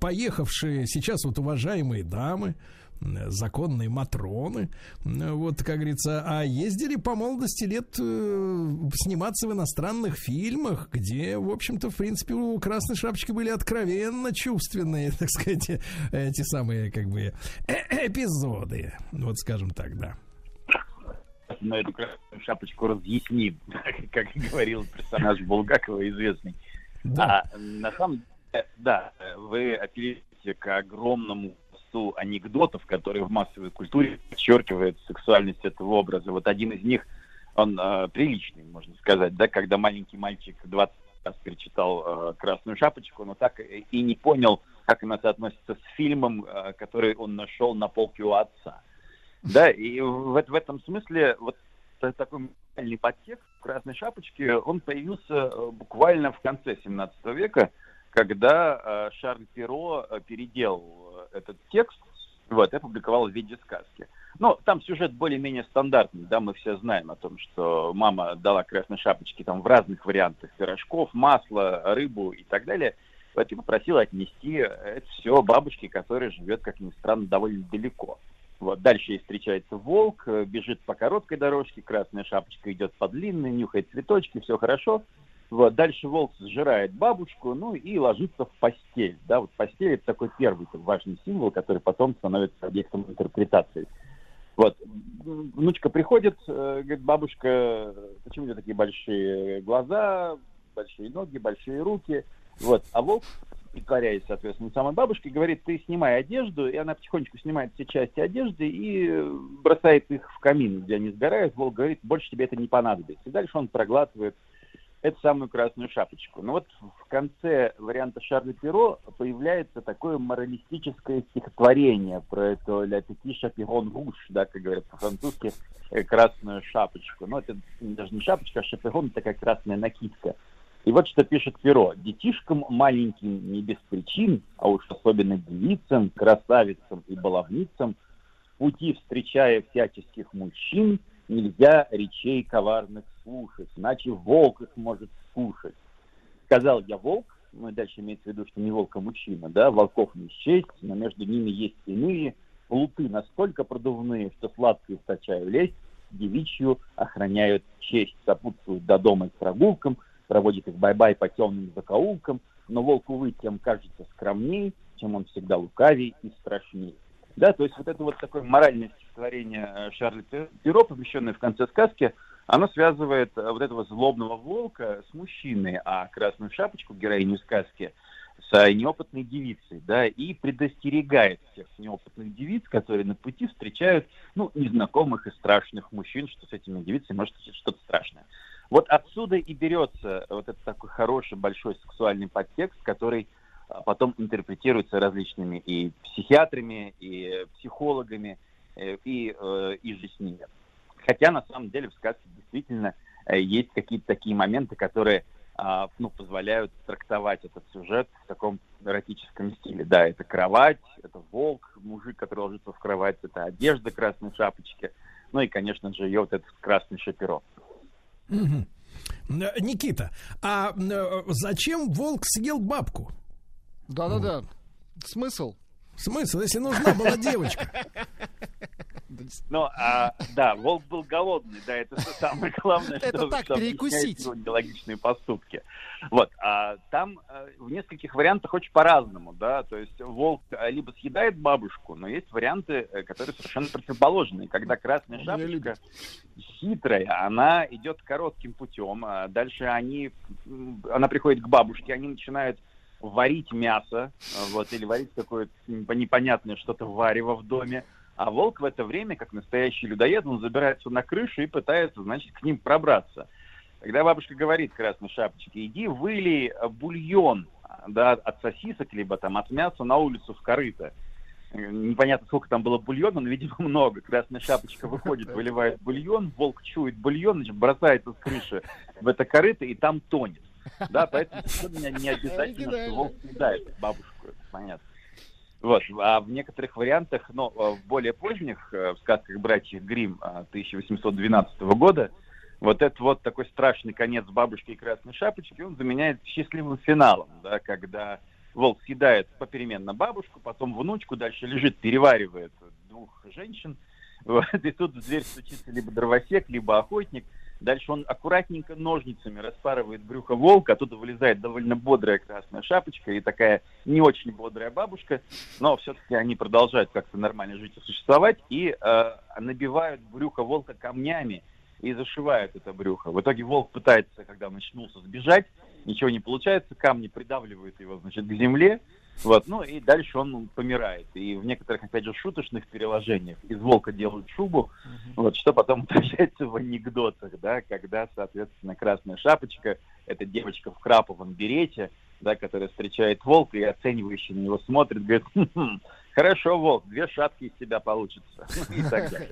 поехавшие сейчас вот уважаемые дамы, законные матроны, вот, как говорится, а ездили по молодости лет э, сниматься в иностранных фильмах, где, в общем-то, в принципе, у Красной Шапочки были откровенно чувственные, так сказать, эти самые, как бы, э эпизоды, вот, скажем так, да. Но эту Красную Шапочку разъясним, как говорил персонаж Булгакова известный. Да. А, на самом деле, да, вы апеллируете к огромному анекдотов, которые в массовой культуре подчеркивают сексуальность этого образа. Вот один из них, он э, приличный, можно сказать, да, когда маленький мальчик двадцать раз перечитал э, «Красную шапочку», но так и не понял, как она соотносится с фильмом, э, который он нашел на полке у отца. Да, и в, в этом смысле вот такой музыкальный подтекст «Красной шапочки», он появился буквально в конце семнадцатого века, когда э, Шарль Перро переделал этот текст, вот, и опубликовал в виде сказки. Но там сюжет более-менее стандартный, да, мы все знаем о том, что мама дала Красной Шапочке там в разных вариантах пирожков, масло, рыбу и так далее, вот, и попросила отнести это все бабушке, которая живет, как ни странно, довольно далеко. Вот, дальше ей встречается волк, бежит по короткой дорожке, Красная Шапочка идет по длинной, нюхает цветочки, все хорошо. Вот, дальше волк сжирает бабушку, ну и ложится в постель. Да, вот постель — это такой первый важный символ, который потом становится объектом интерпретации. Вот. Внучка приходит, говорит, бабушка, почему у тебя такие большие глаза, большие ноги, большие руки? Вот. А волк, притворяясь, соответственно, самой бабушке, говорит, ты снимай одежду, и она потихонечку снимает все части одежды и бросает их в камин, где они сгорают. Волк говорит, больше тебе это не понадобится. И дальше он проглатывает эту самую Красную Шапочку. Но вот в конце варианта Шарля Перро появляется такое моралистическое стихотворение про эту «Ля пяти шапирон руш», да, как говорят по-французски, Красную Шапочку. Но это даже не шапочка, а шапирон — такая красная накидка. И вот что пишет Перро. «Детишкам маленьким не без причин, а уж особенно девицам, красавицам и баловницам, в пути встречая всяческих мужчин, нельзя речей коварных слушать, иначе волк их может скушать. Сказал я волк», ну и дальше имеется в виду, что не волк, а мужчина, да, волков не счесть, но между ними есть иные, луты настолько продувные, что сладкую источаю лесть, девичью охраняют честь, сопутствуют до дома и к прогулкам, проводят их бай-бай по темным закоулкам, но волк, увы, тем кажется скромней, чем он всегда лукавей и страшней». Да, то есть вот это вот такое моральное стихотворение Шарля Перро, помещенное в конце сказки, оно связывает вот этого злобного волка с мужчиной, а Красную Шапочку, героиню сказки, с неопытной девицей, да, и предостерегает всех неопытных девиц, которые на пути встречают, ну, незнакомых и страшных мужчин, что с этими девицами может быть что-то страшное. Вот отсюда и берется вот этот такой хороший, большой сексуальный подтекст, который потом интерпретируется различными и психиатрами, и психологами, и, и же с ними. Хотя, на самом деле, в сказке действительно есть какие-то такие моменты, которые а, ну, позволяют трактовать этот сюжет в таком эротическом стиле. Да, это кровать, это волк, мужик, который ложится в кровать, это одежда красной шапочки, ну и, конечно же, ее вот этот красный шаперон. Mm-hmm. Никита, а зачем волк съел бабку? Да-да-да. Смысл? Смысл, если нужна была девочка. Ну, а, да, волк был голодный, да, это самое главное, что, это так, что перекусить его нелогичные поступки. Вот, а там в нескольких вариантах очень по-разному, да, то есть волк либо съедает бабушку, но есть варианты, которые совершенно противоположные, когда красная шапочка хитрая, она идет коротким путем, а дальше они, она приходит к бабушке, они начинают варить мясо, вот, или варить какое-то непонятное что-то варево в доме. А волк в это время, как настоящий людоед, он забирается на крышу и пытается, значит, к ним пробраться. Когда бабушка говорит красной шапочке: иди вылей бульон, да, от сосисок, либо там от мяса на улицу в корыто. Непонятно, сколько там было бульона, но, видимо, много. Красная шапочка выходит, выливает бульон, волк чует бульон, значит, бросается с крыши в это корыто и там тонет. Да, поэтому не обязательно, что волк съедает бабушку, это понятно. Вот. А в некоторых вариантах, но в более поздних, в сказках братьев Гримм тысяча восемьсот двенадцатого года, вот этот вот такой страшный конец бабушки и красной шапочки, он заменяет счастливым финалом, да, когда волк съедает попеременно бабушку, потом внучку, дальше лежит, переваривает двух женщин, вот, и тут в дверь стучится либо дровосек, либо охотник, дальше он аккуратненько ножницами распарывает брюхо волка, оттуда вылезает довольно бодрая красная шапочка и такая не очень бодрая бабушка, но все-таки они продолжают как-то нормально жить и существовать, и э, набивают брюхо волка камнями и зашивают это брюхо. В итоге волк пытается, когда он очнулся, сбежать, ничего не получается, камни придавливают его, значит, к земле, вот, ну и дальше он помирает. И в некоторых, опять же, шуточных переложениях из волка делают шубу, uh-huh. вот, что потом отражается в анекдотах, да, когда, соответственно, красная шапочка, это девочка в краповом берете, да, которая встречает волка и оценивающе на него смотрит, говорит: хм, хорошо, волк, две шапки из тебя получится, и так далее.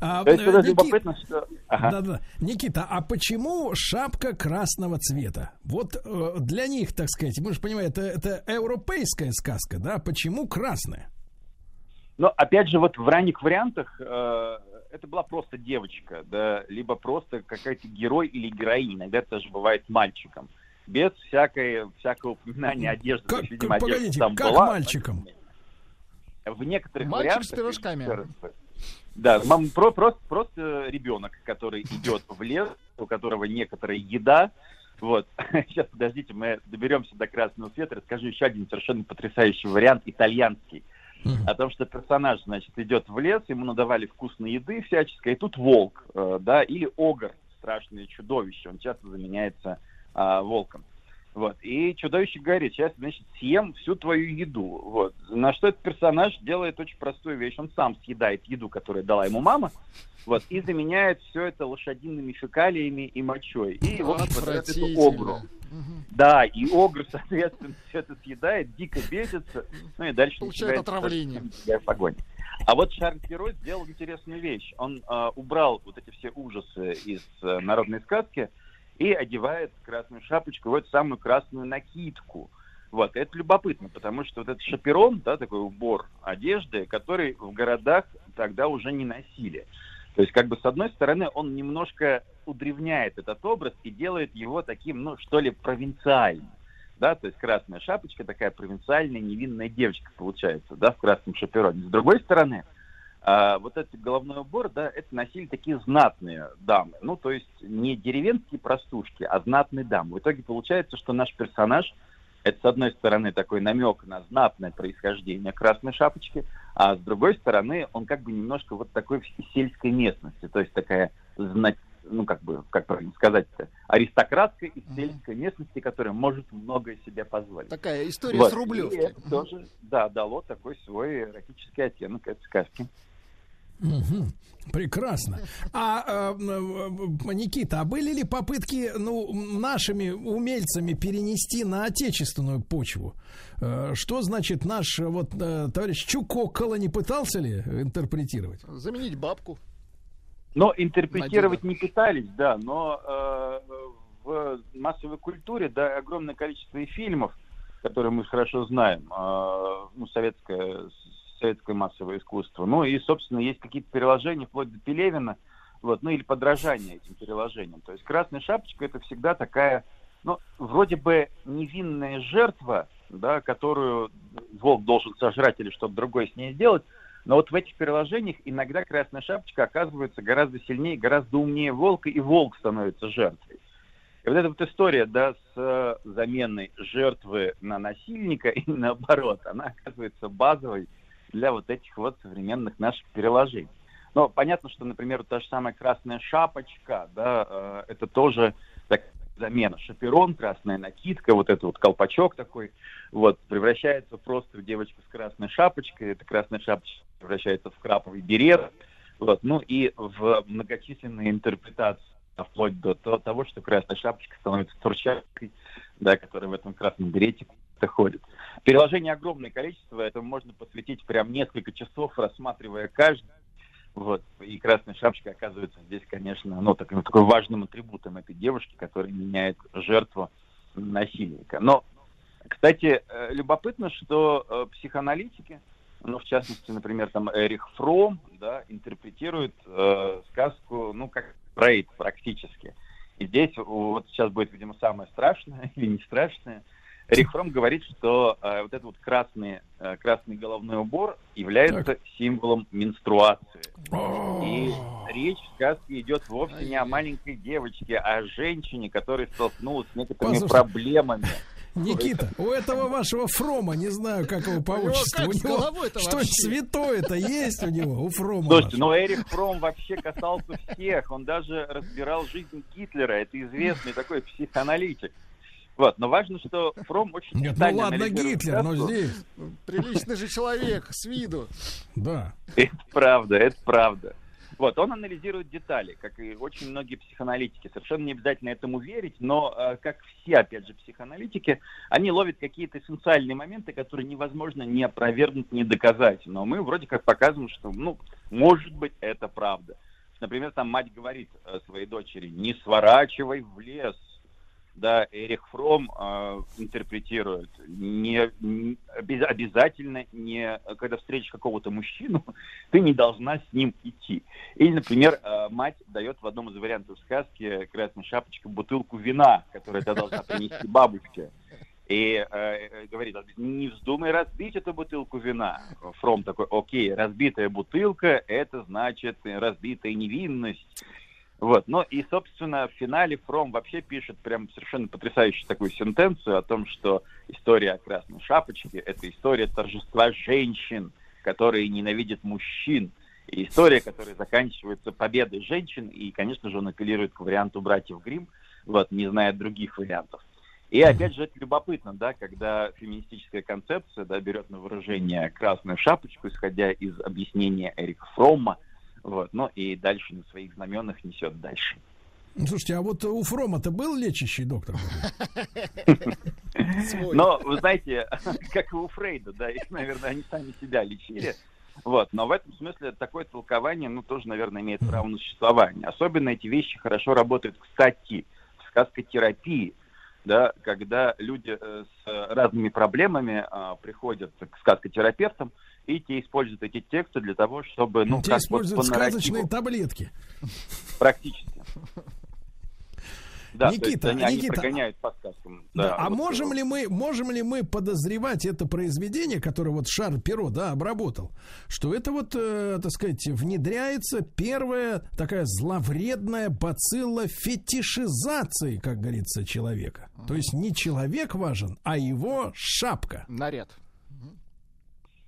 А, Никит... что... ага. да, да. Никита, а почему шапка красного цвета? Вот э, для них, так сказать, мы же понимаем, это, это европейская сказка, да? Почему красная? Ну, опять же, вот в ранних вариантах э, это была просто девочка, да, либо просто какая-то герой или героиня, иногда это даже бывает мальчиком, без всякой, всякого упоминания одежды. Как, видимо, погодите, одежда там как была, мальчиком? В некоторых Мальчик вариантах... Мальчик с пирожками. Да, мам, про, просто, просто ребенок, который идет в лес, у которого некоторая еда. Вот. Сейчас, подождите, мы доберемся до красного цвета. Расскажу еще один совершенно потрясающий вариант, итальянский. Mm-hmm. О том, что персонаж, значит, идет в лес, ему надавали вкусной еды всяческой, и тут волк, э, да, или огр, страшное чудовище. Он часто заменяется э, волком. Вот. И чудовище говорит: сейчас, значит, съем всю твою еду. Вот. На что этот персонаж делает очень простую вещь. Он сам съедает еду, которую дала ему мама, вот, и заменяет все это лошадиными фекалиями и мочой. И вот это огру. Да, и огр, соответственно, все это съедает, дико бесится, ну и дальше получает отравление. Погоня. А вот Шарль Перро сделал интересную вещь. Он э, убрал вот эти все ужасы из э, народной сказки и одевает красную шапочку вот самую красную накидку. Вот. Это любопытно, потому что вот этот шаперон, да, такой убор одежды, который в городах тогда уже не носили. То есть, как бы, с одной стороны, он немножко удревняет этот образ и делает его таким, ну, что ли, провинциальным. Да? То есть, красная шапочка такая провинциальная, невинная девочка получается, да, в красном шапероне. С другой стороны, А вот этот головной убор, да, это носили такие знатные дамы. Ну, то есть не деревенские простушки, а знатные дамы. В итоге получается, что наш персонаж, это, с одной стороны, такой намек на знатное происхождение красной шапочки, а с другой стороны, он как бы немножко вот такой в сельской местности. То есть такая, ну, как бы, как правильно сказать-то, аристократка из сельской местности, которая может многое себе позволить. Такая история вот. С Рублевки. И это тоже, да, дало такой свой эротический оттенок этой сказки. Угу. Прекрасно. А, э, Никита, а были ли попытки, ну, нашими умельцами перенести на отечественную почву? Э, что значит наш, вот, э, товарищ Чукоккола не пытался ли интерпретировать? Заменить бабку. Но интерпретировать Надеюсь. Не пытались, да, но э, в массовой культуре, да, огромное количество и фильмов, которые мы хорошо знаем, э, ну, советское, советское массовое искусство. Ну и, собственно, есть какие-то переложения, вплоть до Пелевина, вот, ну или подражание этим переложениям. То есть «Красная шапочка» — это всегда такая, ну, вроде бы невинная жертва, да, которую волк должен сожрать или что-то другое с ней сделать. Но вот в этих переложениях иногда «Красная шапочка» оказывается гораздо сильнее, гораздо умнее волка, и волк становится жертвой. И вот эта вот история, да, с заменой жертвы на насильника и наоборот, она оказывается базовой для вот этих вот современных наших переложений. Но понятно, что, например, та же самая «Красная шапочка», да, это тоже такая замена. Шаперон, красная накидка, вот этот вот колпачок такой, вот, превращается просто в девочку с красной шапочкой. Эта красная шапочка превращается в краповый берет, вот, ну и в многочисленные интерпретации, вплоть до того, что красная шапочка становится турчаткой, да, которая в этом красном берете ходит. Переложение огромное количество, этому можно посвятить прям несколько часов, рассматривая каждый. Вот. И «Красная шапочка» оказывается здесь, конечно, ну, таким, таким важным атрибутом этой девушки, которая меняет жертву насильника. Но, кстати, любопытно, что психоаналитики, ну, в частности, например, там Эрих Фром, да, интерпретирует э, сказку, ну, как Фрейд практически. И здесь вот сейчас будет, видимо, самое страшное или не страшное. Эрих Фром говорит, что э, вот этот вот красный, э, красный головной убор является так. символом менструации. И речь в сказке идет вовсе не о маленькой девочке, а о женщине, которая столкнулась с некоторыми Послушайте. проблемами. Никита, у этого вашего Фрома, не знаю, как его по отчеству, у него что-нибудь святое-то есть у него, у Фрома. Слушайте, но Эрих Фром вообще касался всех, он даже разбирал жизнь Гитлера, это известный такой психоаналитик. Вот, но важно, что Фром очень... Нет, ну ладно, Гитлер, но здесь... Приличный же человек, с виду. Да. Это правда, это правда. Вот, он анализирует детали, как и очень многие психоаналитики. Совершенно не обязательно этому верить, но, как все, опять же, психоаналитики, они ловят какие-то эссенциальные моменты, которые невозможно ни опровергнуть, ни доказать. Но мы вроде как показываем, что, ну, может быть, это правда. Например, там мать говорит своей дочери: «Не сворачивай в лес». Да, Эрих Фром э, интерпретирует. Не, не, обязательно, не, когда встретишь какого-то мужчину, ты не должна с ним идти. Или, например, э, мать дает в одном из вариантов сказки «Красная шапочка» бутылку вина, которую ты должна принести бабушке. И э, говорит: не вздумай разбить эту бутылку вина. Фром такой: окей, разбитая бутылка, это значит разбитая невинность. Вот. Ну и, собственно, в финале Фром вообще пишет прям совершенно потрясающую такую сентенцию о том, что история о «Красной шапочке» — это история торжества женщин, которые ненавидят мужчин. И история, которая заканчивается победой женщин. И, конечно же, он апеллирует к варианту «Братьев Гримм», вот, не зная других вариантов. И, опять же, это любопытно, да, когда феминистическая концепция, да, берет на выражение «Красную шапочку», исходя из объяснения Эрика Фромма. Вот, ну и дальше на своих знаменах несет дальше. Слушайте, а вот у Фрома-то был лечащий доктор? Но, вы знаете, как и у Фрейда, да, их, наверное, они сами себя лечили. Вот, но в этом смысле такое толкование, ну, тоже, наверное, имеет право на существование. Особенно эти вещи хорошо работают, кстати, в сказкотерапии, да, когда люди с разными проблемами приходят к сказкотерапевтам, и те используют эти тексты для того, чтобы... ну, те как используют вот сказочные таблетки. Практически. Да, Никита, есть, они, Никита, они прогоняют по сказкам. Да, да, а вот можем вот. ли мы, можем ли мы подозревать это произведение, которое вот Шарль Перро, да, обработал, что это вот, э, так сказать, внедряется первая такая зловредная бацилла фетишизации, как говорится, человека. Mm-hmm. То есть не человек важен, а его шапка. Наряд.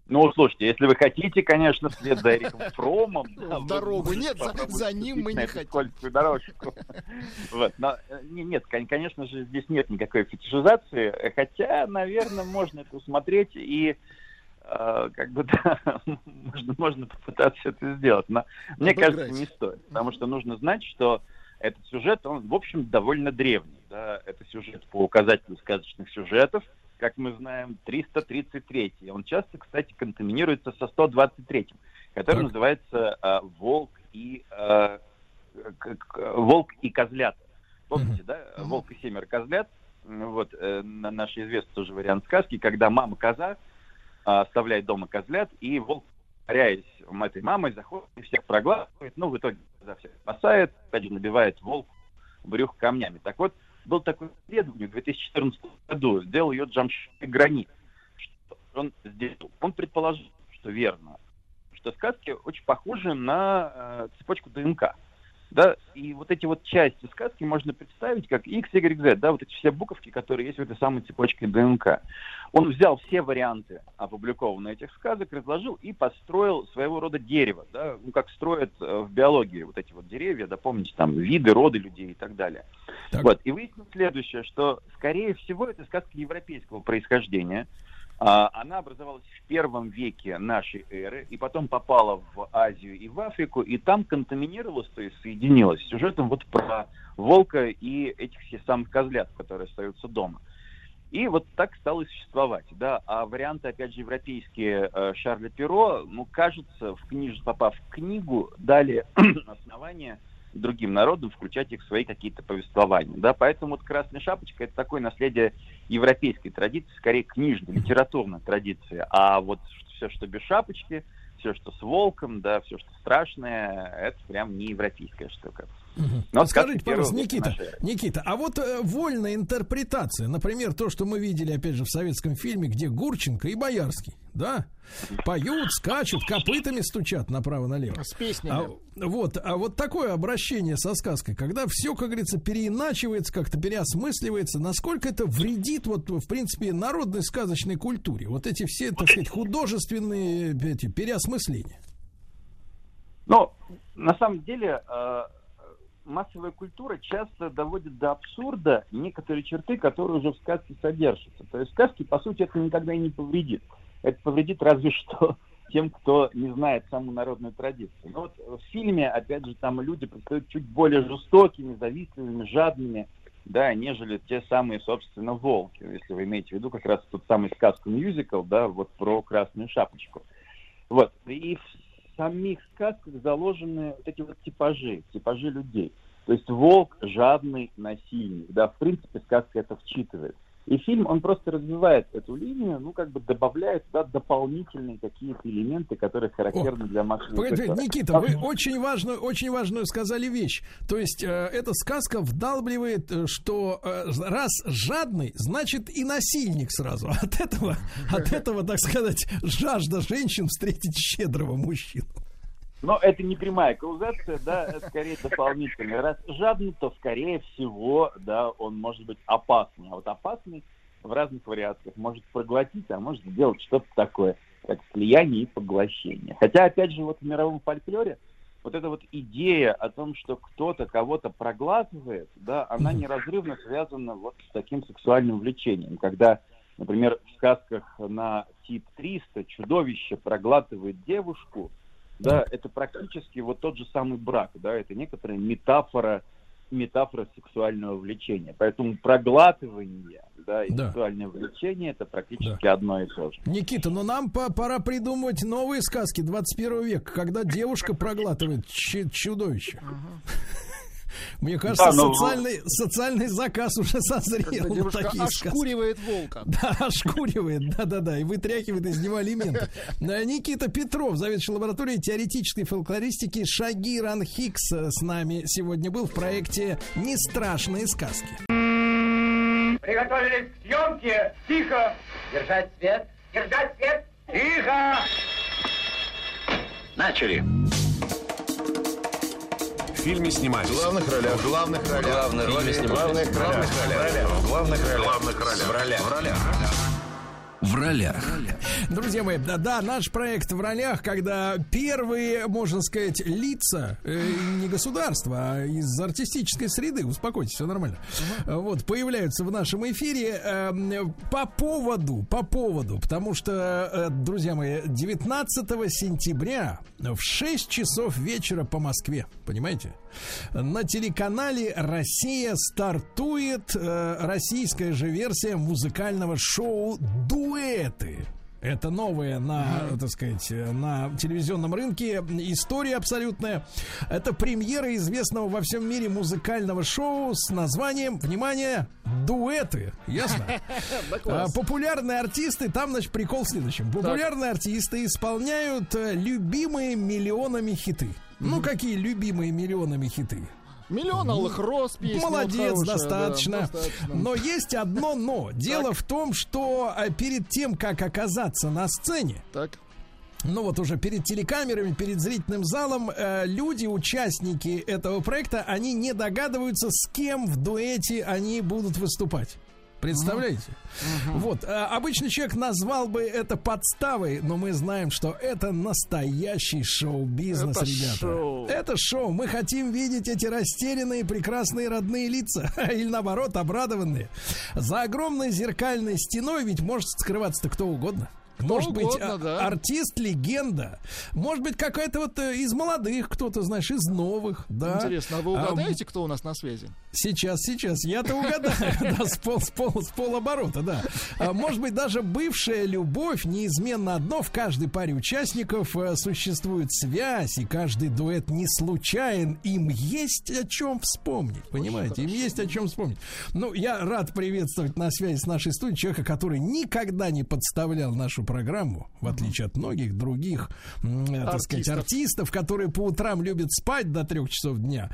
Ну, слушайте, если вы хотите, конечно, вслед за Эриком Фромом... Да, в дорогу нет, за ним мы не хотим. Скользкую дорожку. Вот. Но, нет, конечно же, здесь нет никакой фетишизации, хотя, наверное, можно это усмотреть и э, как бы, да, можно, можно попытаться это сделать. Но Обыграть. мне кажется, не стоит, потому что нужно знать, что этот сюжет, он, в общем, довольно древний. Да? Это сюжет по указателю сказочных сюжетов, как мы знаем, триста тридцать третий. Он часто, кстати, контаминируется со сто двадцать третьим, который так. называется э, «Волк и э, к, к, волк и козлята». Помните, да? «Волк и семеро козлят». Вот э, наш известный тоже вариант сказки, когда мама-коза э, оставляет дома козлят, и волк, повторяясь этой мамой, заходит и всех проглатывает. Ну, в итоге коза всех спасает, опять же, набивает волк брюх камнями. Так вот, был такой исследование в две тысячи четырнадцатом году, сделал ее Джамшид Гранит. Что он сделал? Он предположил, что верно, что сказки очень похожи на э, цепочку ДНК. Да, и вот эти вот части сказки можно представить как X, Y, Z, да, вот эти все буковки, которые есть в этой самой цепочке ДНК. Он взял все варианты, опубликованные этих сказок, разложил и построил своего рода дерево, да, ну, как строят в биологии вот эти вот деревья, да, помните, там, виды, роды людей и так далее. Так. Вот, и выяснилось следующее, что, скорее всего, это сказка европейского происхождения. Она образовалась в первом веке нашей эры и потом попала в Азию и в Африку, и там контаминировалась, то есть соединилась с сюжетом вот про волка и этих всех самых козлят, которые остаются дома. И вот так стало существовать, да. А варианты, опять же, европейские Шарля Перро, ну, кажется, в книж... попав в книгу, дали основание другим народам включать их в свои какие-то повествования, да, поэтому вот «Красная шапочка» — это такое наследие европейской традиции, скорее книжной, литературной традиции, а вот все, что без шапочки, все, что с волком, да, все, что страшное, это прям не европейская штука. Но скажите, пожалуйста, Никита, Никита, а вот э, вольная интерпретация, например, то, что мы видели, опять же, в советском фильме, где Гурченко и Боярский, да, поют, скачут, копытами стучат направо-налево. С песнями. А вот, а вот такое обращение со сказкой, когда все, как говорится, переиначивается, как-то переосмысливается, насколько это вредит, вот, в принципе, народной сказочной культуре, вот эти все, так сказать, художественные эти переосмысления? Ну, на самом деле... Э... массовая культура часто доводит до абсурда некоторые черты, которые уже в сказке содержатся. То есть сказки, по сути, это никогда и не повредит. Это повредит разве что тем, кто не знает саму народную традицию. Но вот в фильме, опять же, там люди предстают чуть более жестокими, завистливыми, жадными, да, нежели те самые, собственно, волки. Если вы имеете в виду как раз тот самый сказку-мюзикл, да, вот про «Красную шапочку». Вот. И в самих сказках заложены вот эти вот типажи, типажи людей. То есть волк жадный, насильник. Да, в принципе, сказка это вчитывает. И фильм, он просто развивает эту линию, ну, как бы добавляет туда дополнительные какие-то элементы, которые характерны О, для машины. Погодите, Никита, а, вы очень важную, очень важную сказали вещь. То есть э, эта сказка вдалбливает, что э, раз жадный, значит и насильник сразу. От этого, от этого, так сказать, жажда женщин встретить щедрого мужчину. Но это не прямая каузация, да, это скорее дополнительная. Раз жадный, то, скорее всего, да, он может быть опасный. А вот опасный в разных вариациях может проглотить, а может сделать что-то такое, как слияние и поглощение. Хотя, опять же, вот в мировом фольклоре вот эта вот идея о том, что кто-то кого-то проглатывает, да, она неразрывно связана вот с таким сексуальным влечением, когда... Например, в сказках на тип триста чудовище проглатывает девушку, да, это практически вот тот же самый брак, да, это некоторая метафора, метафора сексуального влечения. Поэтому проглатывание, да, и да. сексуальное влечение это практически да. одно и то же. Никита, но нам по- пора придумывать новые сказки двадцать первого века, когда девушка проглатывает ч- чудовище. Uh-huh. Мне кажется, да, но... социальный, социальный заказ уже созрел. Девушка ошкуривает волка. Да, ошкуривает, да-да-да, и вытряхивает из него алименты. Никита Петров, заведующий лабораторией теоретической фольклористики Шагиран Хикс, с нами сегодня был в проекте «Нестрашные сказки». Приготовились к съемке. Тихо. Держать свет. Держать свет. Тихо. Начали. В фильме снимались. В главных ролях. В главных ролях. В главных ролях. В главных ролях. В главных ролях. В главных ролях. В ролях. Друзья мои, да, да, наш проект «В ролях», когда первые, можно сказать, лица, э, не государства, а из артистической среды, успокойтесь, все нормально, uh-huh. вот, появляются в нашем эфире э, по поводу, по поводу, потому что, э, друзья мои, девятнадцатого сентября в шесть часов вечера по Москве, понимаете, на телеканале «Россия» стартует э, российская же версия музыкального шоу «Дуэты». Это новая на, так сказать, на телевизионном рынке история абсолютная. Это премьера известного во всем мире музыкального шоу с названием, внимание, «Дуэты». Ясно? Популярные артисты, там, значит, прикол в следующем. Популярные артисты исполняют любимые миллионами хиты. Ну, какие любимые миллионами хиты? Миллион алых роз, песня. Молодец, вот хорошая, достаточно. Да, достаточно. Но есть одно но. Дело в том, что перед тем, как оказаться на сцене, так. ну вот уже перед телекамерами, перед зрительным залом, э, люди, участники этого проекта, они не догадываются, с кем в дуэте они будут выступать. Представляете? Uh-huh. Вот. А, обычный человек назвал бы это подставой, но мы знаем, что это настоящий шоу-бизнес, это ребята. Шоу. Это шоу. Мы хотим видеть эти растерянные, прекрасные родные лица. Или наоборот, обрадованные. За огромной зеркальной стеной ведь может скрываться-то кто угодно. Кто может угодно, быть, да. артист-легенда. Может быть, какая-то вот из молодых, кто-то, знаешь, из новых, да. Интересно, а вы угадаете, а, кто у нас на связи? Сейчас, сейчас, я-то угадаю. С полоборота, да. Может быть, даже бывшая любовь. Неизменно одно: в каждой паре участников существует связь, и каждый дуэт не случайен. Им есть о чем вспомнить. Понимаете, им есть о чем вспомнить. Ну, я рад приветствовать на связи с нашей студией человека, который никогда не подставлял нашу программу, в отличие от многих других, артистов. Так сказать, артистов, которые по утрам любят спать до трех часов дня.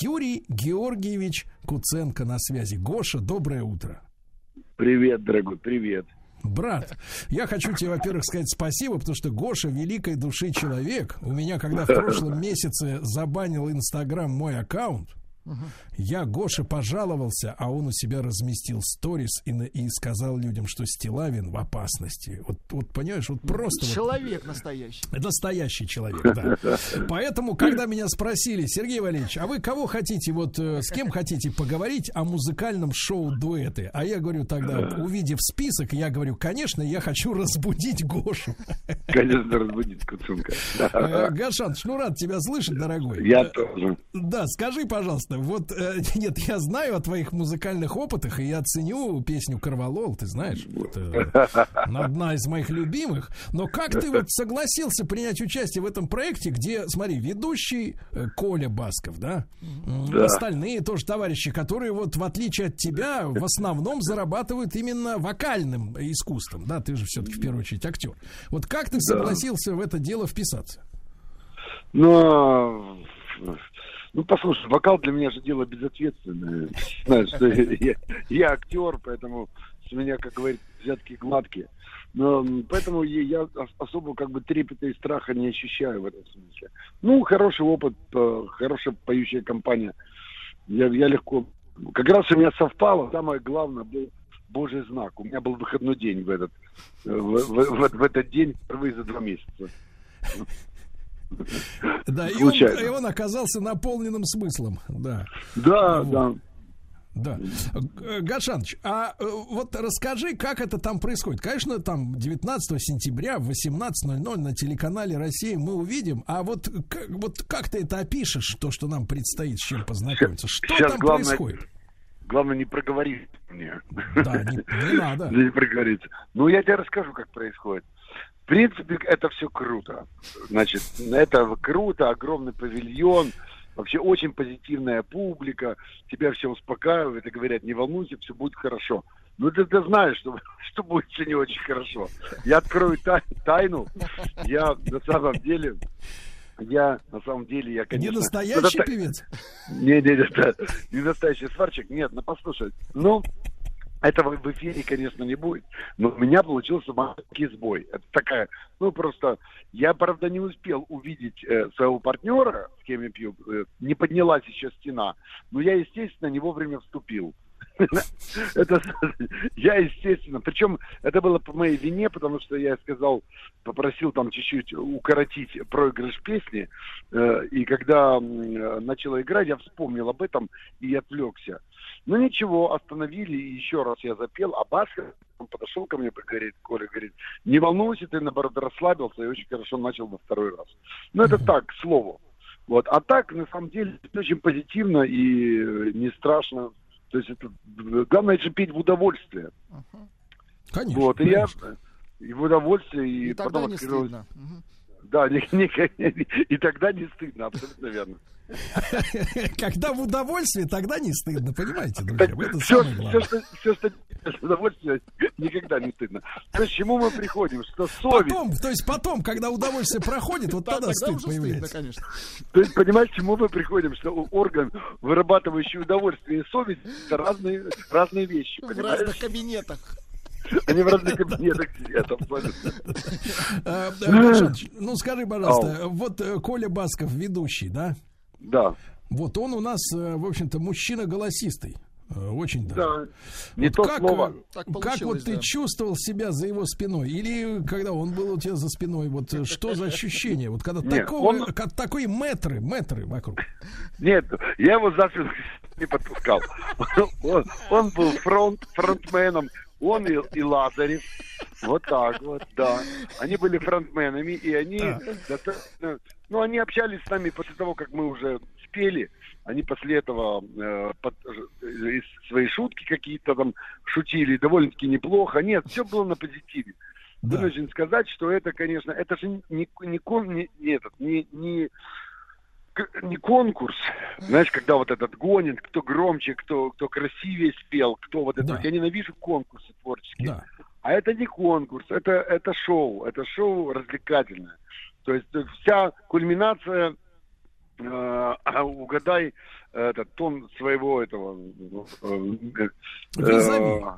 Юрий Георгиевич Куценко на связи. Гоша, доброе утро. Привет, дорогой, привет. Брат, я хочу тебе, во-первых, сказать спасибо, потому что Гоша великой души человек. У меня, когда в прошлом месяце забанил Инстаграм мой аккаунт, я Гоше пожаловался, а он у себя разместил сторис и, и сказал людям, что Стилавин в опасности. Вот, вот понимаешь, вот просто... Человек вот, настоящий. Настоящий человек, да. Поэтому, когда меня спросили: Сергей Валерьевич, а вы кого хотите, вот с кем хотите поговорить о музыкальном шоу «Дуэты»? А я говорю тогда, увидев список, я говорю, конечно, я хочу разбудить Гошу. Конечно, разбудить Куценко. Гошаныч, ну рад тебя слышать, дорогой. Я тоже. Да, скажи, пожалуйста, вот, э, нет, я знаю о твоих музыкальных опытах, и я ценю песню «Корвалол», ты знаешь, вот, э, одна из моих любимых, но как ты вот согласился принять участие в этом проекте, где, смотри, ведущий э, Коля Басков, да? да, остальные тоже товарищи, которые вот в отличие от тебя в основном зарабатывают именно вокальным искусством, да, ты же все-таки в первую очередь актер. Вот как ты согласился да. в это дело вписаться? Ну... Но... Ну, послушай, вокал для меня же дело безответственное. Знаешь, что я, я актер, поэтому с меня, как говорится, взятки гладкие. Но поэтому я особо как бы трепета и страха не ощущаю в этом смысле. Ну, хороший опыт, хорошая поющая компания. Я, я легко... Как раз у меня совпало, самое главное, был Божий знак. У меня был выходной день в этот, в, в, в, в этот день впервые за два месяца. Да, и он, и он оказался наполненным смыслом. Да, да, вот. да. да. Гошаныч, а вот расскажи, как это там происходит. Конечно, там девятнадцатого сентября в восемнадцать ноль ноль на телеканале «Россия» мы увидим. А вот как, вот как ты это опишешь, то, что нам предстоит с чем познакомиться? Что сейчас там главное, происходит? Главное, не проговорить мне. Да, не, не надо. Не проговориться. Ну, я тебе расскажу, как происходит. В принципе, это все круто. Значит, это круто, огромный павильон, вообще очень позитивная публика, тебя все успокаивают и говорят, не волнуйся, все будет хорошо. Ну, ты, ты знаешь, что, что будет все не очень хорошо. Я открою тай, тайну, я на самом деле... Я, на самом деле, я, конечно... Не настоящий певец? Не, не, не, не настоящий сварщик. Нет, ну, послушай, ну... Этого в эфире, конечно, не будет, но у меня получился маленький сбой. Это такая, ну просто, я, правда, не успел увидеть э, своего партнера, с кем я пью, э, не поднялась еще стена, но я, естественно, не вовремя вступил. Это, я, естественно, причем это было по моей вине, потому что я сказал, попросил там чуть-чуть укоротить проигрыш песни, э, и когда э, начала играть, я вспомнил об этом и отвлекся. Ну ничего, остановили, и еще раз я запел, а Басков, он подошел ко мне, говорит, Коля, говорит, не волнуйся, ты, наоборот, расслабился, и очень хорошо начал во второй раз. Ну это так, к слову. Вот. А так, на самом деле, очень позитивно и не страшно. То есть это главное же петь в удовольствие. Конечно. Вот, и конечно. я и в удовольствие, и, и потом открылось. Да, не, не, и тогда не стыдно, абсолютно верно. Когда в удовольствии, тогда не стыдно, понимаете, друзья? Это все, все, что, все, что в удовольствии, никогда не стыдно. То есть, к чему мы приходим? Что совесть... Потом, то есть потом, когда удовольствие проходит, вот тогда, тогда стыд появляется. Стыдно, конечно. То есть, понимаете, к чему мы приходим? Что орган, вырабатывающий удовольствие и совесть, это разные, разные вещи. В понимаешь? Разных кабинетах. Они в разных кабинетах сидят, абсолютно. Александрович, ну скажи, пожалуйста, вот Коля Басков, ведущий, да? Да. Вот он у нас, в общем-то, мужчина голосистый. Очень да. Не то слово. Как вот ты чувствовал себя за его спиной? Или когда он был у тебя за спиной, вот что за ощущение? Вот когда такой метры, метры вокруг. Нет, я его за спину не подпускал. Он был фронтменом. Он и, и Лазарев, вот так вот, да. Они были фронтменами, и они, да. достаточно, ну, они общались с нами после того, как мы уже спели. Они после этого э, под, э, свои шутки какие-то там шутили, довольно-таки неплохо. Нет, все было на позитиве. Да. Вынужден сказать, что это, конечно, это же не, не, не, не этот, не... не не конкурс, знаешь, когда вот этот гонит, кто громче, кто, кто красивее спел, кто вот это. Да. Я ненавижу конкурсы творческие. Да. А это не конкурс, это, это шоу, это шоу развлекательное. То есть вся кульминация, э, угадай этот тон своего этого... Э, э,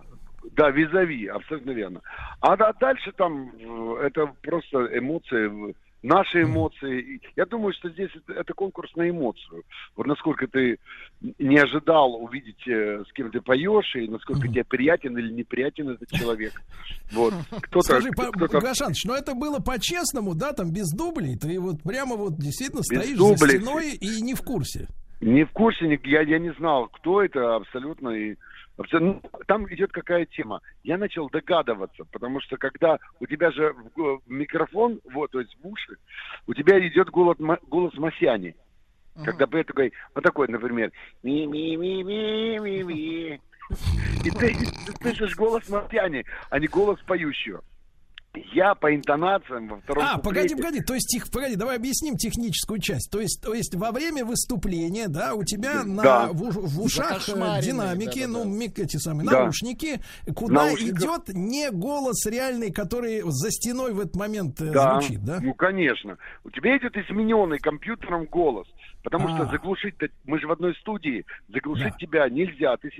да, визави, абсолютно верно. А, а дальше там это просто эмоции... Наши эмоции. Я думаю, что здесь это, это конкурс на эмоцию. Вот насколько ты не ожидал увидеть, с кем ты поешь, и насколько тебе приятен или неприятен этот человек. Вот. Кто-то, скажи, кто-то... Гашаныч, но это было по-честному, да, там без дублей? Ты вот прямо вот действительно без стоишь дублей. За стеной и не в курсе? Не в курсе, я, я не знал, кто это абсолютно... И... Ну, там идет какая тема. Я начал догадываться, потому что когда у тебя же микрофон, вот, то есть в уши, у тебя идет голос, голос Масяни. Uh-huh. Когда поэт такой, вот такой, например, ми-ми-ми-ми-ми-ми. И ты, ты слышишь голос Масяни, а не голос поющего. Я по интонациям во втором А, погоди, погоди, то есть, тих, погоди, давай объясним техническую часть. То есть, то есть во время выступления, да, у тебя на, да. в, в ушах динамики, да, да, да. ну, мик, эти самые да. наручники, куда Наушника. Идет не голос реальный, который за стеной в этот момент да. звучит, да? Ну, конечно. У тебя идет измененный компьютером голос, потому А-а-а. Что заглушить-то, мы же в одной студии, заглушить да. тебя нельзя, ты...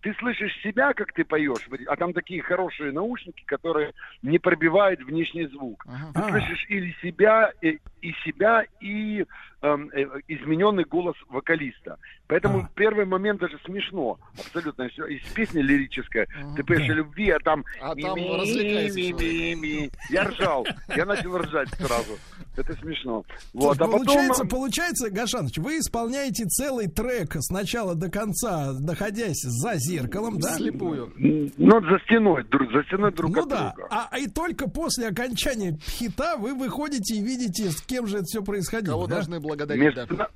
Ты слышишь себя, как ты поешь, а там такие хорошие наушники, которые не пробивают внешний звук. Ага. Ты слышишь или себя, и, и себя, и э, э, измененный голос вокалиста. Поэтому ага. в первый момент даже смешно. Абсолютно. Из песни лирическая. Ага. Ты поешь о любви, а там... А там развлекайся. Я ржал. Я начал ржать сразу. Это смешно. Вот. А получается, потом... получается, Гашаныч, вы исполняете целый трек с начала до конца, находясь за зеркалом, да? Слепую. Ну, за стеной, за стеной друг ну, от да. друга. А, а и только после окончания хита вы выходите и видите, с кем же это все происходило. Кого да? должны благодарить. Между, да. на...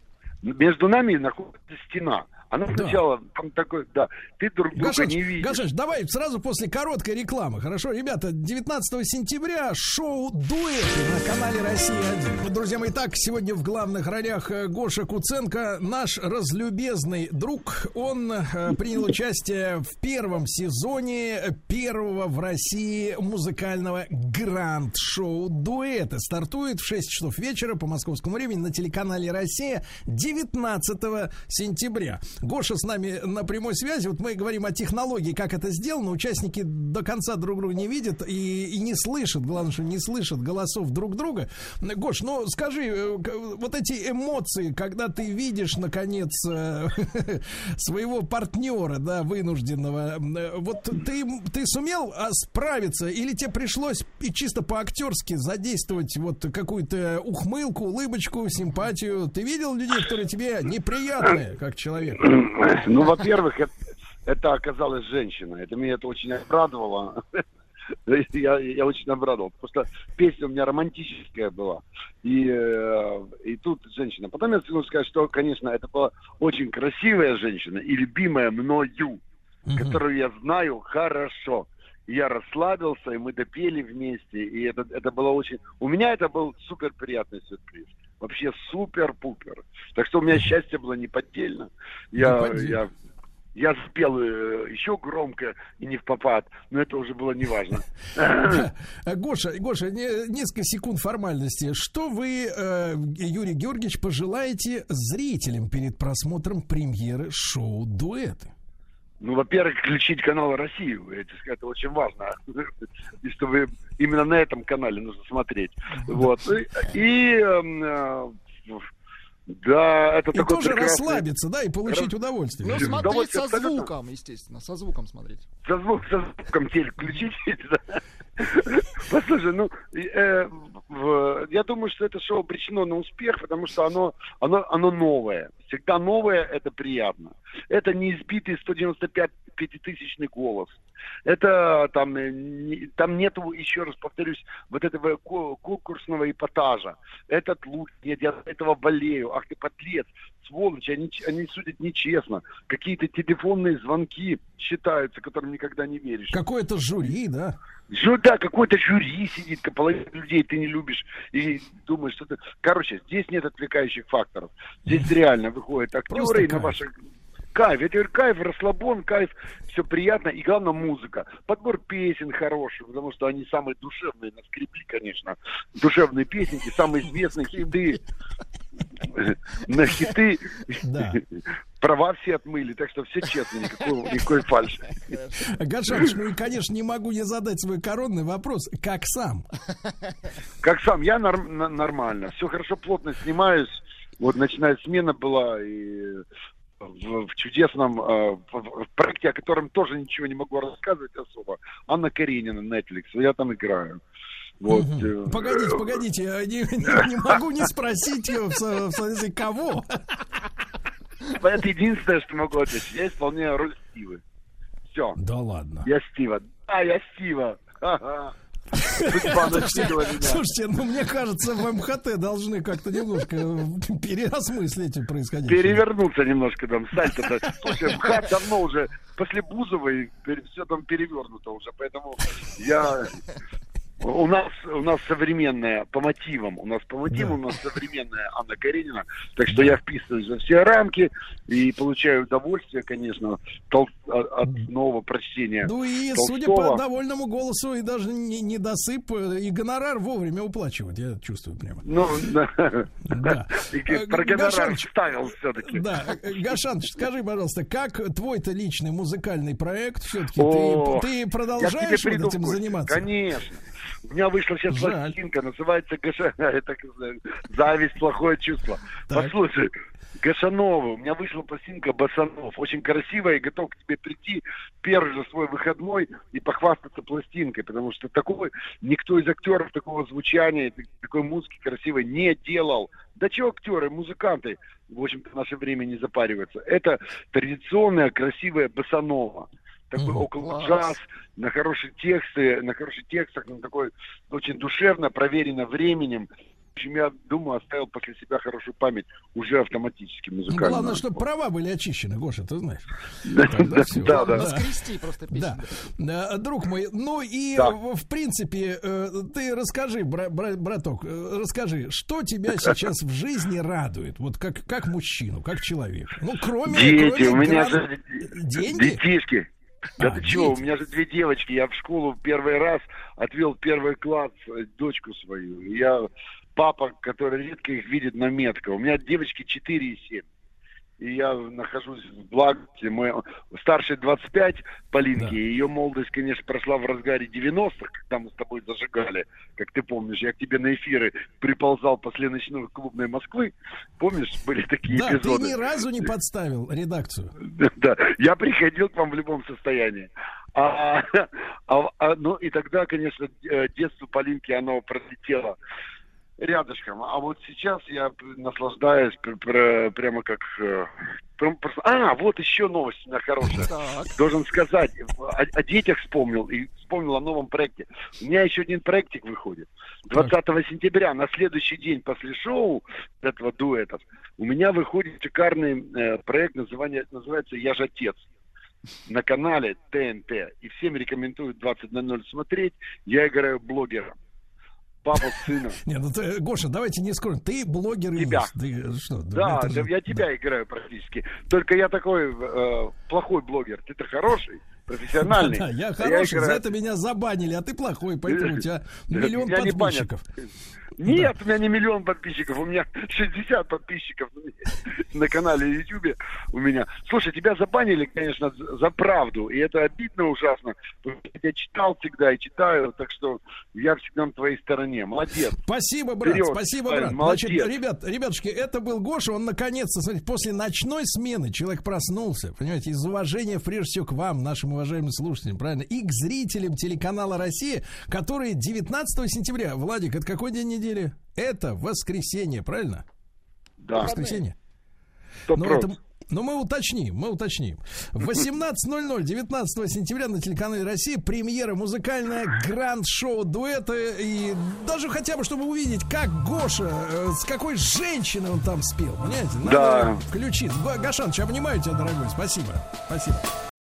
Между нами находится стена. Она да. сначала там такой, да, ты друг друга Гашаныч, не видишь. Гашаныч, давай сразу после короткой рекламы, хорошо? Ребята, девятнадцатого сентября шоу «Дуэты» на канале «Россия один». Друзья мои, так, сегодня в главных ролях Гоша Куценко, наш разлюбезный друг. Он э, принял участие в первом сезоне первого в России музыкального гранд-шоу «Дуэты». Стартует в шесть часов вечера по московскому времени на телеканале «Россия» девятнадцатого сентября. Гоша с нами на прямой связи. Вот мы говорим о технологии, как это сделано. Участники до конца друг друга не видят и, и не слышат, главное, что не слышат голосов друг друга. Гош, ну скажи, вот эти эмоции, когда ты видишь, наконец, своего партнера, да, вынужденного, вот ты, ты сумел справиться или тебе пришлось и чисто по-актерски задействовать вот какую-то ухмылку, улыбочку, симпатию? Ты видел людей, которые тебе неприятны, как человек? Ну, во-первых, это, это оказалась женщина. Это меня это очень обрадовало. я, я очень обрадовал. Просто песня у меня романтическая была. И, и тут женщина. Потом я могу сказать, что, конечно, это была очень красивая женщина и любимая мною, которую я знаю хорошо. И я расслабился, и мы допели вместе, и это, это было очень... У меня это был супер приятный сюрприз. Вообще супер-пупер. Так что у меня счастье было неподдельно. Я, я, я спел еще громко и не впопад, но это уже было неважно. Гоша, Гоша, несколько секунд формальности. Что вы, Юрий Георгиевич, пожелаете зрителям перед просмотром премьеры шоу «Дуэты»? Ну, во-первых, включить канал «Россию». Это очень важно. И чтобы именно на этом канале нужно смотреть. Вот. И, и э, да, это и такой тоже прекрасный... расслабиться, да, и получить удовольствие. Ну, смотреть со звуком, естественно. Со звуком смотреть. Со, звук, со звуком телек включить. Послушай, ну, я думаю, что это шоу обречено на успех, потому что оно, оно, оно новое. Всегда новое, это приятно. Это не избитый сто девяносто пятитысячный голос. Это там, там нету, еще раз повторюсь, вот этого конкурсного эпатажа. Этот лук, нет, я от этого болею. Ах ты подлец, сволочь, они, они судят нечестно. Какие-то телефонные звонки считаются, которым никогда не веришь. Какое-то жюри, да? Жю, да, какое-то жюри сидит, половина людей ты не любишь и думаешь, что ты... Короче, здесь нет отвлекающих факторов. Здесь реально выходят актеры и на ваших... Кайф, я теперь кайф, расслабон, кайф, все приятно, и главное музыка. Подбор песен хороший, потому что они самые душевные, наскребли, конечно, душевные песенки, самые известные хиты, на хиты права все отмыли, так что все честно, никакой фальши. Гошаныч, ну и, конечно, не могу не задать свой коронный вопрос, как сам? Как сам? Я нормально, все хорошо, плотно снимаюсь, вот начиная смена была, и... В, в чудесном э, в, в проекте, о котором тоже ничего не могу рассказывать особо. Анна Каренина, Netflix, я там играю. Вот. Угу. Погодите, погодите, я не, не, не могу не спросить ее, в смысле, кого? Это единственное, что могу ответить. Я исполняю роль Стива. Все. Да ладно. Я Стива. Да, я Стива. Ха-ха. Слушайте, ну мне кажется, в МХТ должны как-то немножко переосмыслить происходящее. Перевернуться немножко там, сальто-то. Слушай, МХАТ давно уже, после Бузовой, все там перевернуто уже, поэтому я... У нас, у нас современная по мотивам, у нас по мотивам, да. У нас современная Анна Каренина, так что я вписываюсь за все рамки и получаю удовольствие, конечно, тол- от нового прочтения. Ну и, Толстого. Судя по довольному голосу, и даже не, не досып, и гонорар вовремя уплачивать, я чувствую прямо. Ну, да. Про гонорар вставил все-таки. Да, Гошаныч, скажи, пожалуйста, как твой-то личный музыкальный проект все-таки? Ты продолжаешь этим заниматься? Конечно. У меня вышла сейчас пластинка, называется Гоша... Это зависть, плохое чувство. Так. Послушай, Гошанову, у меня вышла пластинка Басанов. Очень красивая, и готов к тебе прийти первый же свой выходной и похвастаться пластинкой, потому что такого никто из актеров такого звучания, такой музыки красивой не делал. Да чего актеры, музыканты, в общем-то, в наше время не запариваются. Это традиционная, красивая Басанова. Такой около джаз, на хорошие тексты, на хороших текстах, на такой очень душевно, проверено временем. В общем, я думаю, оставил после себя хорошую память уже автоматически музыкально. Главное, чтобы права были очищены, Гоша, ты знаешь. Да, да. Воскрести просто песню. Друг мой, ну и в принципе, ты расскажи, браток, расскажи, что тебя сейчас в жизни радует, вот как мужчину, как человека. Ну, кроме... Дети, у меня же детишки. Да а, ты чего, дети. У меня же две девочки, я в школу первый раз отвел первый класс дочку свою. Я папа, который редко их видит на метко. У меня девочки четыре и семь. И я нахожусь в благости. Мой старший двадцать пять, Полинки, да. Ее молодость, конечно, прошла в разгаре девяностых, когда мы с тобой зажигали, как ты помнишь. Я к тебе на эфиры приползал после ночной клубной Москвы. Помнишь, были такие да, эпизоды? Да, ты ни разу не подставил редакцию. Да, я приходил к вам в любом состоянии. А, а, а, ну и тогда, конечно, детство Полинки, оно пролетело рядышком. А вот сейчас я наслаждаюсь пр- пр- прямо как... Э, прям, просто... А, вот еще новость у меня хорошая. Так. Должен сказать. О, о детях вспомнил. И вспомнил о новом проекте. У меня еще один проектик выходит. двадцатого сентября, на следующий день после шоу этого дуэта, у меня выходит шикарный э, проект, называется «Я же отец». на канале тэ эн тэ. И всем рекомендую двадцать ноль-ноль смотреть. Я играю блогера. Папа сына. Не, ну ты, Гоша, давайте не скроем. Ты блогер. Тебя. Ты, что, да, да же... я тебя да. играю практически. Только я такой э, плохой блогер. Ты-то хороший, профессиональный. Да, я хороший, я играю... за это меня забанили, а ты плохой, поэтому у тебя миллион подписчиков. Нет, да. у меня не миллион подписчиков, у меня шестьдесят подписчиков на канале YouTube у меня. Слушай, тебя забанили, конечно, за правду, и это обидно ужасно. Я читал всегда и читаю, так что я всегда на твоей стороне. Молодец. Спасибо, брат, Вперед, спасибо, брат. Молодец. Значит, ребят, ребятушки, это был Гоша, он наконец-то, смотрите, после ночной смены человек проснулся, понимаете, из уважения, прежде всего, к вам, нашим уважаемым слушателям, правильно, и к зрителям телеканала «Россия», которые девятнадцатого сентября, Владик, это какой день недели? Недели. Это воскресенье, правильно? Да. Воскресенье. Но, это, но мы уточним, мы уточним. В восемнадцать ноль ноль девятнадцатого сентября на телеканале «Россия» премьера музыкальная, гранд-шоу дуэта. И даже хотя бы, чтобы увидеть, как Гоша, с какой женщиной он там спел. Понимаете? Надо да. включить. Гошаныч, обнимаю тебя, дорогой. Спасибо. Спасибо.